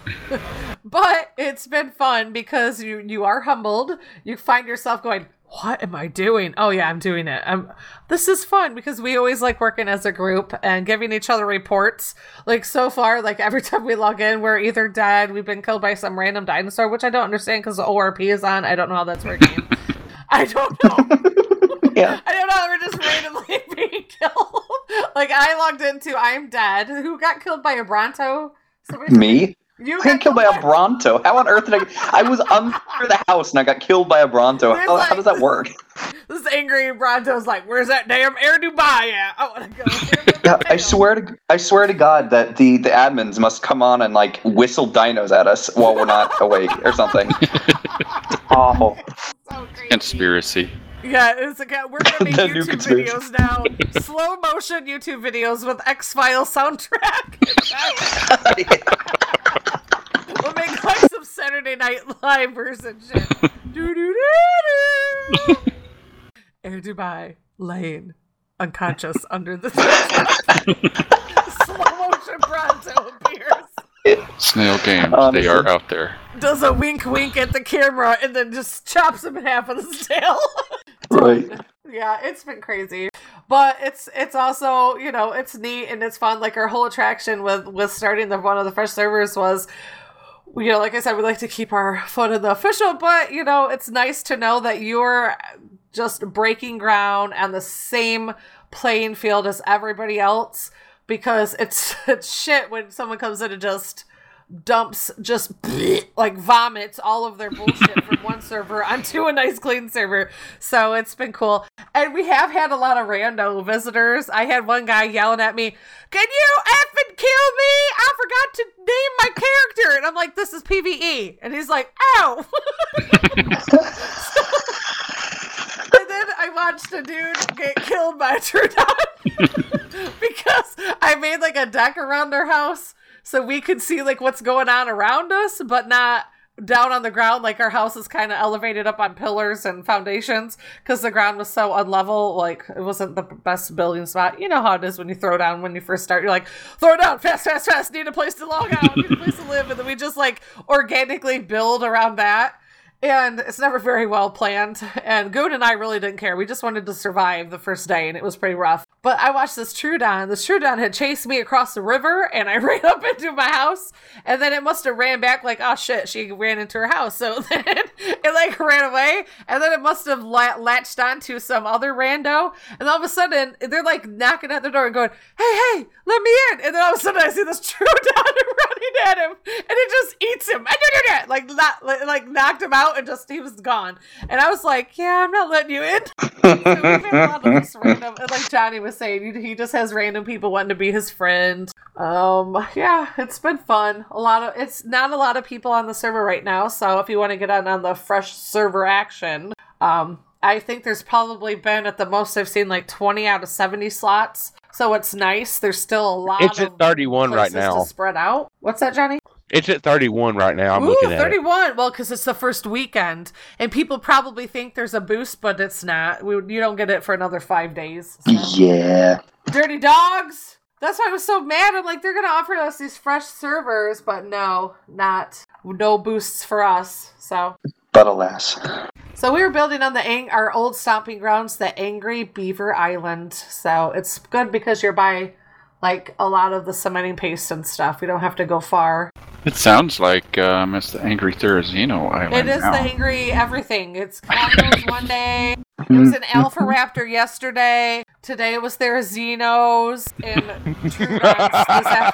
but it's been fun because you you are humbled. You find yourself going, what am I doing? Oh yeah, I'm doing it. I'm, this is fun because we always like working as a group and giving each other reports. Like so far, like every time we log in, we're either dead, we've been killed by some random dinosaur, which I don't understand because the O R P is on. I don't know how that's working. I don't know. yeah. I don't know. We're just randomly being killed. Like I logged into I'm dead. Who got killed by a Bronto? Somebody Me? You I got killed by a Bronto. How on earth did I? I was under the house and I got killed by a Bronto. How, like, how does that work? this angry Bronto's like, "Where's that damn Air Dubai at? I want to go." Air I swear to I swear to God that the, the admins must come on and like whistle dinos at us while we're not awake or something. It's awful. So conspiracy. Yeah, it's like, we're gonna make YouTube videos now. Slow motion YouTube videos with X-Files soundtrack. We'll make like some Saturday Night Livers and shit. Do do do do. Air Dubai laying unconscious under the slow motion Bronto appears. Snail Games, honestly, they are out there. Does a wink wink at the camera and then just chops him in half with his tail. Right. Yeah, it's been crazy. But it's it's also, you know, it's neat and it's fun. Like, our whole attraction with, with starting the one of the first servers was, you know, like I said, we like to keep our foot in the official, but, you know, it's nice to know that you're just breaking ground on the same playing field as everybody else, because it's, it's shit when someone comes in and just dumps, just like vomits all of their bullshit from one server onto a nice clean server. So it's been cool. And we have had a lot of random visitors. I had one guy yelling at me, "Can you effing kill me? I forgot to name my character." And I'm like, "This is P V E." And he's like, "Ow." And then I watched a dude get killed by a turtle because I made like a deck around their house, so we could see like what's going on around us, but not down on the ground. Like, our house is kind of elevated up on pillars and foundations because the ground was so unlevel. Like, it wasn't the best building spot. You know how it is when you throw down, when you first start, you're like, throw down fast, fast, fast, need a place to log out, need a place to live. And then we just like organically build around that. And it's never very well planned. And Goon and I really didn't care. We just wanted to survive the first day, and it was pretty rough. But I watched this Troodon. This Troodon had chased me across the river, and I ran up into my house. And then it must have ran back like, oh shit, she ran into her house. So then it like ran away. And then it must have la- latched onto some other rando. And all of a sudden, they're like knocking at the door and going, "Hey, hey, let me in." And then all of a sudden, I see this Troodon running at him, and it just eats him. Like, like knocked him out. And just he was gone, and I was like, "Yeah, I'm not letting you in." So we've had a lot of just random, and like Johnny was saying, he just has random people wanting to be his friend. Um, yeah, it's been fun. A lot of it's not a lot of people on the server right now, so if you want to get on on the fresh server action, um, I think there's probably been at the most I've seen like twenty out of seventy slots. So it's nice. There's still a lot. It's of at thirty-one right now. To spread out. What's that, Johnny? It's at thirty-one right now. I'm Ooh, looking at thirty-one. It. Well, because it's the first weekend, and people probably think there's a boost, but it's not. We you don't get it for another five days. So. Yeah. Dirty dogs. That's why I was so mad. I'm like, they're gonna offer us these fresh servers, but no, not no boosts for us. So. But alas. So we were building on the ang- our old stomping grounds, the Angry Beaver Island. So it's good because you're by, like, a lot of the cementing paste and stuff. We don't have to go far. It sounds like um, it's the Angry Therizino Island. It is now. The Angry everything. It's Cosmos one day. It was an Alpha Raptor yesterday. Today it was Therizinos and Trudons.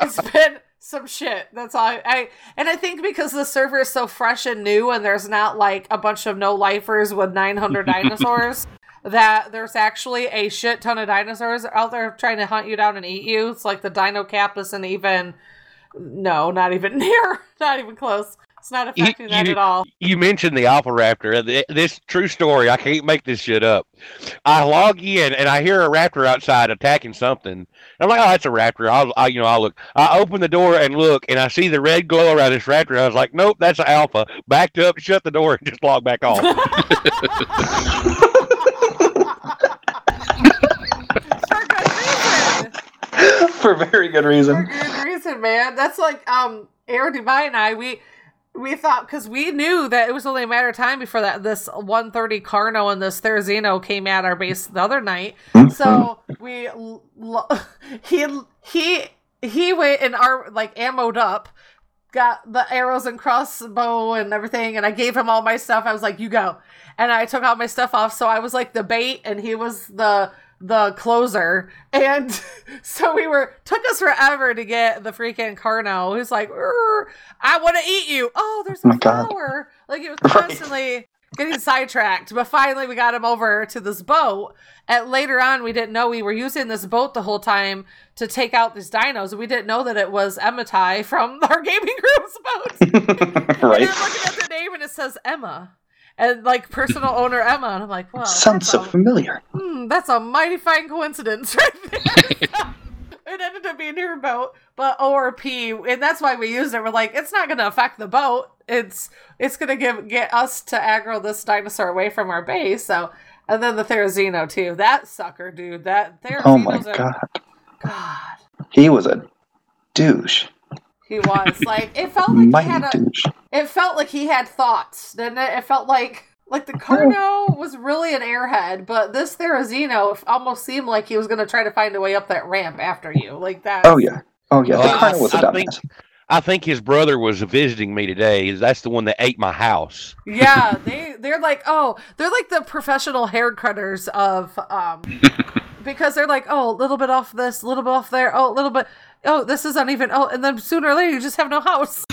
It's been some shit. That's all I, I... And I think because the server is so fresh and new, and there's not, like, a bunch of no-lifers with nine hundred dinosaurs... that there's actually a shit ton of dinosaurs out there trying to hunt you down and eat you. It's like the Dino Cap isn't even... No, not even near. Not even close. It's not affecting you, that you, at all. You mentioned the Alpha Raptor. This true story. I can't make this shit up. I log in and I hear a raptor outside attacking something. I'm like, oh, that's a raptor. I'll, I, you know, I look. I open the door and look, and I see the red glow around this raptor. I was like, nope, that's an alpha. Backed up, shut the door, and just logged back off. For very good reason. For good reason, man. That's like um, Air Dubai and I. We we thought because we knew that it was only a matter of time before that this one thirty Carno and this Therizino came at our base the other night. So we lo- he he he went and our like ammoed up, got the arrows and crossbow and everything, and I gave him all my stuff. I was like, "You go," and I took all my stuff off. So I was like the bait, and he was the. the closer, and so we were took us forever to get the freaking Carno, who's like, "I want to eat you." Oh, there's a oh flower. God. Like, it was constantly getting sidetracked, but finally we got him over to this boat. And later on, we didn't know we were using this boat the whole time to take out these dinos. We didn't know that it was Emma from our gaming group's boat. Right. And I'm looking at the name and it says Emma. And, like, personal owner Emma. And I'm like, wow. Sounds so a, familiar. Hmm, that's a mighty fine coincidence right there. So it ended up being her boat, but O R P. And that's why we used it. We're like, it's not going to affect the boat. It's it's going to give get us to aggro this dinosaur away from our base. So, and then the Therizino, too. That sucker, dude. That Therizino. Oh, my are, God. God. He was a douche. He was like it felt like Mighty he had a, douche. It felt like he had thoughts, didn't it? It felt like like the Carno was really an airhead, but this Therizino almost seemed like he was going to try to find a way up that ramp after you, like that. Oh yeah, oh yeah. Well, the Carno was a dumbass. I think his brother was visiting me today. That's the one that ate my house. Yeah, they they're like oh they're like the professional hair cutters of um because they're like oh a little bit off this, a little bit off there, oh a little bit. Oh, this is uneven. Oh, and then sooner or later, you just have no house.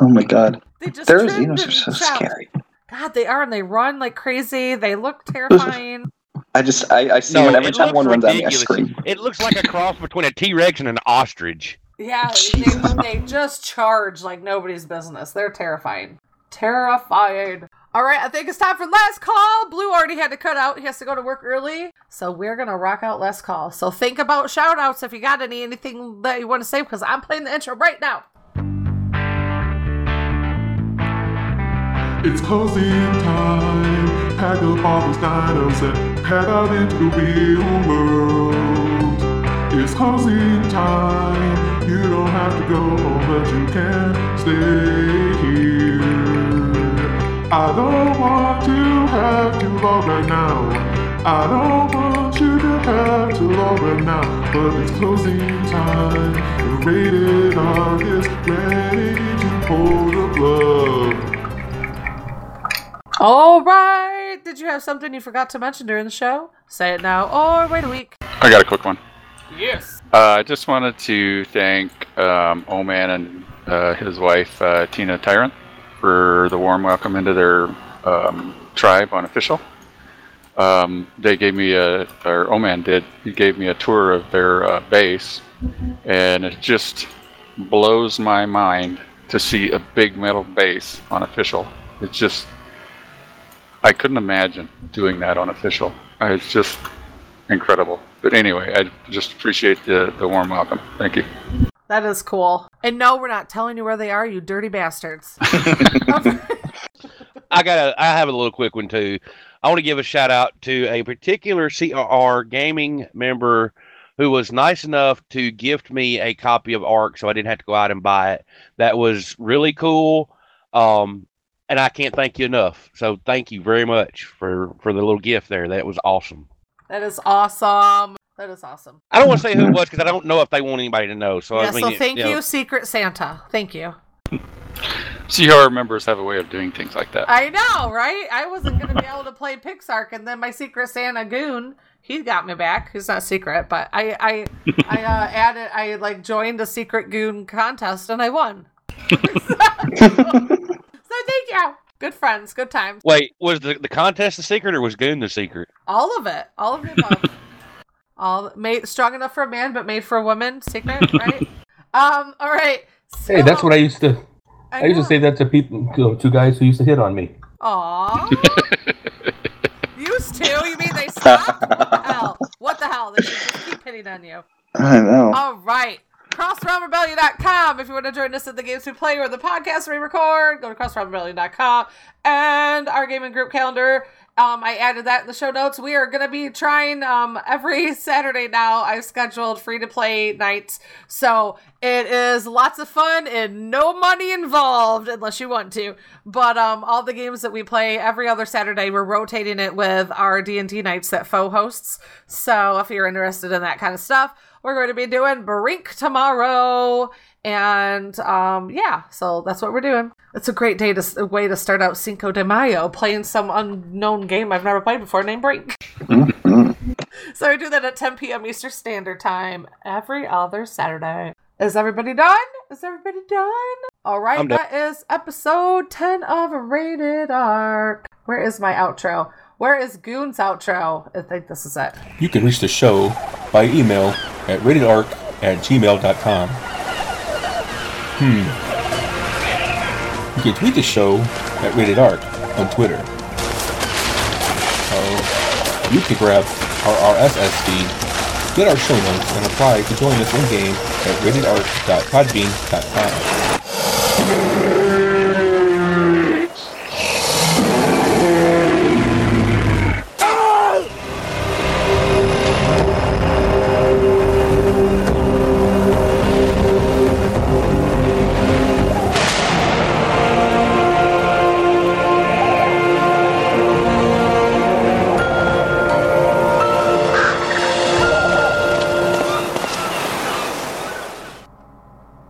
Oh, my God. They just Therizino's are so shout. Scary. God, they are, and they run like crazy. They look terrifying. I just, I, I see no, one every time one runs ridiculous. Out of me, I scream. It looks like a cross between a T-Rex and an ostrich. Yeah, they, they just charge like nobody's business. They're terrifying. Terrifying. All right, I think it's time for last call. Blue already had to cut out. He has to go to work early. So we're going to rock out last call. So think about shout-outs if you got any, anything that you want to say, because I'm playing the intro right now. It's closing time. Pack up all those dinos and head out into the real world. It's closing time. You don't have to go, but you can stay here. I don't want to have too long right now. I don't want you to have too long right now. But it's closing time. The Rated Ark is ready to pull the plug. All right. Did you have something you forgot to mention during the show? Say it now or wait a week. I got a quick one. Yes. Uh, I just wanted to thank um, Oman and uh, his wife, uh, Tina Tyrant, for the warm welcome into their um, tribe on Official. Um, they gave me a, or Oman did, he gave me a tour of their uh, base, and it just blows my mind to see a big metal base on Official. It's just, I couldn't imagine doing that on Official. It's just incredible. But anyway, I just appreciate the, the warm welcome. Thank you. That is cool. And no, we're not telling you where they are, you dirty bastards. I got. I have a little quick one, too. I want to give a shout-out to a particular C R R gaming member who was nice enough to gift me a copy of Ark, so I didn't have to go out and buy it. That was really cool, um, and I can't thank you enough. So thank you very much for, for the little gift there. That was awesome. That is awesome. That is awesome. I don't want to say who it was because I don't know if they want anybody to know. So yeah, I mean, so thank you, know. you, Secret Santa. Thank you. See how our members have a way of doing things like that. I know, right? I wasn't going to be able to play Pixar, and then my Secret Santa goon, he got me back. He's not secret, but I, I, I uh, added, I like joined the Secret Goon contest, and I won. so, so thank you. Good friends, good times. Wait, was the the contest the secret, or was Goon the secret? All of it. All of the above. All made strong enough for a man, but made for a woman. Secret, right? um. All right. So, hey, that's what I used to. I, I used to say that to people, to, to guys who used to hit on me. Aww. Used to? You mean they stopped? What the hell? What the hell? They should just keep hitting on you. I know. All right. cross realm rebellion dot com if you want to join us at the games we play or the podcast we record. Go to cross realm rebellion dot com and our gaming group calendar. Um, I added that in the show notes. We are going to be trying um, every Saturday now. I've scheduled free-to-play nights. So it is lots of fun and no money involved unless you want to. But um, all the games that we play every other Saturday, we're rotating it with our D and D nights that Foe hosts. So if you're interested in that kind of stuff, we're going to be doing Brink tomorrow. And um, yeah, so that's what we're doing. It's a great day to a way to start out Cinco de Mayo, playing some unknown game I've never played before named Brink. So we do that at ten p.m. Eastern Standard Time every other Saturday. Is everybody done? Is everybody done? All right, that is episode ten of Rated Ark. Where is my outro? Where is Goon's outro? I think this is it. You can reach the show by email at ratedark at gmail dot com. Hmm. You can tweet the show at ratedark on Twitter. Uh, you can grab our R S S feed, get our show notes, and apply to join us in-game at ratedark dot podbean dot com.